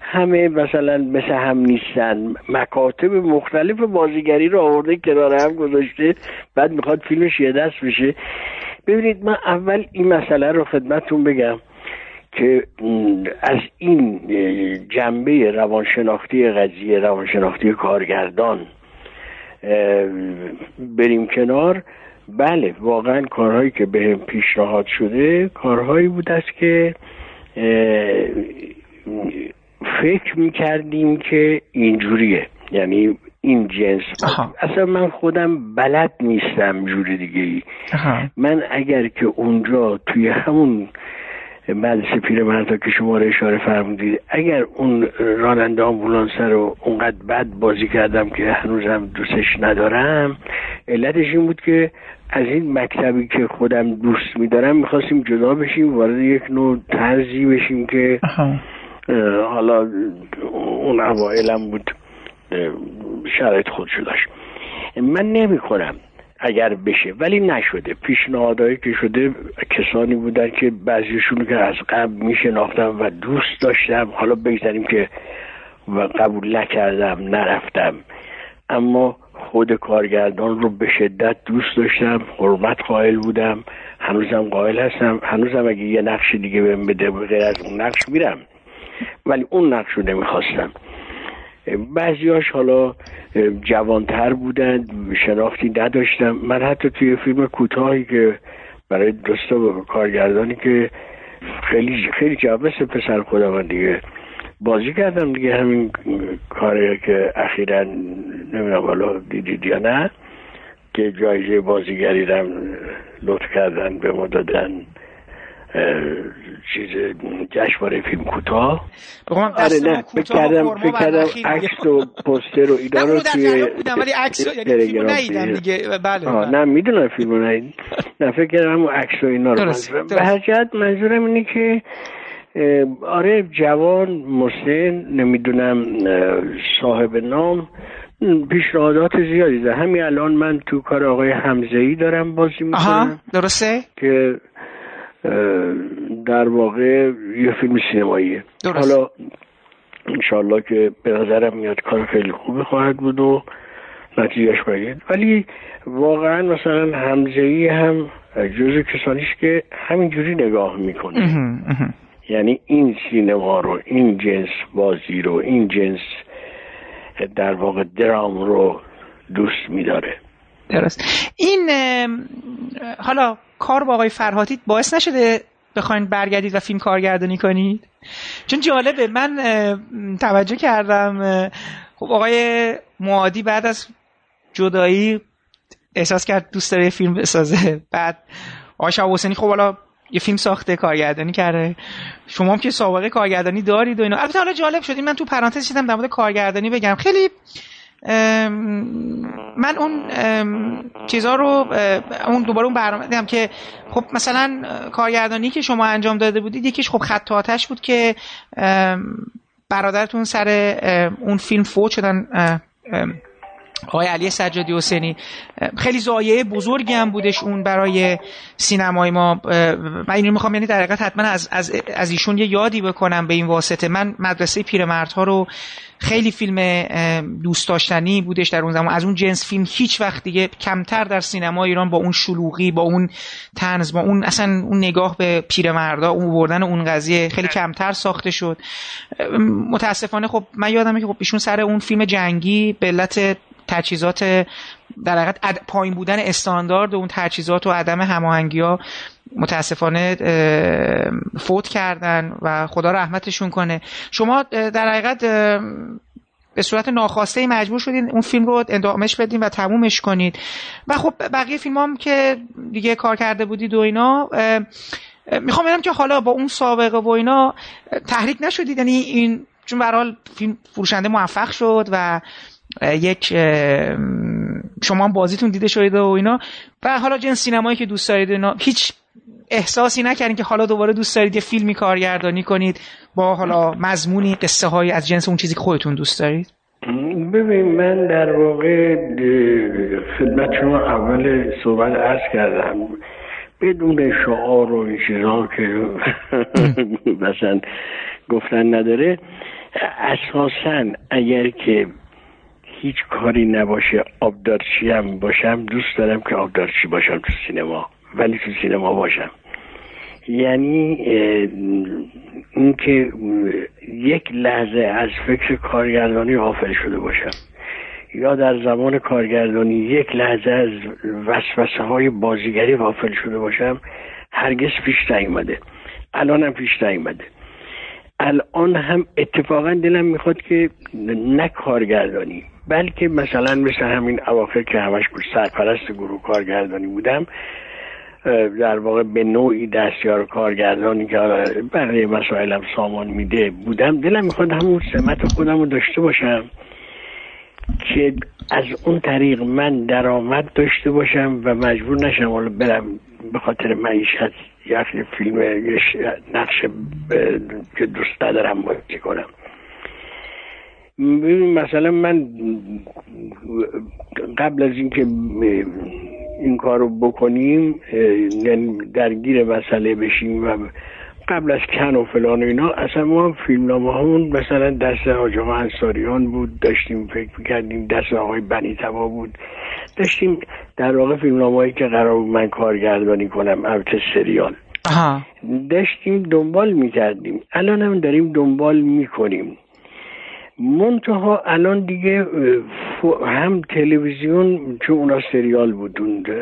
همه مثلا مثل هم نیستن، مکاتب مختلف بازیگری رو آورده کنار هم گذاشته، بعد میخواد فیلمش یه دست بشه. ببینید من اول این مسئله رو خدمتتون بگم که از این جنبه روانشناختی قضیه، روانشناختی کارگردان بریم کنار. بله واقعا کارهایی که بهم پیشنهاد شده کارهایی بود است که فکر میکردیم که اینجوریه، یعنی این جنس. آها. اصلا من خودم بلد نیستم جور دیگه ای. من اگر که اونجا توی همون مدرسه پیرمردها که شما رو اشاره فرمودید، اگر اون راننده آمبولانس رو اونقدر بد بازی کردم که هنوزم دوستش ندارم، علتش این بود که از این مکتبی که خودم دوست می‌دارم می‌خواستیم جدا بشیم، وارد یک نوع طرزی بشیم که حالا اون اوائلم بود شرایط خودشو داشت. من نمی‌کنم اگر بشه، ولی نشده. پیشنهادایی که شده کسانی بودن که بعضیشون که از قبل میشناختم و دوست داشتم، حالا بگذاریم که و قبول نکردم نرفتم، اما خود کارگردان رو به شدت دوست داشتم، حرمت قائل بودم، هنوزم قائل هستم، هنوزم اگه یه نقش دیگه بهم بده بغیر از اون نقش میرم، ولی اون نقش رو نمیخواستم. بعضیاش حالا جوانتر بودن، شناختی نداشتم. من حتی توی فیلم کوتاهی که برای دوستا و کارگردانی که خیلی خیلی جواب پسر خدا من دیگه بازی کردم دیگه، همین کاری که اخیراً نمیدونم حالا دیدید یا نه که جایزه بازیگریدم لطف کردن به ما دادن چیز جشنواره فیلم کوتاه. بگم دستم کوتاه و فرما بردخیل عکس و پوستر و اینا رو توی ولی عکس یعنی فیلم نایدم دیگه. بله نه میدونم فیلم رو نایدم، نه فکر کردم اون عکس و اینا رو. به هر جهت منظورم اینه که آره جوان مسن نمیدونم صاحب نام پیشنهادات زیادی ده. همین الان من تو کار آقای حمزه‌ای دارم بازی میکنم، درسته که در واقع یه فیلم سینماییه. درست. حالا انشالله که به نظرم میاد کار خیلی خوبی خواهد بود و نتیجهش بگید. ولی واقعا مثلا حمزه‌ای هم جزو کسانیش که همینجوری نگاه میکنه، اه اه. یعنی این سینما رو، این جنس بازی رو، این جنس در واقع درام رو دوست میداره. درست. این حالا کار با آقای فرهادی باعث نشده بخواین برگردید و فیلم کارگردانی کنید؟ چون جالبه من توجه کردم خب آقای معادی بعد از جدایی احساس کرد دوست داره فیلم بسازه، بعد آقای شهاب حسینی خب حالا یه فیلم ساخته کارگردانی کرده، شما هم که سابقه کارگردانی دارید و اینا. البته حالا جالب شد من تو پرانتز چیدم در مورد کارگردانی بگم، خیلی من اون چیزا رو اون دوباره اون برنامه دیدم که خب مثلا کارگردانی که شما انجام داده بودید یکیش خب خط آتش بود که برادرتون سر اون فیلم فوت شدن آقای علی سجادی حسینی، خیلی زایه بزرگی هم بودش اون برای سینمای ما. من اینو میخوام یعنی در حقیقت حتما از, از, از ایشون یه یادی بکنم به این واسطه. من مدرسه پیرمردها رو خیلی فیلم دوست داشتنی بودش در اون زمان، از اون جنس فیلم هیچ وقت دیگه کمتر در سینما ایران با اون شلوغی، با اون طنز، با اون اصلا اون نگاه به پیرمردا، اون بردن اون قضیه خیلی کمتر ساخته شد. متاسفانه خب من یادمه که خب ایشون سر اون فیلم جنگی به علت تجهیزات در حقیقت عد... پایین بودن استاندارد و اون تجهیزات و عدم هماهنگی‌ها متاسفانه فوت کردن و خدا رحمتشون کنه. شما در حقیقت به صورت ناخواسته مجبور شدین اون فیلم رو اندامش بدین و تمومش کنید و خب بقیه فیلم هم که دیگه کار کرده بودید و اینا. میخوام بگم که حالا با اون سابقه و اینا تحریک نشدید، یعنی این چون به هر حال فیلم فروشنده موفق شد و یک شما هم بازیتون دیده شده و اینا و حالا جنس سینمایی که دوست دارید اینا، هیچ احساسی نکردین که حالا دوباره دوست دارید یه فیلمی کارگردانی کنید با حالا مضمونی، قصه هایی از جنس اون چیزی که خودتون دوست دارید؟ ببین من در واقع خدمت شما اول صحبت عرض کردم بدون شعار و این چیزا که مثلا گفتن نداره. اساساً اگر که هیچ کاری نباشه آبدارچی هم باشم، دوست دارم که آبدارچی باشم تو سینما، ولی تو سینما باشم. یعنی این که یک لحظه از فکر کارگردانی غافل شده باشم یا در زمان کارگردانی یک لحظه از وسوسه های بازیگری غافل شده باشم هرگز پیش نیامده، الان هم پیش نیامده. الان هم اتفاقا دلم میخواد که نه کارگردانی بلکه مثلا مثل همین اواخر که همش بود سرپرست گروه کارگردانی بودم، در واقع به نوعی دستیار کارگردانی که برای مسائلم سامان میده بودم، دلم میخواد همون سمت خودم رو داشته باشم که از اون طریق من درآمد داشته باشم و مجبور نشم حالا برم به خاطر معیشت یا فیلم نقش که دوست ندارم بازی کنم. مثلا من قبل از اینکه این کارو بکنیم یعنی درگیر مسئله بشیم و قبل از کن و فلان و اینا، اصلا ما فیلمنامه همون مثلا دست حاج آقا انصاریان بود، داشتیم فکر میکردیم، دست آقای بنی تبا بود، داشتیم در واقع فیلمنامه هایی که قرار بود من کارگردانی کنم البته سریال آها. داشتیم دنبال میکردیم، الان هم داریم دنبال میکنیم، منتها الان دیگه هم تلویزیون، چون اونا سریال بود،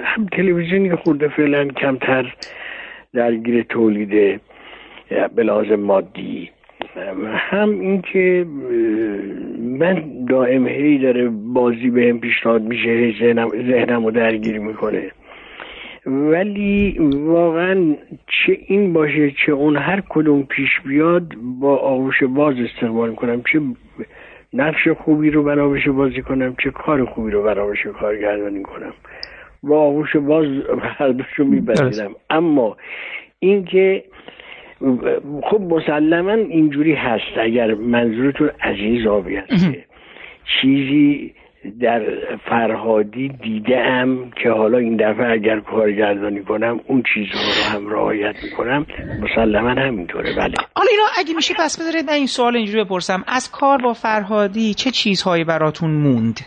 هم تلویزیون که خورده فعلا کمتر درگیر تولیده به لازم مادی، هم این که من دائم هی داره بازی به هم پیشنهاد میشه، هی ذهنم, ذهنم رو درگیر میکنه، ولی واقعا چه این باشه چه اون، هر کدوم پیش بیاد با آغوش باز استقبال میکنم، چه نقش خوبی رو برامش بازی کنم چه کار خوبی رو برامش کارگردانی کنم، با آغوش باز هر دوشو میپذیرم. اما اینکه خب مسلما اینجوری هست، اگر منظورتون عزیز آبی هست، چیزی در فرهادی دیدم که حالا این دفعه اگر کارگردانی کنم اون چیزها رو هم رعایت میکنم، مسلما همینطوره. بله حالا اینا اگه میشه پس بذارید من این سوال اینجوری بپرسم، از کار با فرهادی چه چیزهایی براتون موند؟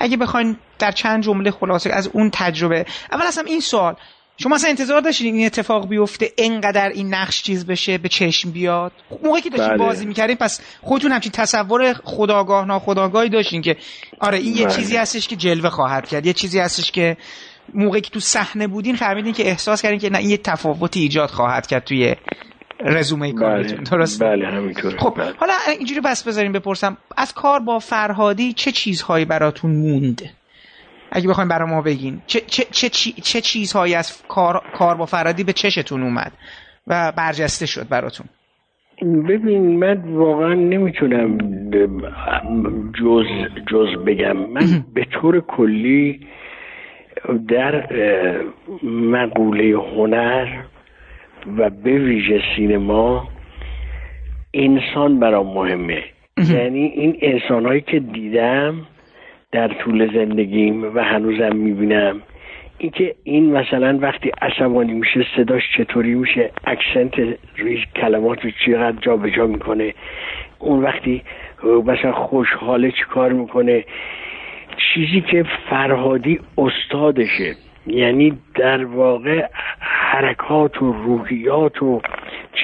اگه بخواین در چند جمله خلاصه از اون تجربه. اول اصلا این سوال، شما اصلا انتظار داشتین این اتفاق بیفته، اینقدر این نقش چیز بشه به چشم بیاد موقعی که داشتین بله. بازی میکردین؟ پس خودتون همچین تصور خودآگاه ناخودآگاهی داشتین که آره این بله. یه چیزی هستش که جلوه خواهد کرد، یه چیزی هستش که موقعی که تو صحنه بودین فهمیدین که احساس کردین که نه این یه تفاوتی ایجاد خواهد کرد توی رزومه کارتون؟ بله. درست بله همینطوره. خب بله. حالا اینجوری بس بذارین بپرسم، از کار با فرهادی چه چیزهایی براتون مونده؟ اگه بخوایم برای ما بگین چه چه چه چه, چه چیزهایی از کار کار با فرهادی به چشتون اومد و برجسته شد براتون؟ ببین من واقعا نمیتونم جز جز بگم، من به طور کلی در مقوله هنر و به ویژه سینما انسان برام مهمه. یعنی این انسان‌هایی که دیدم در طول زندگیم و هنوزم میبینم، این که این مثلا وقتی عصبانی میشه صداش چطوری میشه، اکسنت روی کلمات رو چقدر جا به جا میکنه، اون وقتی مثلا خوشحاله چی کار میکنه، چیزی که فرهادی استادشه. یعنی در واقع حرکات و روحیات و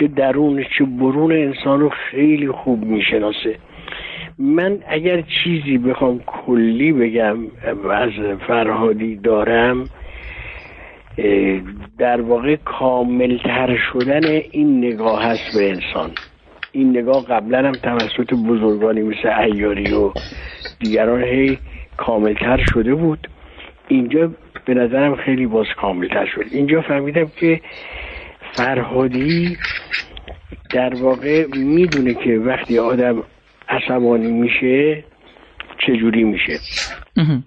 چه درون چه برون انسان رو خیلی خوب میشناسه. من اگر چیزی بخوام کلی بگم از فرهادی دارم، در واقع کاملتر شدن این نگاه هست به انسان. این نگاه قبلا هم توسط بزرگانی مثل عیاری و دیگران هی کاملتر شده بود، اینجا به نظرم خیلی باز کاملتر شد. اینجا فهمیدم که فرهادی در واقع میدونه که وقتی آدم عصبانی میشه چجوری میشه،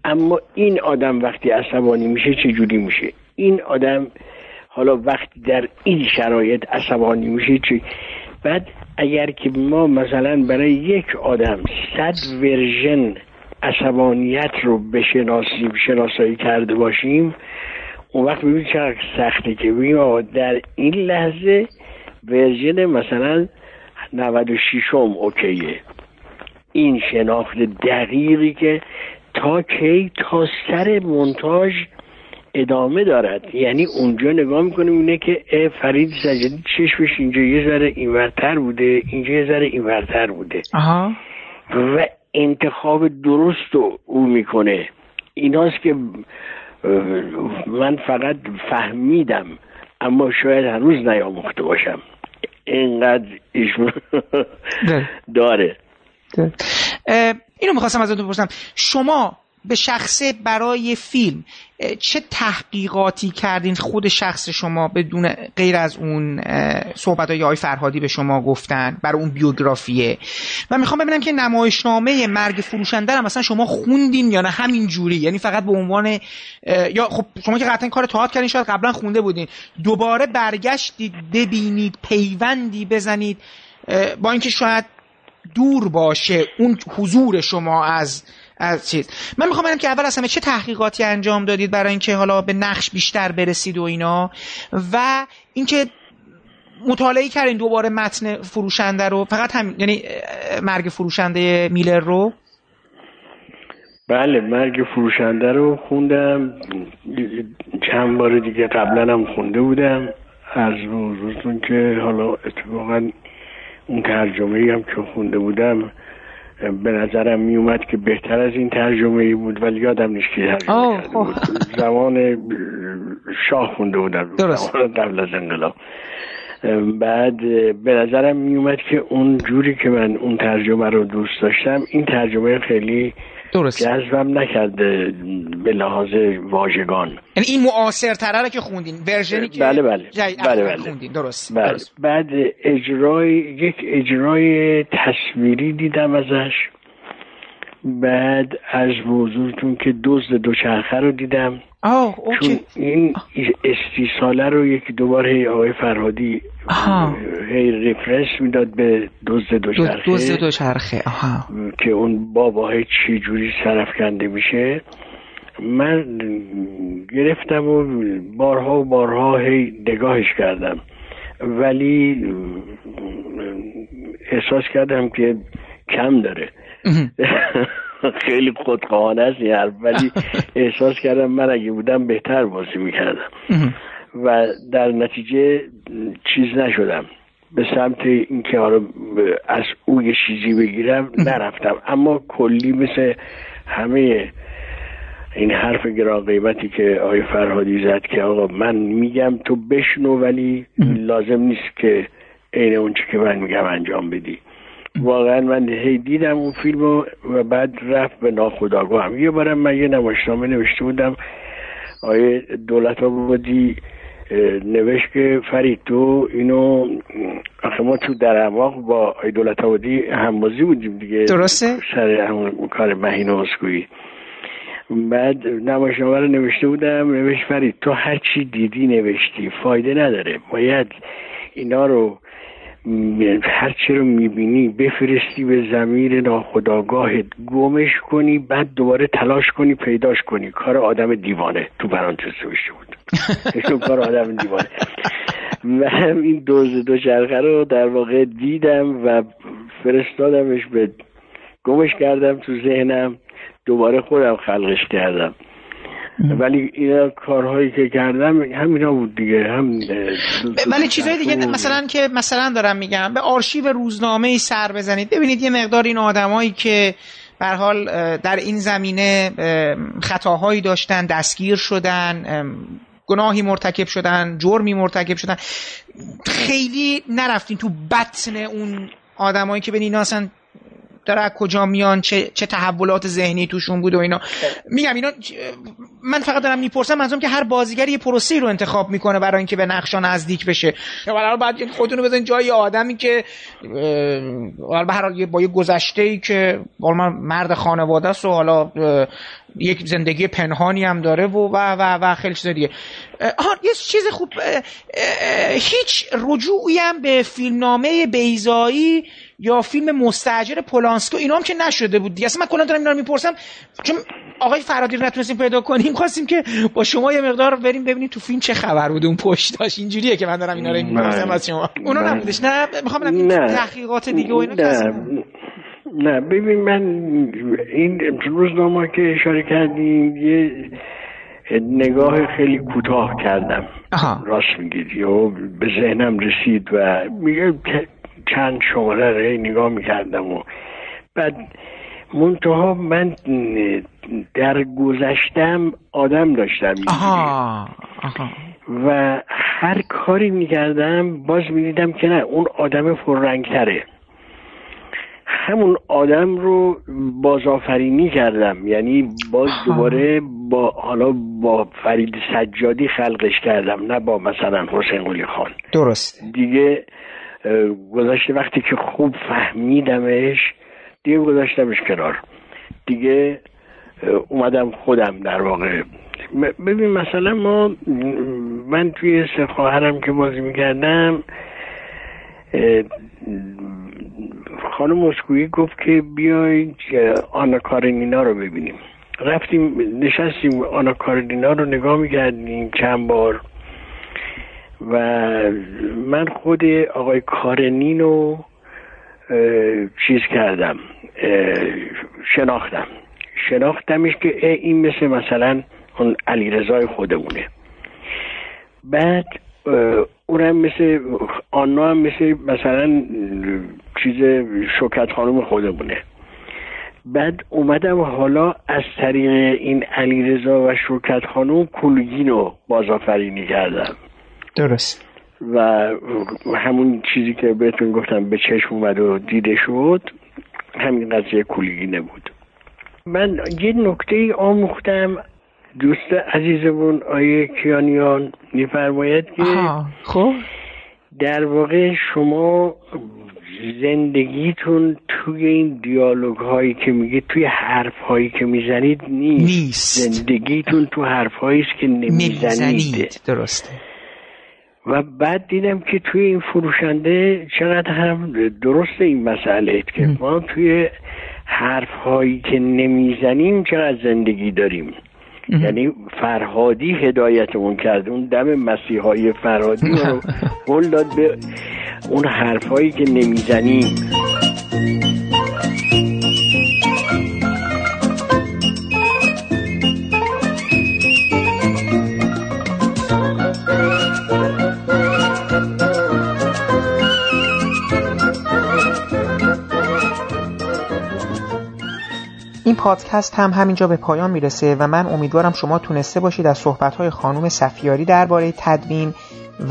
اما این آدم وقتی عصبانی میشه چجوری میشه، این آدم حالا وقتی در این شرایط عصبانی میشه چه. بعد اگر که ما مثلا برای یک آدم صد ورژن عصبانیت رو بشناسیم، شناسایی کرده باشیم، اون وقت ببینید چقدر سخته که ببینیم در این لحظه ورژن مثلا نود و شش اوکیه. این شناخت دقیقی که تا کی تا سر مونتاژ ادامه دارد. یعنی اونجا نگاه میکنیم اینه که فرید سجادی چشمش اینجا یه ذره اینورتر بوده، اینجا یه ذره اینورتر بوده آها. و انتخاب درست رو او میکنه. ایناست که من فقط فهمیدم، اما شاید هنوز نیاموخته باشم، اینقدر ایشون داره. اینو میخواستم ازتون بپرسم، شما به شخصه برای فیلم چه تحقیقاتی کردین؟ خود شخص شما بدون غیر از اون صحبت‌های آقای فرهادی به شما گفتن برای اون بیوگرافیه. من میخوام ببینم که نمایشنامه مرگ فروشنده رو مثلا شما خوندین یا نه همین جوری، یعنی فقط به عنوان یا خب شما که قطعاً کار تئاتر کردین، شاید قبلا خونده بودین، دوباره برگشتید ببینید، پیوندی بزنید با اینکه شاید دور باشه اون حضور شما از از چیز. من میخوام بگم که اول از همه چه تحقیقاتی انجام دادید برای اینکه حالا به نقش بیشتر برسید و اینا، و اینکه مطالعه کردین دوباره متن فروشنده رو، فقط همین، یعنی مرگ فروشنده میلر رو. بله، مرگ فروشنده رو خوندم چند بار دیگه، قبلا هم خونده بودم. از روزتون که حالا اتفاقا اون ترجمه‌ای هم که خونده بودم به نظرم می اومد که بهتر از این ترجمه ای بود، ولی یادم نیست که ترجمه کرده بود. زمان شاه خونده بودم، زمان قبل از انقلاب. بعد به نظرم می اومد که اون جوری که من اون ترجمه رو دوست داشتم، این ترجمه خیلی جذبم نکرده به لحاظ واژگان. یعنی این معاصرتره رو که خوندین، ورژنی که بله بله بله بله خوندین، درست. بله. درست. بعد اجرای یک اجرای تصویری دیدم ازش. بعد از موضوعتون که دزد دوچرخه رو دیدم. آه، اوکی. چون این استیصاله رو یکی دو بار آقای فرهادی آه. هی ریفرنس میداد به دزد دوچرخه. دزد دوچرخه. آها. که اون بابا چه جوری سرفکنده میشه. من گرفتم و بارها و بارها هی نگاهش کردم، ولی احساس کردم که کم داره. خیلی خودخواهانه است این حرف، ولی احساس کردم من اگه بودم بهتر بازی میکردم و در نتیجه چیز نشدم، به سمت اینکه آره از او یه چیزی بگیرم نرفتم. اما کلی مثل همه این حرف گران قیمتی که آقای فرهادی زد که آقا من میگم تو بشنو، ولی لازم نیست که عین اون چی که من میگم انجام بدی. واقعا من هی دیدم اون فیلمو و بعد رفت به ناخودآگاه هم. یه بارم من یه نمایشنامه نوشته بودم، آیه دولت آبادی نوشت که فرید تو اینو، آخه ما تو در اعماق با آیه دولت آبادی همبازی بودیم دیگه، درسته؟ سر همون کار مهین و اسکویی. بعد نمایشنامه رو نوشته بودم، نوشت فرید تو هر چی دیدی نوشتی، فایده نداره، باید اینا رو هر چی رو میبینی بفرستی به ضمیر ناخودآگاهت، گمش کنی، بعد دوباره تلاش کنی پیداش کنی. کار آدم دیوانه، تو پرانتز نوشته بود کار آدم دیوانه. من این دوز دوچرخه رو در واقع دیدم و فرستادمش، به گمش کردم تو ذهنم، دوباره خودم خلقش کردم. ولی اینا کارهایی که کردم همینا بود دیگه، هم ولی چیزهای دیگه بود. مثلا که مثلا دارم میگم به آرشیو روزنامه‌ای سر بزنید، ببینید یه مقدار این آدمایی که به هر حال در این زمینه خطاهایی داشتن، دستگیر شدن، گناهی مرتکب شدن، جرمی مرتکب شدن، خیلی نرفتین تو بطن اون آدمایی که به اینا اصلا داره کجا میان، چه چه تحولات ذهنی توشون بود و اینا. میگم اینا، من فقط دارم میپرسم، منظورم که هر بازیگر یه پروسه‌ای رو انتخاب میکنه برای اینکه به نقشا نزدیک بشه، یا برای بعد خودتون رو بزنید جای آدمی که به هر حال با یه گذشته‌ای که والا مرد خانواده است و حالا یک زندگی پنهانی هم داره و و و, و خیلی چیز دیگه. آها، یه چیز خوب، هیچ رجوعی هم به فیلمنامه بیضایی یا فیلم مستاجر پولانسکو اینا هم که نشده بود دیگه. اصلا من کلا دارم اینا رو میپرسم چون آقای فرهادی رو نتونستیم پیدا کنیم، خواستیم که با شما یه مقدار بریم ببینیم تو فیلم چه خبر بود اون پشتاش. اینجوریه که من دارم اینا رو میپرسم از شما. اونا نبودش؟ نه، میخوام بگم تحقیقات دیگه و اینا کسی. نه ببین، من این روزنامه که اشاره کردیم یه نگاه خیلی کوتاه کردم. آها. راست میگید، یهو به ذهنم رسید و میگم چند شماره رو نگاه میکردم و بعد منتها من در گذشتم آدم داشتم آها. آها. و هر کاری میکردم باز میدیدم که نه، اون آدم پررنگ‌تره، همون آدم رو بازآفرینی کردم، یعنی باز دوباره با حالا با فرید سجادی خلقش کردم، نه با مثلا حسین قلی خان. درست. دیگه گذاشته وقتی که خوب فهمیدمش دیگه گذاشتمش کنار، دیگه اومدم خودم در واقع. ببین مثلا ما من توی سه خواهرم که بازی میکردم خانم مسکویی گفت که بیایید آنا کارنینا رو ببینیم. رفتیم نشستیم آنا کارنینا رو نگاه میکردیم چند بار و من خود آقای کارنین رو چیز کردم، شناختم شناختمش که این مثل مثلا اون علیرضای خودمونه. بعد اونم مثل آنا هم مثل مثلا چیز شوکت خانم خودمونه. بعد اومدم حالا از طریق این علیرضا و شوکت خانم کلگین رو بازآفرینی کردم. درست. و همون چیزی که بهتون گفتم به چشم اومد و دیده شد، همین قضیه کلگینه بود. من یه نکته ای آموختم، دوست عزیزمون آیه کیانیان میفرماید که خب در واقع شما زندگیتون توی این دیالوگ هایی که میگید، توی حرف هایی که میزنید نیست, نیست. زندگیتون تو حرف هایی است که نمیزنید. درسته. و بعد دیدم که توی این فروشنده چقدر هم درسته این مسئله که م. ما توی حرف هایی که نمیزنیم چقدر زندگی داریم. یعنی فرهادی هدایتمون کرد، اون دم مسیحای فرهادی رو قول داد به اون حرفایی که نمیزنیم. این پادکست هم همینجا به پایان میرسه و من امیدوارم شما تونسته باشید از صحبت‌های خانم صفیاری درباره تدوین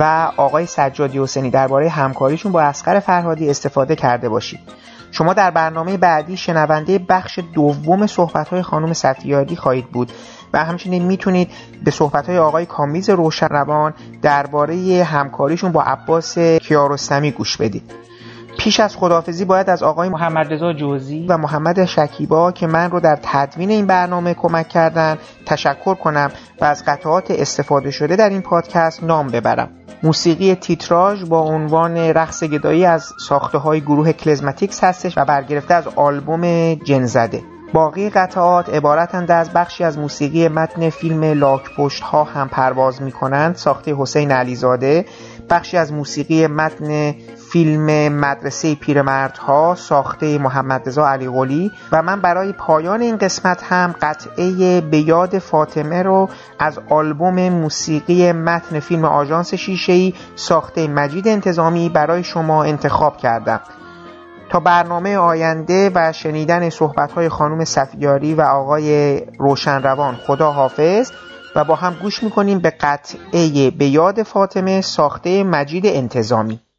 و آقای سجادی حسینی درباره همکاریشون با اصغر فرهادی استفاده کرده باشید. شما در برنامه بعدی شنونده بخش دوم صحبت‌های خانم صفیاری خواهید بود و همچنین میتونید به صحبت‌های آقای کامبیز روشنروان درباره همکاریشون با عباس کیارستمی گوش بدید. پیش از خداحافظی باید از آقای محمدرضا جوزی و محمد شکیبا که من رو در تدوین این برنامه کمک کردن تشکر کنم و از قطعات استفاده شده در این پادکست نام ببرم. موسیقی تیتراژ با عنوان رقص گدایی از ساخته های گروه کلزماتیکس هستش و برگرفته از آلبوم جن زده. باقی قطعات عبارتند از بخشی از موسیقی متن فیلم لاک‌پشت ها هم پرواز می‌کنند ساخته حسین علیزاده، بخشی از موسیقی متن فیلم مدرسه پیرمردها ساخته محمدرضا علیقلی و من برای پایان این قسمت هم قطعه به یاد فاطمه رو از آلبوم موسیقی متن فیلم آژانس شیشه‌ای ساخته مجید انتظامی برای شما انتخاب کردم. تا برنامه آینده و شنیدن صحبت‌های خانم صفیاری و آقای روشنروان، خدا حافظ و با هم گوش می‌کنیم به قطعه به یاد فاطمه ساخته مجید انتظامی.